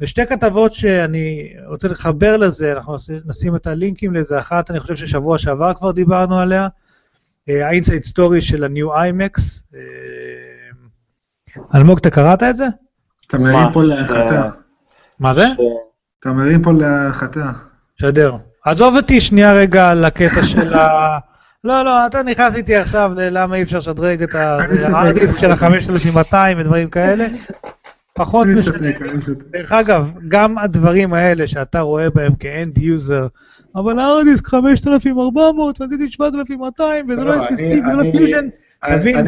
ושתי כתבות שאני רוצה לחבר לזה, אנחנו נשים את הלינקים לזה, אחת אני חושב ששבוע שעבר כבר דיברנו עליה, ה-Inside Story של ה-New IMAX, אלמוג, אתה קראת את זה? אתה מרים פה להחתה. מה זה? אתה מרים פה להחתה. שדר. עזוב אותי שנייה רגע על הקטע של ה... לא, לא, אתה נכנס איתי עכשיו ללמה אי אפשר שדרג את הארדיסק של ה-5200 ודברים כאלה. פחות משנה, דרך אגב, גם הדברים האלה שאתה רואה בהם כאנד יוזר, אבל הארדיסק 5400, ונתתי 7200, וזה לא SSD, זה לא פיוז'ן, תבין,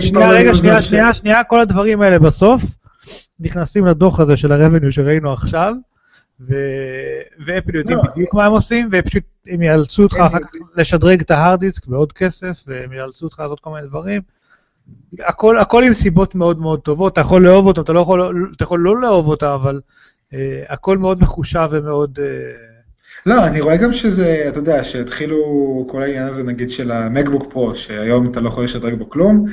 שנייה, כל הדברים האלה בסוף, נכנסים לדוח הזה של הרבניו שראינו עכשיו, ואפל יודעים בדיוק מה הם עושים, ופשוט הם יאלצו אותך אחר כך לשדרג את ההרדיסק בעוד כסף, והם יאלצו אותך לעשות כל מיני דברים, הכל עם סיבות מאוד מאוד טובות, אתה יכול לאהוב אותם, אתה יכול לא לאהוב אותם, אבל הכל מאוד מחושב ומאוד... לא, אני רואה גם שזה, אתה יודע, שהתחילו כל העניין הזה, נגיד של המקבוק פרו, שהיום אתה לא יכול לשדרג בו כלום,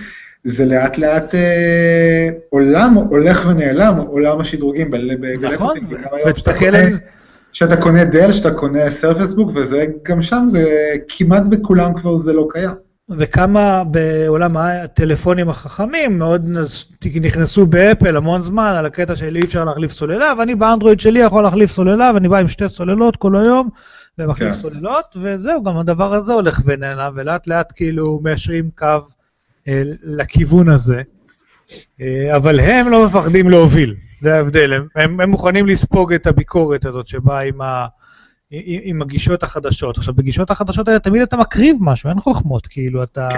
זה לאט לאט עולם הולך ונעלם, עולם השדרוגים. נכון, שאתה קונה דל, שאתה קונה סרפסבוק, וזה גם שם, זה כמעט בכולם כבר זה לא קיים. וכמה בעולם הטלפונים החכמים מאוד נכנסו באפל המון זמן על הקטע שלי אי אפשר להחליף סוללה, ואני באנדרואיד שלי יכול להחליף סוללה, ואני בא עם שתי סוללות כל היום, ומחליף סוללות, וזהו, גם הדבר הזה הולך ונעלם, ולאט לאט כאילו מיישרים קו לכיוון הזה, אבל הם לא מפחדים להוביל, זה ההבדל, הם מוכנים לספוג את הביקורת הזאת שבאה עם הגישות החדשות. עכשיו, בגישות החדשות האלה תמיד אתה מקריב משהו, אין חוכמות, כאילו אתה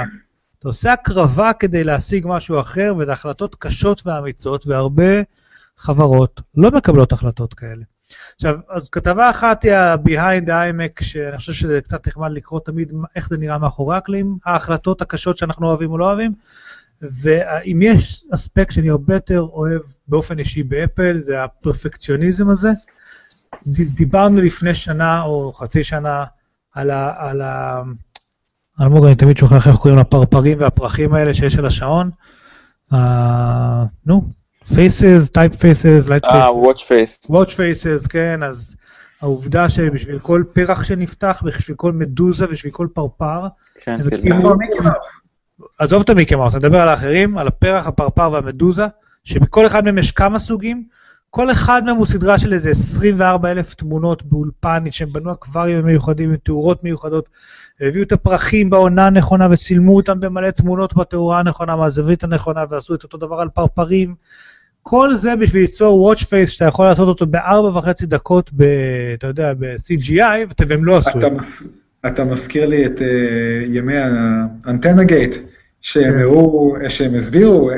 עושה הקרבה כדי להשיג משהו אחר, וזה החלטות קשות ואמיצות, והרבה חברות לא מקבלות החלטות כאלה. עכשיו, אז כתבה אחת היא ה-Behind IMAX, שאני חושב שזה קצת נחמד לקרוא תמיד איך זה נראה מאחורי הקלעים, ההחלטות הקשות שאנחנו אוהבים או לא אוהבים, ואם יש אספקט שאני הרבה יותר אוהב באופן אישי באפל, זה הפרפקציוניזם הזה, דיברנו לפני שנה או חצי שנה על אלמוג, אני תמיד שוכח איך קוראים לפרפרים והפרחים האלה שיש על השעון. נו, faces, type faces, light faces. watch face. watch faces, כן, אז העובדה שבשביל כל פרח שנפתח, בשביל כל מדוזה, בשביל כל פרפר, זה כאילו... עזוב את המיקי מאוס, נדבר על האחרים, על הפרח, הפרפר והמדוזה, שבכל אחד מהם יש כמה סוגים, כל אחד מהם הוא סדרה של איזה 24,000 תמונות באולפן, שהם בנו אקווריומים מיוחדים עם תאורות מיוחדות, הביאו את הפרחים בעונה הנכונה וצילמו אותם במלא תמונות בתאורה הנכונה, מהזווית הנכונה, ועשו את אותו דבר על פרפרים. כל זה בשביל ליצור watch face שאתה יכול לעשות אותו ב4.5 דקות, אתה יודע, ב-CGI, והם לא עשו. אתה מזכיר לי את ימי האנטנה גייט. שהם הסבירו,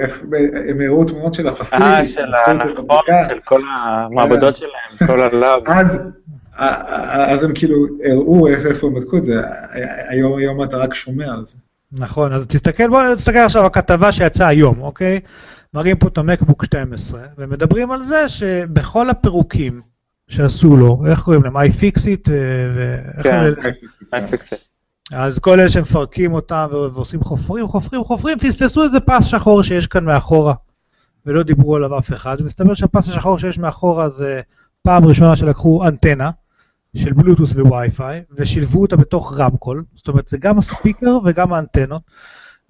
הם הראו תמונות של הפסיל. של הנחבון, של כל המעבדות שלהם, כל הלב. אז הם כאילו הראו איפה הם בדקו את זה, היום אתה רק שומע על זה. נכון, אז תסתכל, בואו תסתכל עכשיו הכתבה שיצאה היום, אוקיי? מראים פה את המקבוק 12, ומדברים על זה שבכל הפירוקים שעשו לו, איך קוראים להם, iFixit? כן, iFixit. אז כל אלה שמפרקים אותם ועושים חופרים, פספסו איזה פס שחור שיש כאן מאחורה, ולא דיברו עליו אף אחד, ומסתבר שהפס השחור שיש מאחורה זה פעם ראשונה שלקחו אנטנה, של בלוטוס ווי-פיי, ושילבו אותה בתוך רמקול, זאת אומרת זה גם הספיקר וגם האנטנות,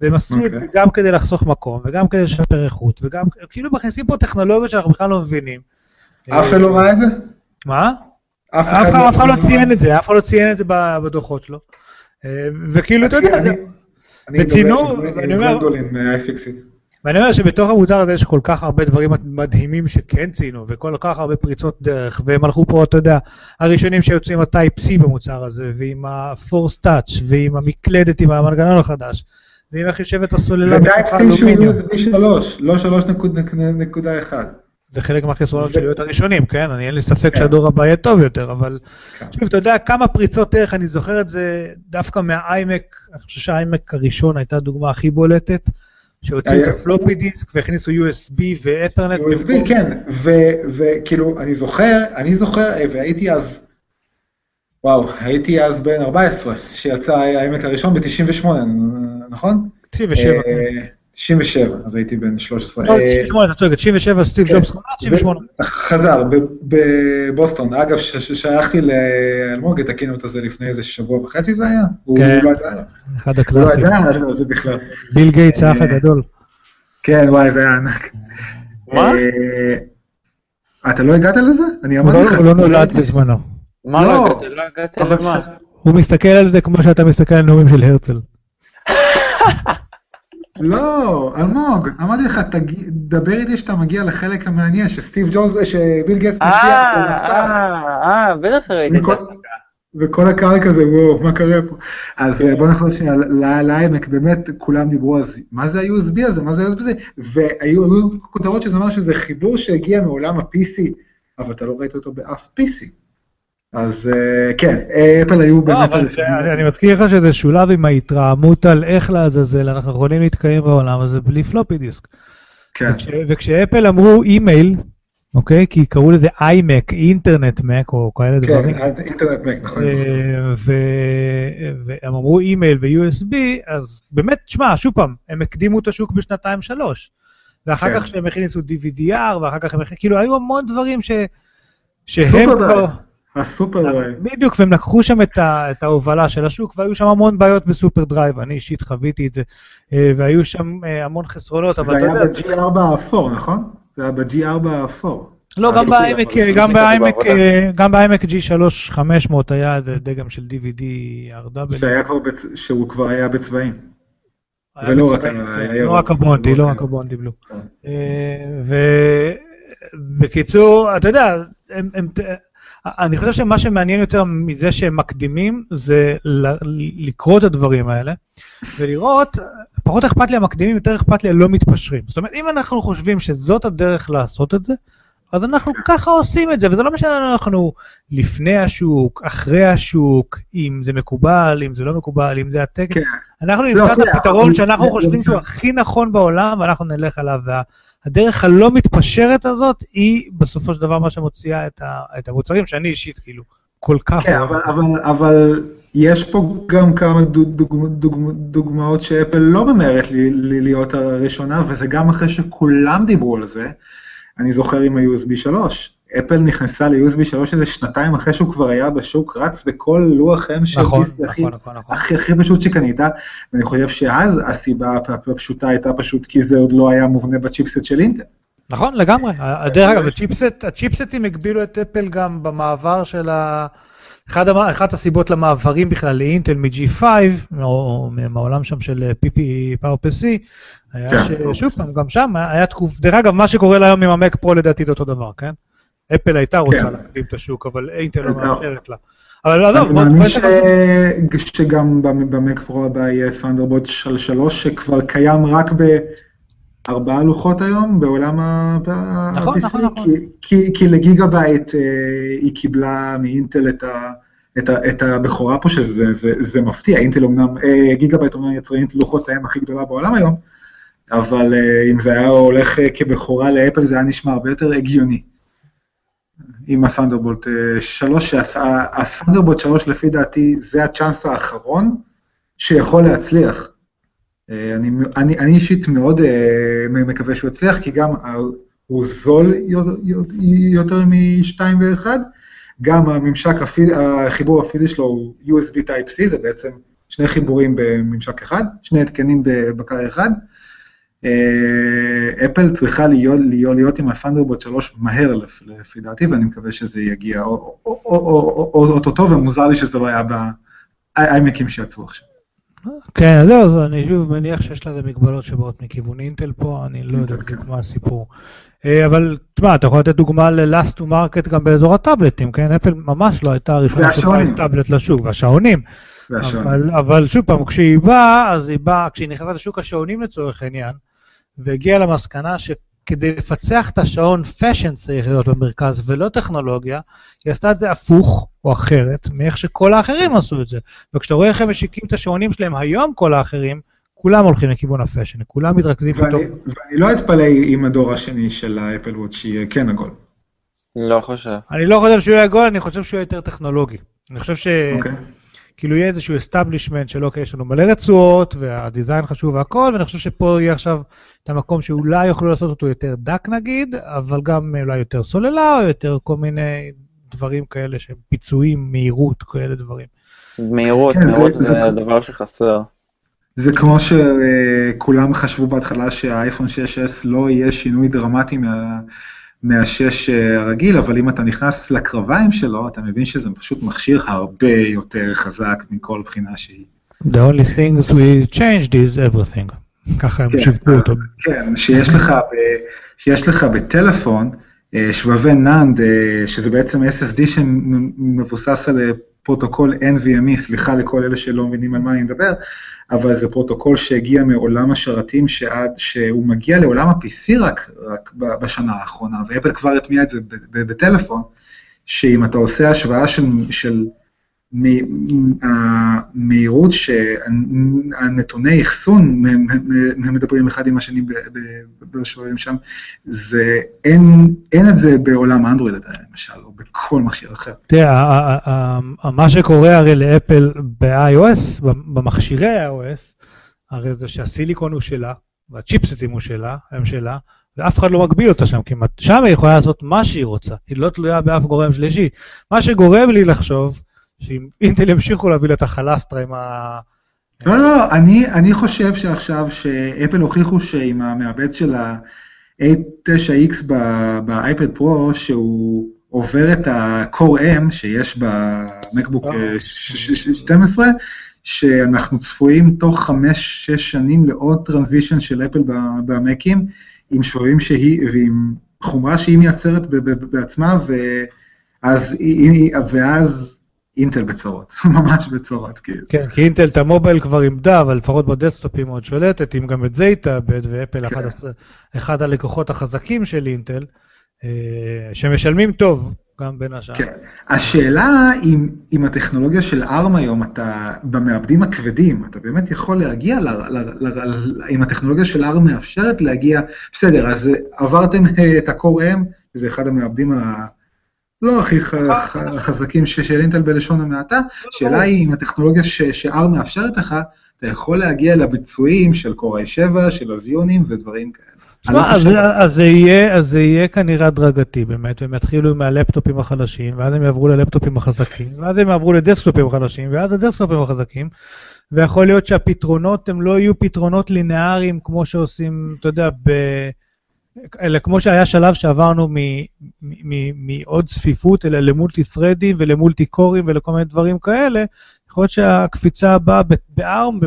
והם עשו את זה גם כדי לחסוך מקום, וגם כדי לשפר איכות, וגם כאילו מכניסים פה טכנולוגיות שאנחנו בכלל לא מבינים. אף אחד לא ראה את זה? מה? אף אחד לא ציין את זה, אף אחד לא ציין את זה בדוחות שלו. וכאילו אתה יודע, ואני אומר שבתוך המוצר הזה יש כל כך הרבה דברים מדהימים שכן ציינו, וכל כך הרבה פריצות דרך, והם הלכו פה, אתה יודע, הראשונים שיוצאים עם הטייפ-C במוצר הזה, ועם ה-Force Touch, ועם המקלדת, עם המנגנון החדש, ועם איך יושבת הסוללה. זה טייפ-C שהוא USB 3, לא 3.1. זה חלק מהחסרונות של להיות הראשונים, כן? אני אין לי ספק שהדור הבא יהיה טוב יותר, אבל אתה יודע כמה פריצות דרך, אני זוכר את זה דווקא מהאיימק, אני חושב שהאיימק הראשון הייתה הדוגמה הכי בולטת, שהוציאו את הפלופי דיסק והכניסו USB ואתרנט. USB, כן, וכאילו אני זוכר, והייתי אז, וואו, הייתי אז בן 14, שיצא האיימק הראשון ב-98, נכון? 97, כן. 97, אז הייתי בן 13. 98, אתה צודק, 97, סטיב ג'ובס, 98. חזר, בבוסטון, אגב, ששייכתי לאלמוג, תקינו את זה לפני איזה שבוע וחצי זה היה, הוא לא ידע. אחד הקלאסים. הוא לא ידע על זה בכלל. ביל גייטס, האח הגדול. כן, וואי, זה היה ענק. מה? אתה לא הגעת לזה? אני אמרתי לך. הוא לא נולד בזמנו. מה לא הגעת? לא הגעת למה? הוא מסתכל על זה כמו שאתה מסתכל על נאומים של הרצל. לא, אלמוג, אמרתי לך, דבר איתי שאתה מגיע לחלק המעניין, שסטיב ג'ובס, שביל גייטס מגיע, הוא נסע. בטח שראיתי את זה. וכל הקהל כזה, וואו, מה קרה פה? אז בוא נחלוש שנייה, לעמק, באמת כולם דיברו, אז מה זה ה-USB הזה, מה זה ה-USB הזה? והיו כותרות שזה אומר שזה חיבור שהגיע מעולם ה-PC, אבל אתה לא ראית אותו באף PC. אז כן, אפל היו באמת... אני מזכיר לך שזה שולב עם ההתרעמות על איך לעזאזל, אנחנו יכולים להתקיים בעולם הזה בלי פלופי דיסק. וכשאפל אמרו אימייל, אוקיי, כי קראו לזה איימק, אינטרנט מק, או כאלה דברים. כן, אינטרנט מק, נכון. והם אמרו אימייל ו-USB, אז באמת, שמע, שוב פעם, הם הקדימו את השוק ב2-3, ואחר כך שהם הכניסו DVDR, ואחר כך הם הכניסו, כאילו היו המון דברים שהם כבר... הסופר דרייב. בדיוק, והם לקחו שם את ההובלה של השוק, והיו שם המון בעיות בסופר דרייב, אני אישית חוויתי את זה, והיו שם המון חסרונות, אבל אתה יודע... זה היה ב-G4 האפור, נכון? זה היה ב-G4 האפור. לא, גם ב-IMAC G3500 היה איזה דגם של DVD-RW. שהוא כבר היה בצבעים. ולא רק... לא רק הבונדי, בלו. ובקיצור, אתה יודע, הם... אני חושב שמה שמעניין יותר מזה שהם מקדימים, זה לקרוא את הדברים האלה, ולראות, פחות אכפת לי המקדימים, יותר אכפת לי הלא מתפשרים. זאת אומרת, אם אנחנו חושבים שזאת הדרך לעשות את זה, אז אנחנו ככה עושים את זה, וזה לא משנה, אנחנו לפני השוק, אחרי השוק, אם זה מקובל, אם זה לא מקובל, אם זה התקן, אנחנו נמצא את הפתרון שאנחנו חושבים שהוא הכי נכון בעולם, ואנחנו נלך עליו, הדרך הלא מתפשרת הזאת היא בסופו של דבר מה שמוציאה את המוצרים, שאני אישית כאילו כל כך... כן, אבל יש פה גם כמה דוגמאות שאפל לא ממהרת להיות הראשונה, וזה גם אחרי שכולם דיברו על זה, אני זוכר עם ה-USB 3, אפל נכנסה ל-USB 3 איזה שנתיים אחרי שהוא כבר היה בשוק, רץ בכל לוח הם של דיסק הכי פשוט שקנית, ואני חושב שאז הסיבה הפשוטה הייתה פשוט כי זה עוד לא היה מובנה בצ'יפסט של אינטל. נכון, לגמרי. דרך אגב, הצ'יפסטים הגבילו את אפל גם במעבר של ה... אחת הסיבות למעברים בכלל לאינטל מ-G5, או מהעולם שם של PowerPC, היה ששוב פעם, גם שם היה תקוף, דרך אגב, מה שקורה להיום עם המק פרו לדעתי זה אותו דבר, כן? אפל הייתה רוצה להקדים את השוק, אבל אינטל לא מאפשרת לה. אני מאמין שגם במק פרו הבא יהיה ת'אנדרבולט 3, שכבר קיים רק ב4 לוחות היום, בעולם ה-PC, כי לגיגה בייט היא קיבלה מאינטל את הבכורה פה, שזה מפתיע, גיגה בייט אומנם יצרה אינטל לוחות האם הכי גדולה בעולם היום, אבל אם זה היה הולך כבכורה לאפל, זה היה נשמע הרבה יותר הגיוני. עם ה-Thunderbolt 3, ה-Thunderbolt 3 לפי דעתי זה הצ'אנס האחרון שיכול להצליח. אני אישית מאוד מקווה שהוא יצליח, כי גם הוא זול יותר מ-2.1, גם החיבור הפיזי שלו הוא USB Type-C, זה בעצם שני חיבורים בממשק אחד, שני התקנים בבקר אחד, אפל צריכה להיות עם ה-Thunderbolt 3 מהר לפי דעתי, ואני מקווה שזה יגיע אוטוטו, ומוזר לי שזה לא היה ב-IMAC'ים שיצאו עכשיו. כן, אז אני שוב מניח שיש לזה מגבלות שבאות מכיוון אינטל פה, אני לא יודע מה הסיפור. אבל תשמע, אתה יכול לתת דוגמה ל-Last to Market גם באזור הטאבלטים, כן? אפל ממש לא הייתה הראשונה שבאה עם טאבלט לשוק, והשעונים. אבל שוב פעם, כשהיא נכנסה לשוק השעונים לצורך העניין, והגיעה למסקנה כדי לפצח את השעון פשן צריך להיות במרכז ולא טכנולוגיה, היא עשתה את זה הפוך או אחרת, מאיך שכל האחרים עשו את זה. וכשאתה רואה איך הם משיקים את השעונים שלהם היום כל האחרים, כולם הולכים לכיוון הפשן, כולם מתרכזים פתאום. ואני לא אתפלא עם הדור השני של האפל וואץ' שיהיה כן עגול. לא חושב. אני לא חושב שהוא יהיה עגול, אני חושב שהוא יהיה יותר טכנולוגי. אני חושב כאילו יהיה איזשהו אסטאבלישמנט שלא, כי יש לנו מלא רצועות, והדיזיין חשוב והכל, ואני חושב שפה יהיה עכשיו את המקום שאולי יוכלו לעשות אותו יותר דק נגיד, אבל גם אולי יותר סוללה, או יותר כל מיני דברים כאלה שהם פיצויים, מהירות, כאלה דברים. מהירות זה הדבר שחסר. זה כמו שכולם חשבו בהתחלה שהאייפון 6S לא יהיה שינוי דרמטי מה-6 הרגיל, אבל אם אתה נכנס לקרביים שלו, אתה מבין שזה פשוט מכשיר הרבה יותר חזק מכל בחינה שהיא. The only things we changed is everything. ככה הם שיווקו אותו. כן, שיש לך בטלפון שבבי ננד, שזה בעצם SSD שמבוסס על פרוטוקול NVMe, סליחה לכל אלה שלא מבינים על מה אני מדבר, אבל זה פרוטוקול שהגיע מעולם השרתים שעד שהוא מגיע לעולם ה-PC רק בשנה האחרונה, ואפל כבר התמיע את זה בטלפון, שאם אתה עושה השוואה של המהירות שהנתוני אחסון, הם מדברים אחד עם השני בשווים שם, זה אין את זה בעולם האנדרואיד עדיין, למשל, או בכל מכשיר אחר. תראה, מה שקורה הרי לאפל ב-iOS, במכשירי iOS, הרי זה שהסיליקון הוא שלה, והצ'יפסטים הם שלה, ואף אחד לא מגביל אותה שם, כי שם היא יכולה לעשות מה שהיא רוצה, היא לא תלויה באף גורם שלישי. מה שגורם לי לחשוב, שאם אינטל ימשיכו להביא את החלסטרה עם ה... לא, אני חושב שעכשיו שאפל הוכיחו שעם המעבד של ה-A9X באייפד פרו, שהוא עובר את ה-Core M שיש במקבוק 12, שאנחנו צפויים תוך 5-6 שנים לעוד טרנזישן של אפל במקים, עם שבבים שהיא, ועם חומרה שהיא מייצרת בעצמה, ואז אינטל בצורות, ממש בצורות, כאילו. כן, כי אינטל את המובייל כבר עמדה, אבל לפחות בדסקטופים עוד שולטת, אם גם את זה התאבד, ואפל אחד הלקוחות החזקים של אינטל, שמשלמים טוב, גם בין השאר. כן, השאלה אם הטכנולוגיה של ARM היום, אתה במעבדים הכבדים, אתה באמת יכול להגיע, אם הטכנולוגיה של ARM מאפשרת להגיע, בסדר, אז עברתם את ה-Core M, זה אחד המעבדים לא הכי חזקים של אינטל בלשון המעטה, שאלה היא אם הטכנולוגיה ש-ARM מאפשרת לך, אתה יכול להגיע לביצועים של קוראי 7, של הזיונים ודברים כאלה. אז זה יהיה כנראה הדרגתי באמת, והם יתחילו מהלפטופים החלשים, ואז הם יעברו ללפטופים החזקים, ואז הם יעברו לדסקטופים החלשים, ואז הדסקטופים החזקים, ויכול להיות שהפתרונות הם לא יהיו פתרונות לינאריים כמו שעושים, אתה יודע, אלא כמו שהיה שלב שעברנו מעוד צפיפות, אלא למולטי ת'רדים ולמולטי קורים ולכל מיני דברים כאלה, יכול להיות שהקפיצה הבאה בארם,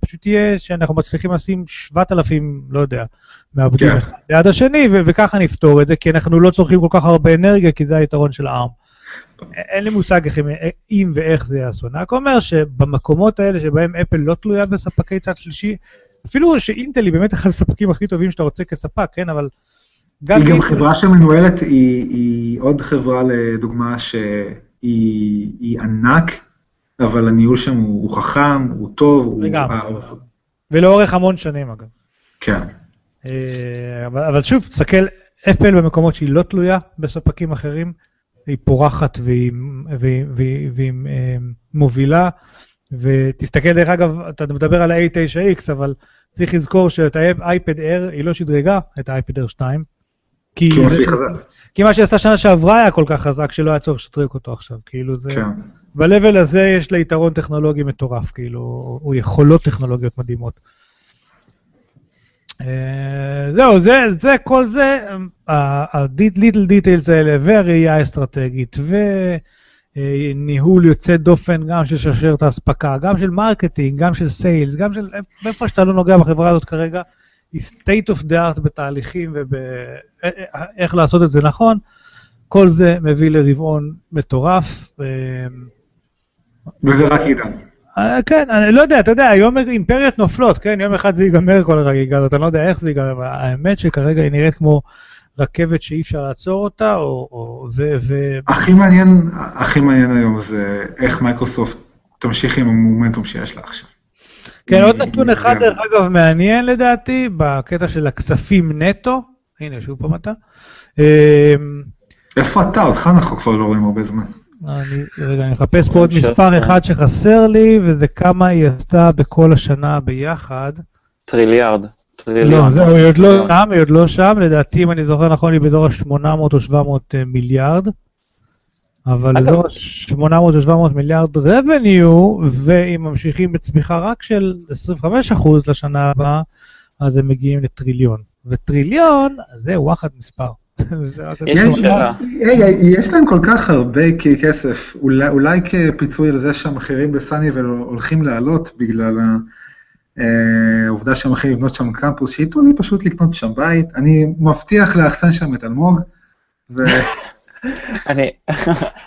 פשוט תהיה שאנחנו מצליחים לשים 7,000, לא יודע, מעבדים ליד השני, וככה נפתור את זה, כי אנחנו לא צורכים כל כך הרבה אנרגיה, כי זה היתרון של הארם. אין לי מושג אם ואיך זה יעשו. אני רק אומר שבמקומות האלה שבהם אפל לא תלויה בספקי צד שלישי, אפילו שאינטל היא באמת אחד הספקים הכי טובים שאתה רוצה כספק, כן, אבל... היא גם חברה שמנוהלת, היא עוד חברה לדוגמה שהיא ענק, אבל הניהול שם הוא חכם, הוא טוב, הוא... ולאורך המון שנים, אגב. כן. אבל שוב, תסתכל, אפל במקומות שהיא לא תלויה בספקים אחרים, היא פורחת והיא מובילה, ותסתכל דרך אגב, אתה מדבר על ה-A9X, אבל צריך לזכור שאת ה-iPad Air היא לא שדרגה, את ה-iPad Air 2, כי מה שעשתה שנה שעברה היה כל כך חזק, שלא היה צורך שתרק אותו עכשיו, כאילו זה, בלבל הזה יש לה יתרון טכנולוגי מטורף, כאילו, או יכולות טכנולוגיות מדהימות. זהו, זה, כל זה, ה-little details האלה, והראייה האסטרטגית, ו... ניהול יוצא דופן גם של שרשרת האספקה, גם של מרקטינג, גם של סיילס, גם של איפה שאתה לא נוגע בחברה הזאת כרגע, היא state of the art בתהליכים ואיך לעשות את זה נכון, כל זה מביא לרבעון מטורף. וזה רק עידן. כן, אני לא יודע, אתה יודע, היום אימפריות נופלות, כן, יום אחד זה ייגמר כל הרגע הזאת, אני לא יודע איך זה ייגמר, אבל האמת שכרגע היא נראית כמו רכבת שאי אפשר לעצור אותה, הכי מעניין היום זה איך מייקרוסופט תמשיך עם המומנטום שיש לה עכשיו. כן, עוד נתון אחד, דרך אגב, מעניין לדעתי, בקטע של הכספים נטו, הנה, שוב פעם אתה. איפה אתה? אותך אנחנו כבר לא רואים הרבה זמן. רגע, אני מחפש פה עוד מספר אחד שחסר לי, וזה כמה היא עשתה בכל השנה ביחד. טריליארד. לא, היא עוד לא שם, לדעתי, אם אני זוכר נכון, היא בזור ה-800 או 700 מיליארד, אבל בזור ה-800 או 700 מיליארד רבניו, ואם ממשיכים בצמיחה רק של 25% לשנה הבאה, אז הם מגיעים לטריליון. וטריליון, זה וואחד מספר. יש להם כל כך הרבה כסף, אולי כפיצוי על זה שהמחירים בסניבל הולכים לעלות בגלל העובדה שהם הולכים לבנות שם קמפוס, שאיתו לי פשוט לקנות שם בית, אני מבטיח להחסן שם את אלמוג.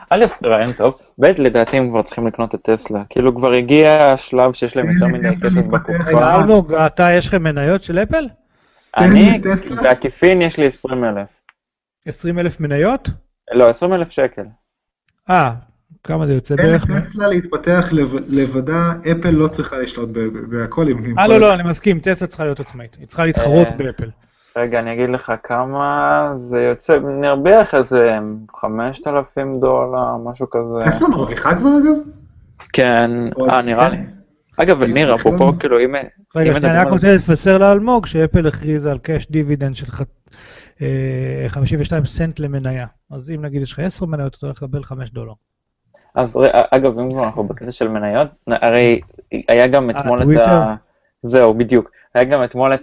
א', רעיון טוב, ב', לדעתי הם כבר צריכים לקנות את טסלה, כאילו כבר הגיע השלב שיש להם יותר מדי כסף בקופה. אלמוג, אתה יש לכם מניות של אפל? אני, בעקיפין יש לי 20,000. 20,000 מניות? לא, 20,000 שקל. כמה זה יוצא בערך? טסלה להתפתח לבדה, אפל לא צריכה לשלוט בהכל. לא, אני מסכים, טסלה צריכה להיות עצמאית, היא צריכה להתחרות באפל. רגע, אני אגיד לך כמה זה יוצא, נרוויח איזה $5,000, משהו כזה. טסלה מרוויחה כבר אגב? כן, נראה לי. אגב, ניר, אפרופו, כאילו, אם... רגע, אני רק רוצה להתפסר לאלמוג, שאפל הכריזה על קאש דיבידנד של 52 סנט למניה. אז אם נגיד יש לך 10 מניות, אתה הולך לקבל $5. אז אגב, אם כבר אנחנו בקטע של מניות, הרי היה גם אתמול את ה... זהו, בדיוק. היה גם אתמול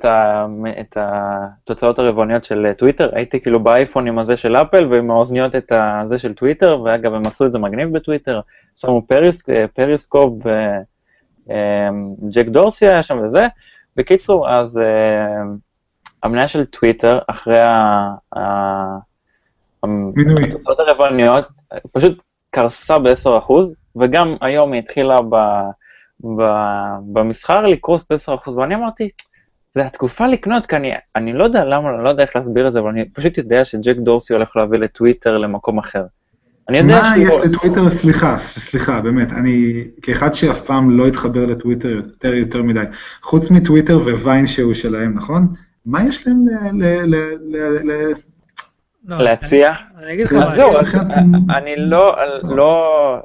את התוצאות הרבעוניות של טוויטר, הייתי כאילו באייפון עם הזה של אפל, ועם האוזניות את הזה של טוויטר, ואגב, הם עשו את זה מגניב בטוויטר, שמו פריסקופ ג'ק דורסי היה שם וזה, בקיצור, אז המניה של טוויטר, אחרי התוצאות הרבעוניות, פשוט קרסה ב-10%, וגם היום היא התחילה במסחר לקרוס ב-10%, ואני אמרתי, זו התקופה לקנות, כי אני לא יודע למה, אני לא יודע איך להסביר את זה, אבל אני פשוט יודע שג'ק דורסי הולך להביא לטוויטר למקום אחר. מה יש לטוויטר, סליחה, באמת, אני כאחד שאף פעם לא התחבר לטוויטר יותר מדי, חוץ מטוויטר וויין שהוא שלהם, נכון? מה יש להם להציע? אני אגיד לך מה. זהו, אני לא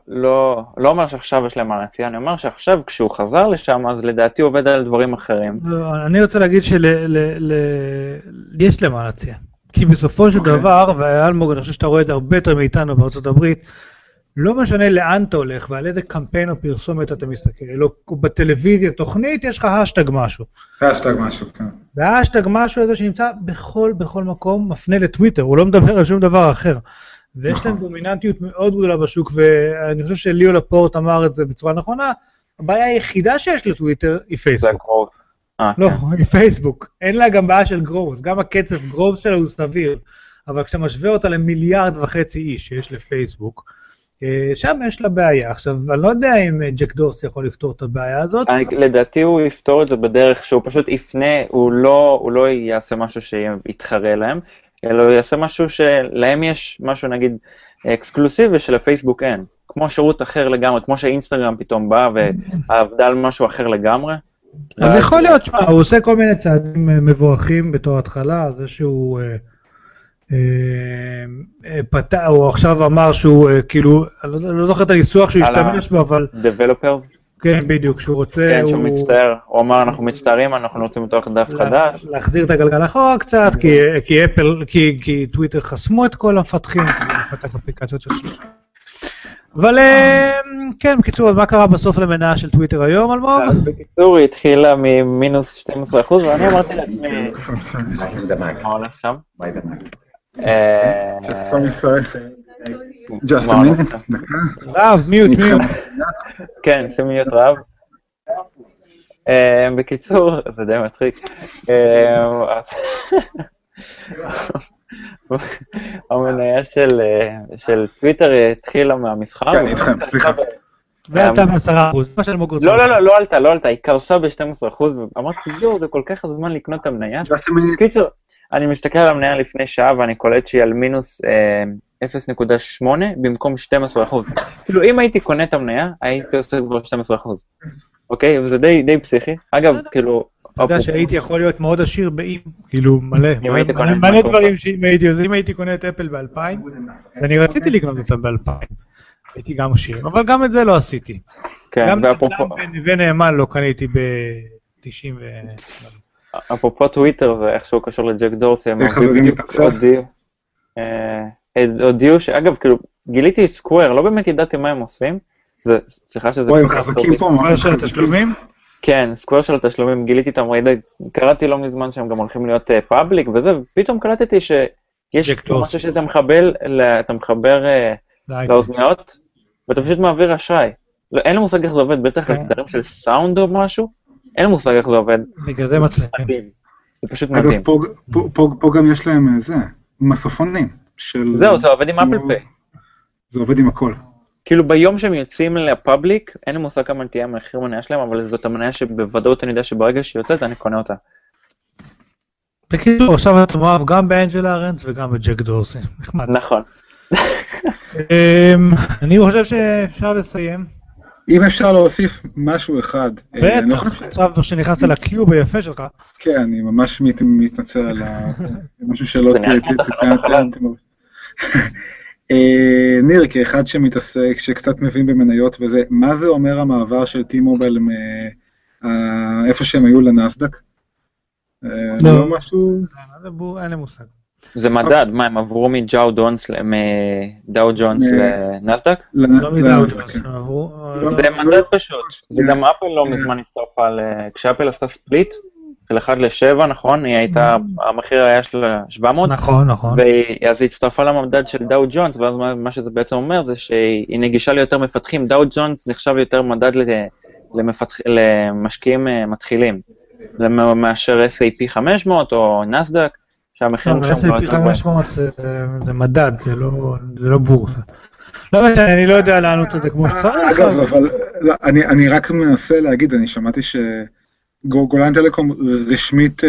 אומר שעכשיו יש להם מה להציע, אני אומר שעכשיו כשהוא חזר לשם, אז לדעתי עובד על דברים אחרים. אני רוצה להגיד שיש להם מה להציע. כי בסופו של דבר, ואלמוג, אני חושב שאתה רואה את זה הרבה יותר מאיתנו בארצות הברית, לא משנה לאן אתה הולך ועל איזה קמפיין או פרסומת אתה מסתכל, או בטלוויזיה, תוכנית, יש לך השטג משהו. השטג משהו, כן. והשטג משהו הזה שנמצא בכל מקום, מפנה לטוויטר, הוא לא מדבר על שום דבר אחר. ויש להם דומיננטיות מאוד גדולה בשוק, ואני חושב שליאו לפורט אמר את זה בצורה נכונה, הבעיה היחידה שיש לטוויטר היא פייסבוק. לא, היא פייסבוק. אין לה גם בעיה של גרוס, גם הקצב גרוס שלה הוא סביר, אבל כשאתה משווה אותה ל1.5 מיליארד איש שיש לפייסבוק, שם יש לה בעיה. עכשיו, אני לא יודע אם ג'ק דורסי יכול לפתור את הבעיה הזאת. לדעתי הוא יפתור את זה בדרך שהוא פשוט יפנה, הוא לא יעשה משהו שיתחרה להם, אלא הוא יעשה משהו שלהם יש משהו נגיד אקסקלוסיבי שלפייסבוק אין, כמו שירות אחר לגמרי, כמו שהאינסטגרם פתאום בא ועבדה על משהו אחר לגמרי. אז יכול להיות, שמה, הוא עושה כל מיני צעדים מבורכים בתור התחלה, זה שהוא פתע, הוא עכשיו אמר שהוא כאילו, אני לא זוכר את הניסוח שהוא השתמש בו, אבל... Developers? כן, בדיוק, שהוא רוצה... כן, שהוא מצטער, הוא אמר אנחנו מצטערים, אנחנו רוצים לתוך דף חדש. להחזיר את הגלגל אחורה קצת, כי טוויטר חסמו את כל המפתחים, לפתח אפליקציות של שלושה. אבל כן, בקיצור, אז מה קרה בסוף למניה של טוויטר היום, אלמוג? בקיצור, היא התחילה ממינוס 12%, ואני אמרתי לה... מה עם דמאג? מה הולך שם? מה עם דמאג? just a minute. רב, מיוט. כן, זה מיוט רב. בקיצור, זה די מצחיק. המניה של טוויטר התחילה מהמסחר. כן, איתכם, סליחה. ועלתה ב10%. לא, לא, לא, לא עלתה, היא קרסה ב12%, ואמרתי, יואו, זה כל כך הזמן לקנות את המניה. קיצור, אני מסתכל על המניה לפני שעה, ואני קולט שהיא על מינוס 0.8 במקום 12%. כאילו, אם הייתי קונה את המניה, הייתי עושה כבר 12%. אוקיי? וזה די פסיכי. אגב, כאילו... אתה יודע שהייתי יכול להיות מאוד עשיר באים, כאילו מלא דברים שאם הייתי עושה, אם הייתי קונה את אפל ב2000, ואני רציתי לקנות אותה ב2000, הייתי גם עשיר, אבל גם את זה לא עשיתי. גם ונאמן לא קניתי ב-90 ו... אפרופו טוויטר, זה איכשהו קשור לג'ק דורסי, הודיעו שאגב, כאילו, גיליתי את סקוואר, לא באמת ידעתי מה הם עושים, סליחה שזה... בואי, הם חזקים פה, מה של התשלומים? כן, סקוואר של התשלומים, גיליתי אותם, קראתי לא מזמן שהם גם הולכים להיות פאבליק וזה, ופתאום קלטתי שיש משהו שאתה מחבר לאוזניות, ואתה פשוט מעביר אשראי. אין לי מושג איך זה עובד, בטח לתדרים של סאונד או משהו, אין לי מושג איך זה עובד. בגלל זה מצליחים. זה פשוט מדהים. אגב, פה גם יש להם זה, מסופונים. זהו, זה עובד עם אפל פיי. זה עובד עם הכל. כאילו ביום שהם יוצאים לפאבליק, אין לי מושג כמה תהיה מחיר מניה שלהם, אבל זאת המניה שבוודאות אני יודע שברגע שהיא יוצאת, אני קונה אותה. בקיצור, עכשיו אתה מואב גם באנג'לה ארנס וגם בג'ק דורסי. נחמד. נכון. אני חושב שאפשר לסיים. אם אפשר להוסיף משהו אחד. בטח, עכשיו שנכנס על הקיוב היפה שלך. כן, אני ממש מתנצל על משהו שלא תתנתם. ניר, כאחד שמתעסק, שקצת מבין במניות וזה, מה זה אומר המעבר של T-Mobile מאיפה שהם היו לנסדק? לא משהו... אין לי מושג. זה מדד, מה, הם עברו מדאו ג'ונס לנסדק? לא מדאו ג'ונס, הם עברו... זה מדד פשוט, זה גם אפל לא מזמן הצטרפה, כשאפל עשתה ספליט, של 1-7, נכון? היא הייתה, המחיר היה של 700. נכון, נכון. אז היא הצטרפה למדד של דאו ג'ונס, ואז מה שזה בעצם אומר זה שהיא נגישה ליותר מפתחים. דאו ג'ונס נחשב יותר מדד למשקיעים מתחילים. זה מאשר S&P 500 או נסדק, שהמחירים שם לא... S&P 500 זה מדד, זה לא בורסה. אני לא יודע לענות את זה כמו שצריך. אגב, אבל אני רק מנסה להגיד, אני שמעתי ש... גולן טלקום רשמית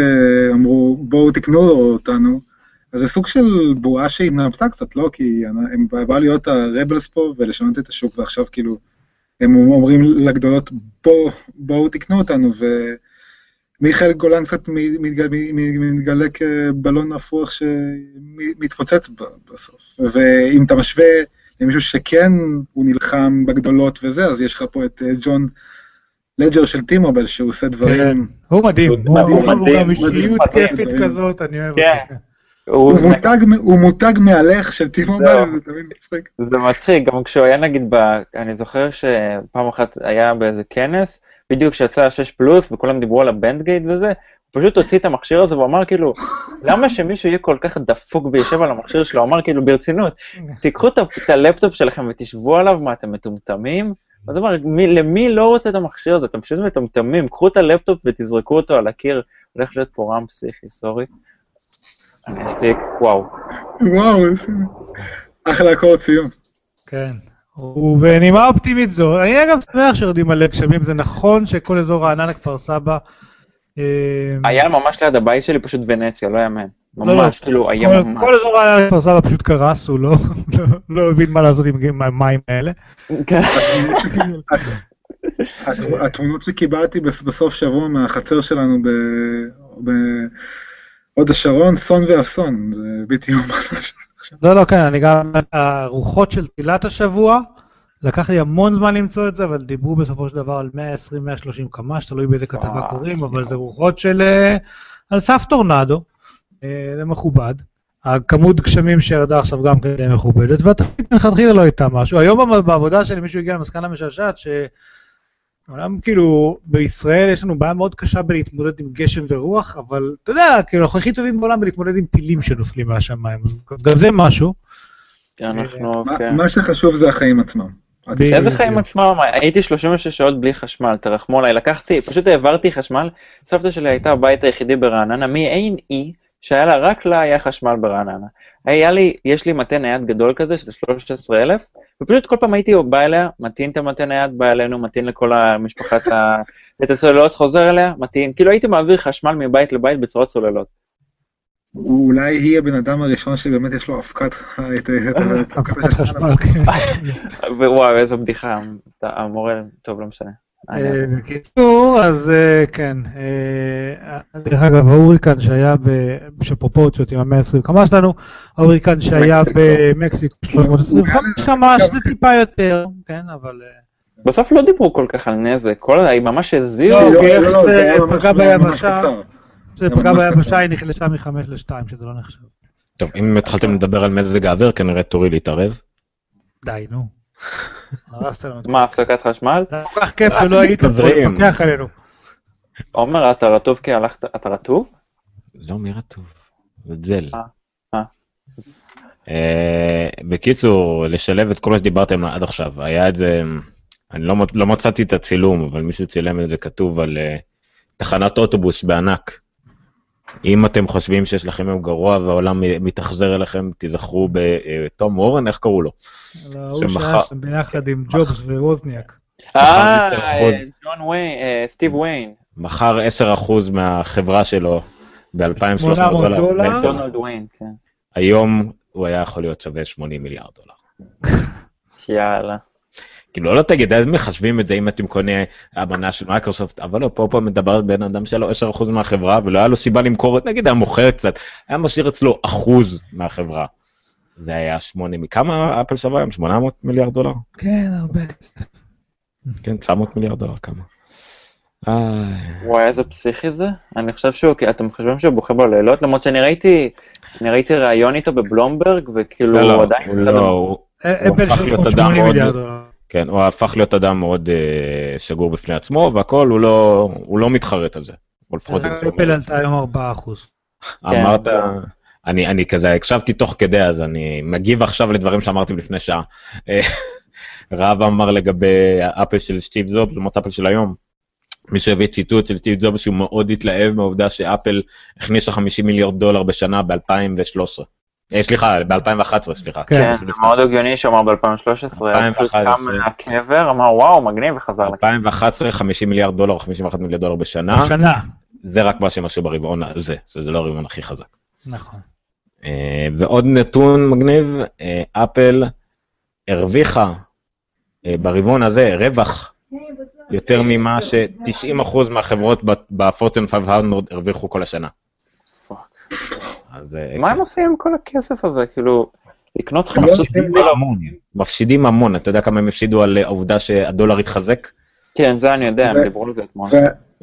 אמרו, בואו תקנו אותנו, אז זה סוג של בועה שהתנפצה קצת, לא? כי הם בא להיות הרבלס פה ולשנות את השוק, ועכשיו כאילו, הם אומרים לגדולות, בואו תקנו אותנו, ומיכאל גולן קצת מתגלה כבלון הפוך שמתפוצץ בסוף, ואם אתה משווה למישהו שכן הוא נלחם בגדולות וזה, אז יש לך פה את ג'ון, לג'ר של T-Mobile שהוא עושה דברים... הוא מדהים, הוא גם אישיות כיפית כזאת, אני אוהב אותה. הוא מותג מהלך של T-Mobile, זה תמיד מצחיק. זה מצחיק, גם כשהוא היה נגיד, אני זוכר שפעם אחת היה באיזה כנס, בדיוק כשיצא 6+, וכולם דיברו על הבנדגייט וזה, הוא פשוט הוציא את המכשיר הזה ואמר כאילו, למה שמישהו יהיה כל כך דפוק וישב על המכשיר שלו, הוא אמר כאילו ברצינות, תיקחו את הלפטופ שלכם ותשבו עליו, מה אתם מטומטמים? זאת אומרת, למי לא רוצה את המכשיר הזה? אתם פשוט מטומטמים, קחו את הלפטופ ותזרקו אותו על הקיר, הולך להיות פה רם פסיכי, סורי. אני אשתיק, וואו. וואו, אחלה קורת סיום. כן, ובנימה אופטימית זו, אני אגב שמח שיורדים על הגשמים, זה נכון שכל אזור הענן לכפר סבא... היה ממש ליד הבית שלי פשוט ונציה, לא יאמן. ממש, כאילו, היה ממש... כל אזור הענן לכפר סבא פשוט קרס, הוא לא הבין מה לעשות עם המים האלה. התמונות שקיבלתי בסוף שבוע מהחצר שלנו בעוד השרון, סון ואסון, זה ביטי יום ממש. לא, כן, אני גם... הרוחות של תחילת השבוע, לקח לי המון זמן למצוא את זה, אבל דיברו בסופו של דבר על 120-130 קמ"ש, תלוי באיזה כתבה קוראים, אבל זה רוחות של... על סף טורנדו, זה מכובד. הכמות גשמים שירדה עכשיו גם כדי מכובדת, והתחילה חתחילה לא הייתה משהו. היום בעבודה שלי מישהו הגיע למסקנה משעשעת, שאולם כאילו בישראל יש לנו בעיה מאוד קשה בלהתמודד עם גשם ורוח, אבל אתה יודע, כאילו אנחנו הכי טובים בעולם בלהתמודד עם פילים שנופלים מהשמיים, אז גם זה משהו. מה שחשוב זה החיים עצמם. איזה חיים עצמם? הייתי 36 שעות בלי חשמל, תרחמו עליי, לקחתי, פשוט העברתי חשמל, סבתא שלי הייתה הבית היחידי ברעננה, מ-A&E, שהיה לה, רק לה היה חשמל ברעננה. יש לי מטה נייד גדול כזה של 13,000, ופשוט כל פעם הייתי בא אליה, מתאים את המטה נייד, בא אלינו, מתאים לכל המשפחת את הסוללות, חוזר אליה, מתאים. כאילו הייתי מעביר חשמל מבית לבית בצורות סוללות. אולי היא הבן אדם הראשון שבאמת יש לו הפקת חשמל. וואו, איזו בדיחה, המורה, טוב, לא משנה. בקיצור, אז כן, דרך אגב, ההוריקן שהיה בפרופורציות עם ה-120 כמה שלנו, ההוריקן שהיה במקסיקו 325 כמה, שזה טיפה יותר, כן, אבל... בסוף לא דיברו כל כך על נזק, כל זה, היא ממש הזירה. לא, זה פגע ביבשה, היא נחלשה מ-5-2, שזה לא נחשב. טוב, אם התחלתם לדבר על מזג האוויר, כנראה תורי להתערב. די, נו. מה, הפסקת חשמל? זה כל כך כיף שלא היית לפקח עלינו. עומר, אתה רטוב כי הלכת, אתה רטוב? לא, מי רטוב? זה זל. בקיצור, לשלב את כל מה שדיברתם עד עכשיו, היה את זה, אני לא מצאתי את הצילום, אבל מי שצילם את זה כתוב על תחנת אוטובוס בענק. אם אתם חושבים שיש לכם יום גרוע והעולם מתאכזר אליכם, תזכרו בתום הורן, איך קראו לו? הוא שהיה שם ביחד עם ג'ובס וווזניאק. סטיב ויין. מחר 10% מהחברה שלו ב-$2,300. דונלד ויין, כן. היום הוא היה יכול להיות שווה $80 מיליארד. יאללה. כאילו לא תגיד, אז מחשבים את זה אם אתם קונה הבנה של מייקרוסופט, אבל לא, פה מדברת בן אדם שהיה לו 10% מהחברה, ולא היה לו סיבה למכור, נגיד היה מוכר קצת, היה משאיר אצלו 1% מהחברה. זה היה 8, כמה אפל שווה היום? $800 מיליארד? כן, הרבה. כן, $900 מיליארד, כמה. וואי, איזה פסיכי זה? אני חושב שהוא, כי אתם חושבים שהוא בוכה בלילות, למרות שאני ראיתי ראיון איתו בבלומברג, וכאילו הוא עדיין... אפל שווה $80 מיליארד. כן, הוא הפך להיות אדם מאוד סגור בפני עצמו, והכל, הוא לא מתחרט על זה. אפל עלתה היום 4%. אמרת, אני כזה, הקשבתי תוך כדי, אז אני מגיב עכשיו לדברים שאמרתם לפני שעה. רב אמר לגבי האפל של סטיב זובס, זאת אפל של היום, מי שהביא ציטוט של סטיב זובס, שהוא מאוד התלהב מהעובדה שאפל הכניסה $50 מיליארד בשנה ב-2013. סליחה, ב-2011, סליחה. כן, זה מאוד הגיוני שאומר ב-2013, קם מהקבר, אמר וואו, מגניב וחזר. 2011, $50 מיליארד, $51 מיליארד בשנה. בשנה. זה רק מה שמשהו ברבעון הזה, שזה לא הרבעון הכי חזק. נכון. ועוד נתון מגניב, אפל הרוויחה ברבעון הזה רווח, יותר ממה ש-90% מהחברות בפורצ'ן 500 הרוויחו כל השנה. מה הם עושים עם כל הכסף הזה? כאילו, לקנות $50 מיליארד. מפשידים המון, אתה יודע כמה הם הפשידו על העובדה שהדולר התחזק? כן, זה אני יודע, הם דיברו על זה אתמול.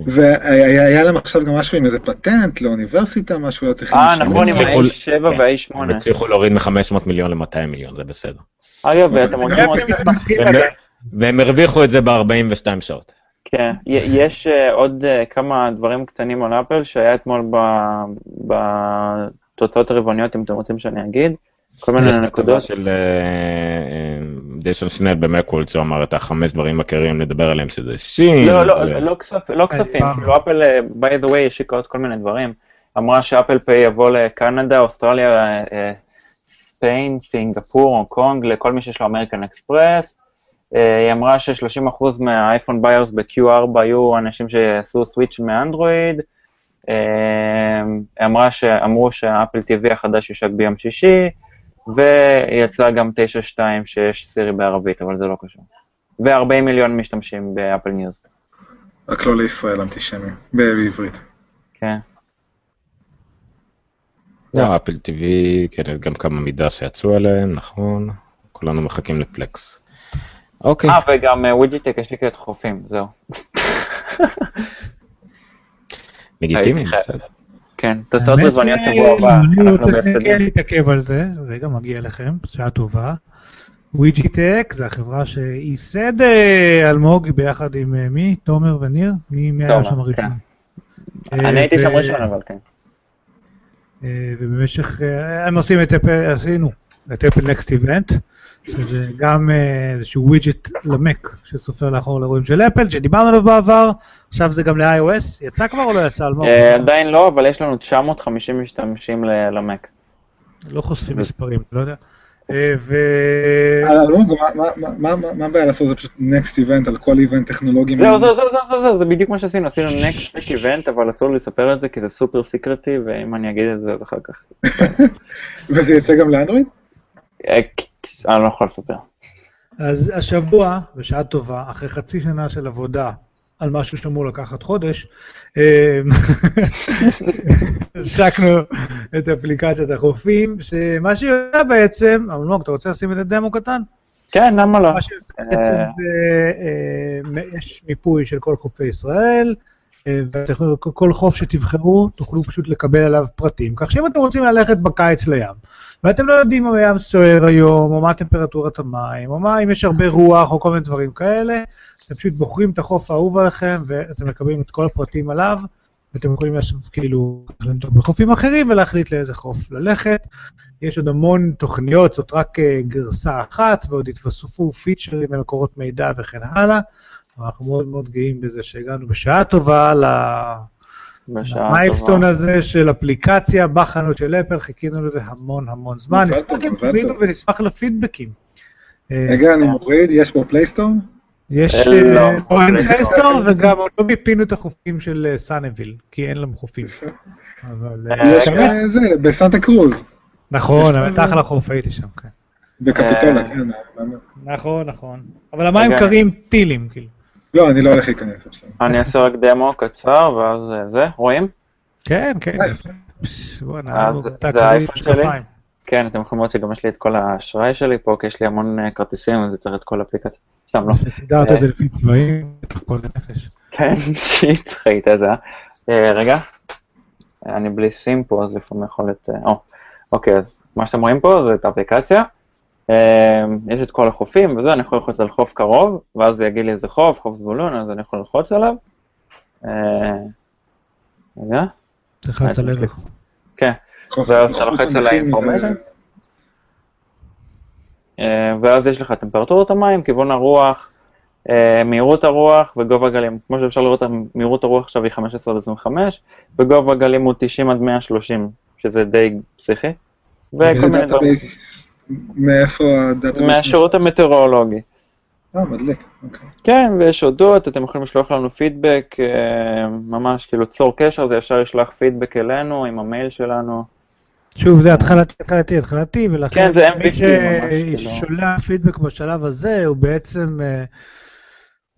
והיה להם עכשיו גם משהו עם איזה פטנט לאוניברסיטה, משהו היה צריכים... נכון, עם ה-A7 וה-A8. הם הצליחו להוריד מ-500 מיליון ל-200 מיליון, זה בסדר. אגב, אתם הולכים עוד... והם הרוויחו את זה ב-42 שעות. כן, יש עוד כמה דברים קטנים על אפל שהיה אתמול בתוצאות הרבעוניות, אם אתם רוצים שאני אגיד, כל מיני נקודות. יש כתבה של דיישון סנל במקוולד, שהוא אמר את החמש דברים הכירים לדבר עליהם, שזה שין. לא כספים, כאילו אפל, by the way, השיקה עוד כל מיני דברים, אמרה שאפל פיי יבוא לקנדה, אוסטרליה, ספיין, סינגפור, הונג קונג, לכל מי שיש לו אמריקן אקספרס, היא אמרה ש30% מהאייפון ביירס ב-Q4 היו אנשים שעשו סוויץ' מאנדרואיד, אמרו שהאפל TV החדש יושק ביום שישי, ויצא גם 9.2 שיש סירי בערבית, אבל זה לא קשור. ו40 מיליון משתמשים באפל ניוז. רק לא לישראל, אנטישמי, בעברית. כן. לא, אפל TV, כן, גם כמה מידע שיצאו עליהם, נכון, כולנו מחכים לפלקס. אוקיי. וגם ווידג'יטק, יש לי כאלה דחופים, זהו. לגיטימי, בסדר. כן, תוצאות רבעוניות שבוע הבא. אני רוצה להתעכב על זה, רגע, מגיע לכם, שעה טובה. ווידג'יטק, זה החברה שייסד אלמוג ביחד עם מי? תומר וניר? מי היה שם הראשון? אני הייתי שם ראשון, אבל כן. ובמשך, הם עושים את אפל, עשינו, את אפל נקסט איבנט. שזה גם איזשהו ווידג'ט למק שסופר לאחור לאירועים של אפל, שדיברנו עליו בעבר, עכשיו זה גם ל-iOS, יצא כבר או לא יצא? עדיין לא, אבל יש לנו 950 משתמשים למק. לא חושפים מספרים, לא יודע. מה הבעיה לעשות? זה פשוט next event על כל event טכנולוגי. זהו, זה בדיוק מה שעשינו, עשינו next event, אבל אסור לספר את זה כי זה סופר סיקרטי, ואם אני אגיד את זה אז אחר כך. וזה יצא גם לאנדרואיד? אני לא יכול לספר. אז השבוע, בשעה טובה, אחרי חצי שנה של עבודה, על משהו שאמור לקחת חודש, השקנו את אפליקציית החופים, שמה שיודע בעצם, אמנון, אתה רוצה לשים את הדמו קטן? כן, למה לא? מה שיודע בעצם זה, יש מיפוי של כל חופי ישראל, וכל חוף שתבחרו, תוכלו פשוט לקבל עליו פרטים, כך שאם אתם רוצים ללכת בקיץ לים, ואתם לא יודעים אם הים סוער היום, או מה טמפרטורת המים, או מה אם יש הרבה רוח, או כל מיני דברים כאלה, אתם פשוט בוחרים את החוף האהוב עליכם, ואתם מקבלים את כל הפרטים עליו, ואתם יכולים לעשות כאילו בחופים אחרים, ולהחליט לאיזה חוף ללכת. יש עוד המון תוכניות, זאת רק גרסה אחת, ועוד התווספו פיצ'רים ומקורות מידע וכן הלאה, אנחנו מאוד מאוד גאים בזה שהגענו בשעה טובה למייפסטון הזה של אפליקציה בחנות של אפל, חיכינו לזה המון המון זמן, נשמח לפידבקים. רגע, אני מוריד, יש פה פלייסטור? יש פלייסטור וגם לא ביפינו את החופים של סאנביל, כי אין להם חופים. יש זה, בסנטה קרוז. נכון, אבל אחלה חוף הייתי שם, כן. בקפיטולה, כן. נכון. אבל המים קרים טילים, כאילו. לא, אני לא הולך להיכנס. אני אעשה רק דמו קצר, ואז זה, רואים? כן. אז זה האייפון שלי? כן, אתם יכולים לראות שגם יש לי את כל האשראי שלי פה, כי יש לי המון כרטיסים, וזה צריך את כל אפליקציה. סתם לא. סידרת את זה לפי צבעים, תחפור לנפש. כן, שיט, ראית את זה. רגע, אני בלי סים פה, אז לפעמים יכול את... אוקיי, אז מה שאתם רואים פה זה את האפליקציה. יש את כל החופים, וזה אני יכול ללחוץ על חוף קרוב, ואז זה יגיד לי איזה חוף, חוף זבולון, אז אני יכול ללחוץ עליו. רגע. תלחץ על איזה חוף. כן, ואז אתה לוחץ על האינפורמיישן. ואז יש לך טמפרטורת המים, כיוון הרוח, מהירות הרוח וגובה גלים. כמו שאפשר לראות, מהירות הרוח עכשיו היא 15-25, וגובה גלים הוא 90-130, שזה די פסיכי. וזה דאטאבייס. מאיפה הדאטה? מהשירות המטאורולוגי. מדליק, אוקיי. כן, ויש הודעות, אתם יכולים לשלוח לנו פידבק, ממש כאילו צור קשר, זה ישר ישלח פידבק אלינו עם המייל שלנו. שוב, זה התחלתי, ולכן מי ששולח פידבק בשלב הזה, הוא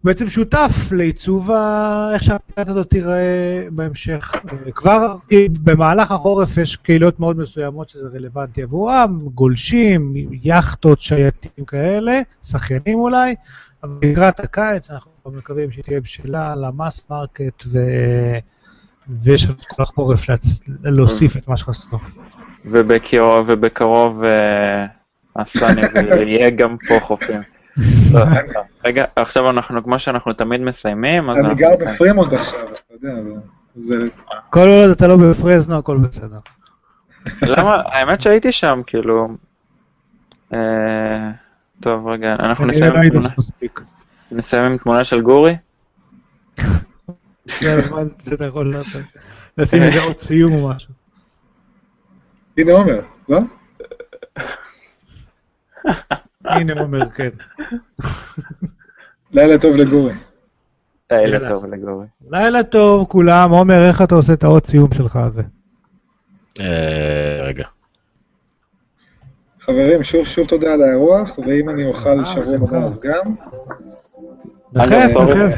בעצם שותף לעיצוב איך שהאפליקציה הזאת תיראה בהמשך. כבר במהלך החורף יש קהילות מאוד מסוימות שזה רלוונטי עבורם, גולשים, יאכטות, שייטים כאלה, שחיינים אולי, אבל לקראת הקיץ אנחנו מקווים שתהיה בשלה למס מרקט ויש לנו את כל החורף להוסיף את מה שחסנו. ובקרוב הסאנביל יהיה גם פה חופים. רגע, עכשיו אנחנו, כמו שאנחנו תמיד מסיימים, אני גר בפרימונט עכשיו, אתה יודע, כל עוד אתה לא בפרזנו, הכל בסדר. למה? האמת שהייתי שם, כאילו... טוב, רגע, אנחנו נסיים עם תמונה של גורי. זה הזמן שאתה יכול לשים את זה עוד סיום או משהו. הנה עומר, לא? הנה עומר, כן. לילה טוב לגורי. לילה טוב כולם, עומר, איך אתה עושה את העוד סיום שלך הזה? רגע. חברים, שוב תודה על האירוח, ואם אני אוכל שבוע מגע אז גם. נחף.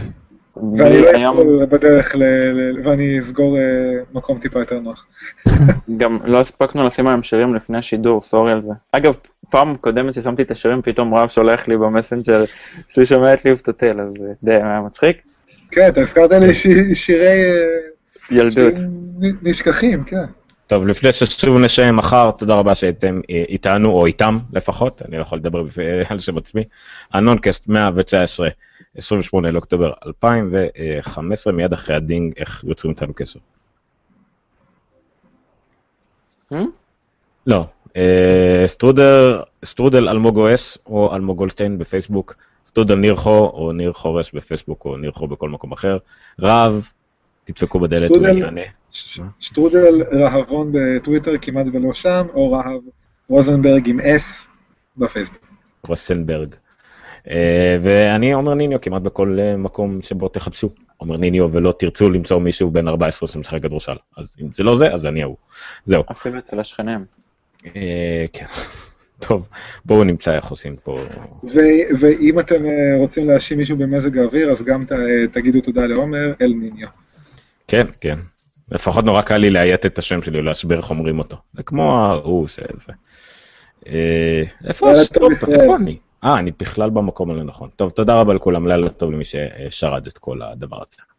ואני אסגור מקום טיפה יותר נוח. גם לא הספקנו לשים היום שירים לפני השידור, סורי על זה. אגב, פעם קודמת ששמתי את השירים, פתאום רב שולח לי במסנג'ר, שלי שומע את ליב טוטל, אז די, היה מצחיק. כן, אתה הזכרת לי שירי... ילדות. נשכחים, כן. טוב, לפני ששוב נשיים מחר, תודה רבה שהייתם איתנו, או איתם לפחות, אני לא יכול לדבר על שם עצמי. הנונקאסט 119. 28 לאוקטובר 2015, מיד אחרי הדינג, איך יוצרים איתנו קשר? לא, סטרודל אלמוגו-אס או אלמוגולטיין בפייסבוק, סטרודל נירחו או נירחו-רש בפייסבוק או נירחו בכל מקום אחר, רב, תדפקו בדלת, הוא יענה. שטרודל רהבון בטוויטר, כמעט ולא שם, או רהב רוזנברג עם S בפייסבוק. רוסנברג. ואני עומר ניניו, כמעט בכל מקום שבו תחפשו. עומר ניניו, ולא תרצו למצוא מישהו בין 14 שמשחק כדורסל. אז אם זה לא זה, אז אני אהוא. זהו. אפילו אצל השכנים. כן. טוב, בואו נמצא איך עושים פה. ואם אתם רוצים להאשים מישהו במזג האוויר, אז גם תגידו תודה לעומר, אל ניניו. כן, כן. לפחות נורא קל לי להיית את השם שלי, להשבר איך אומרים אותו. זה כמו הוא עושה את זה. איפה אני? אני בכלל במקום הלא נכון. טוב, תודה רבה לכולם, לילה טוב למי ששרד את כל הדבר הזה.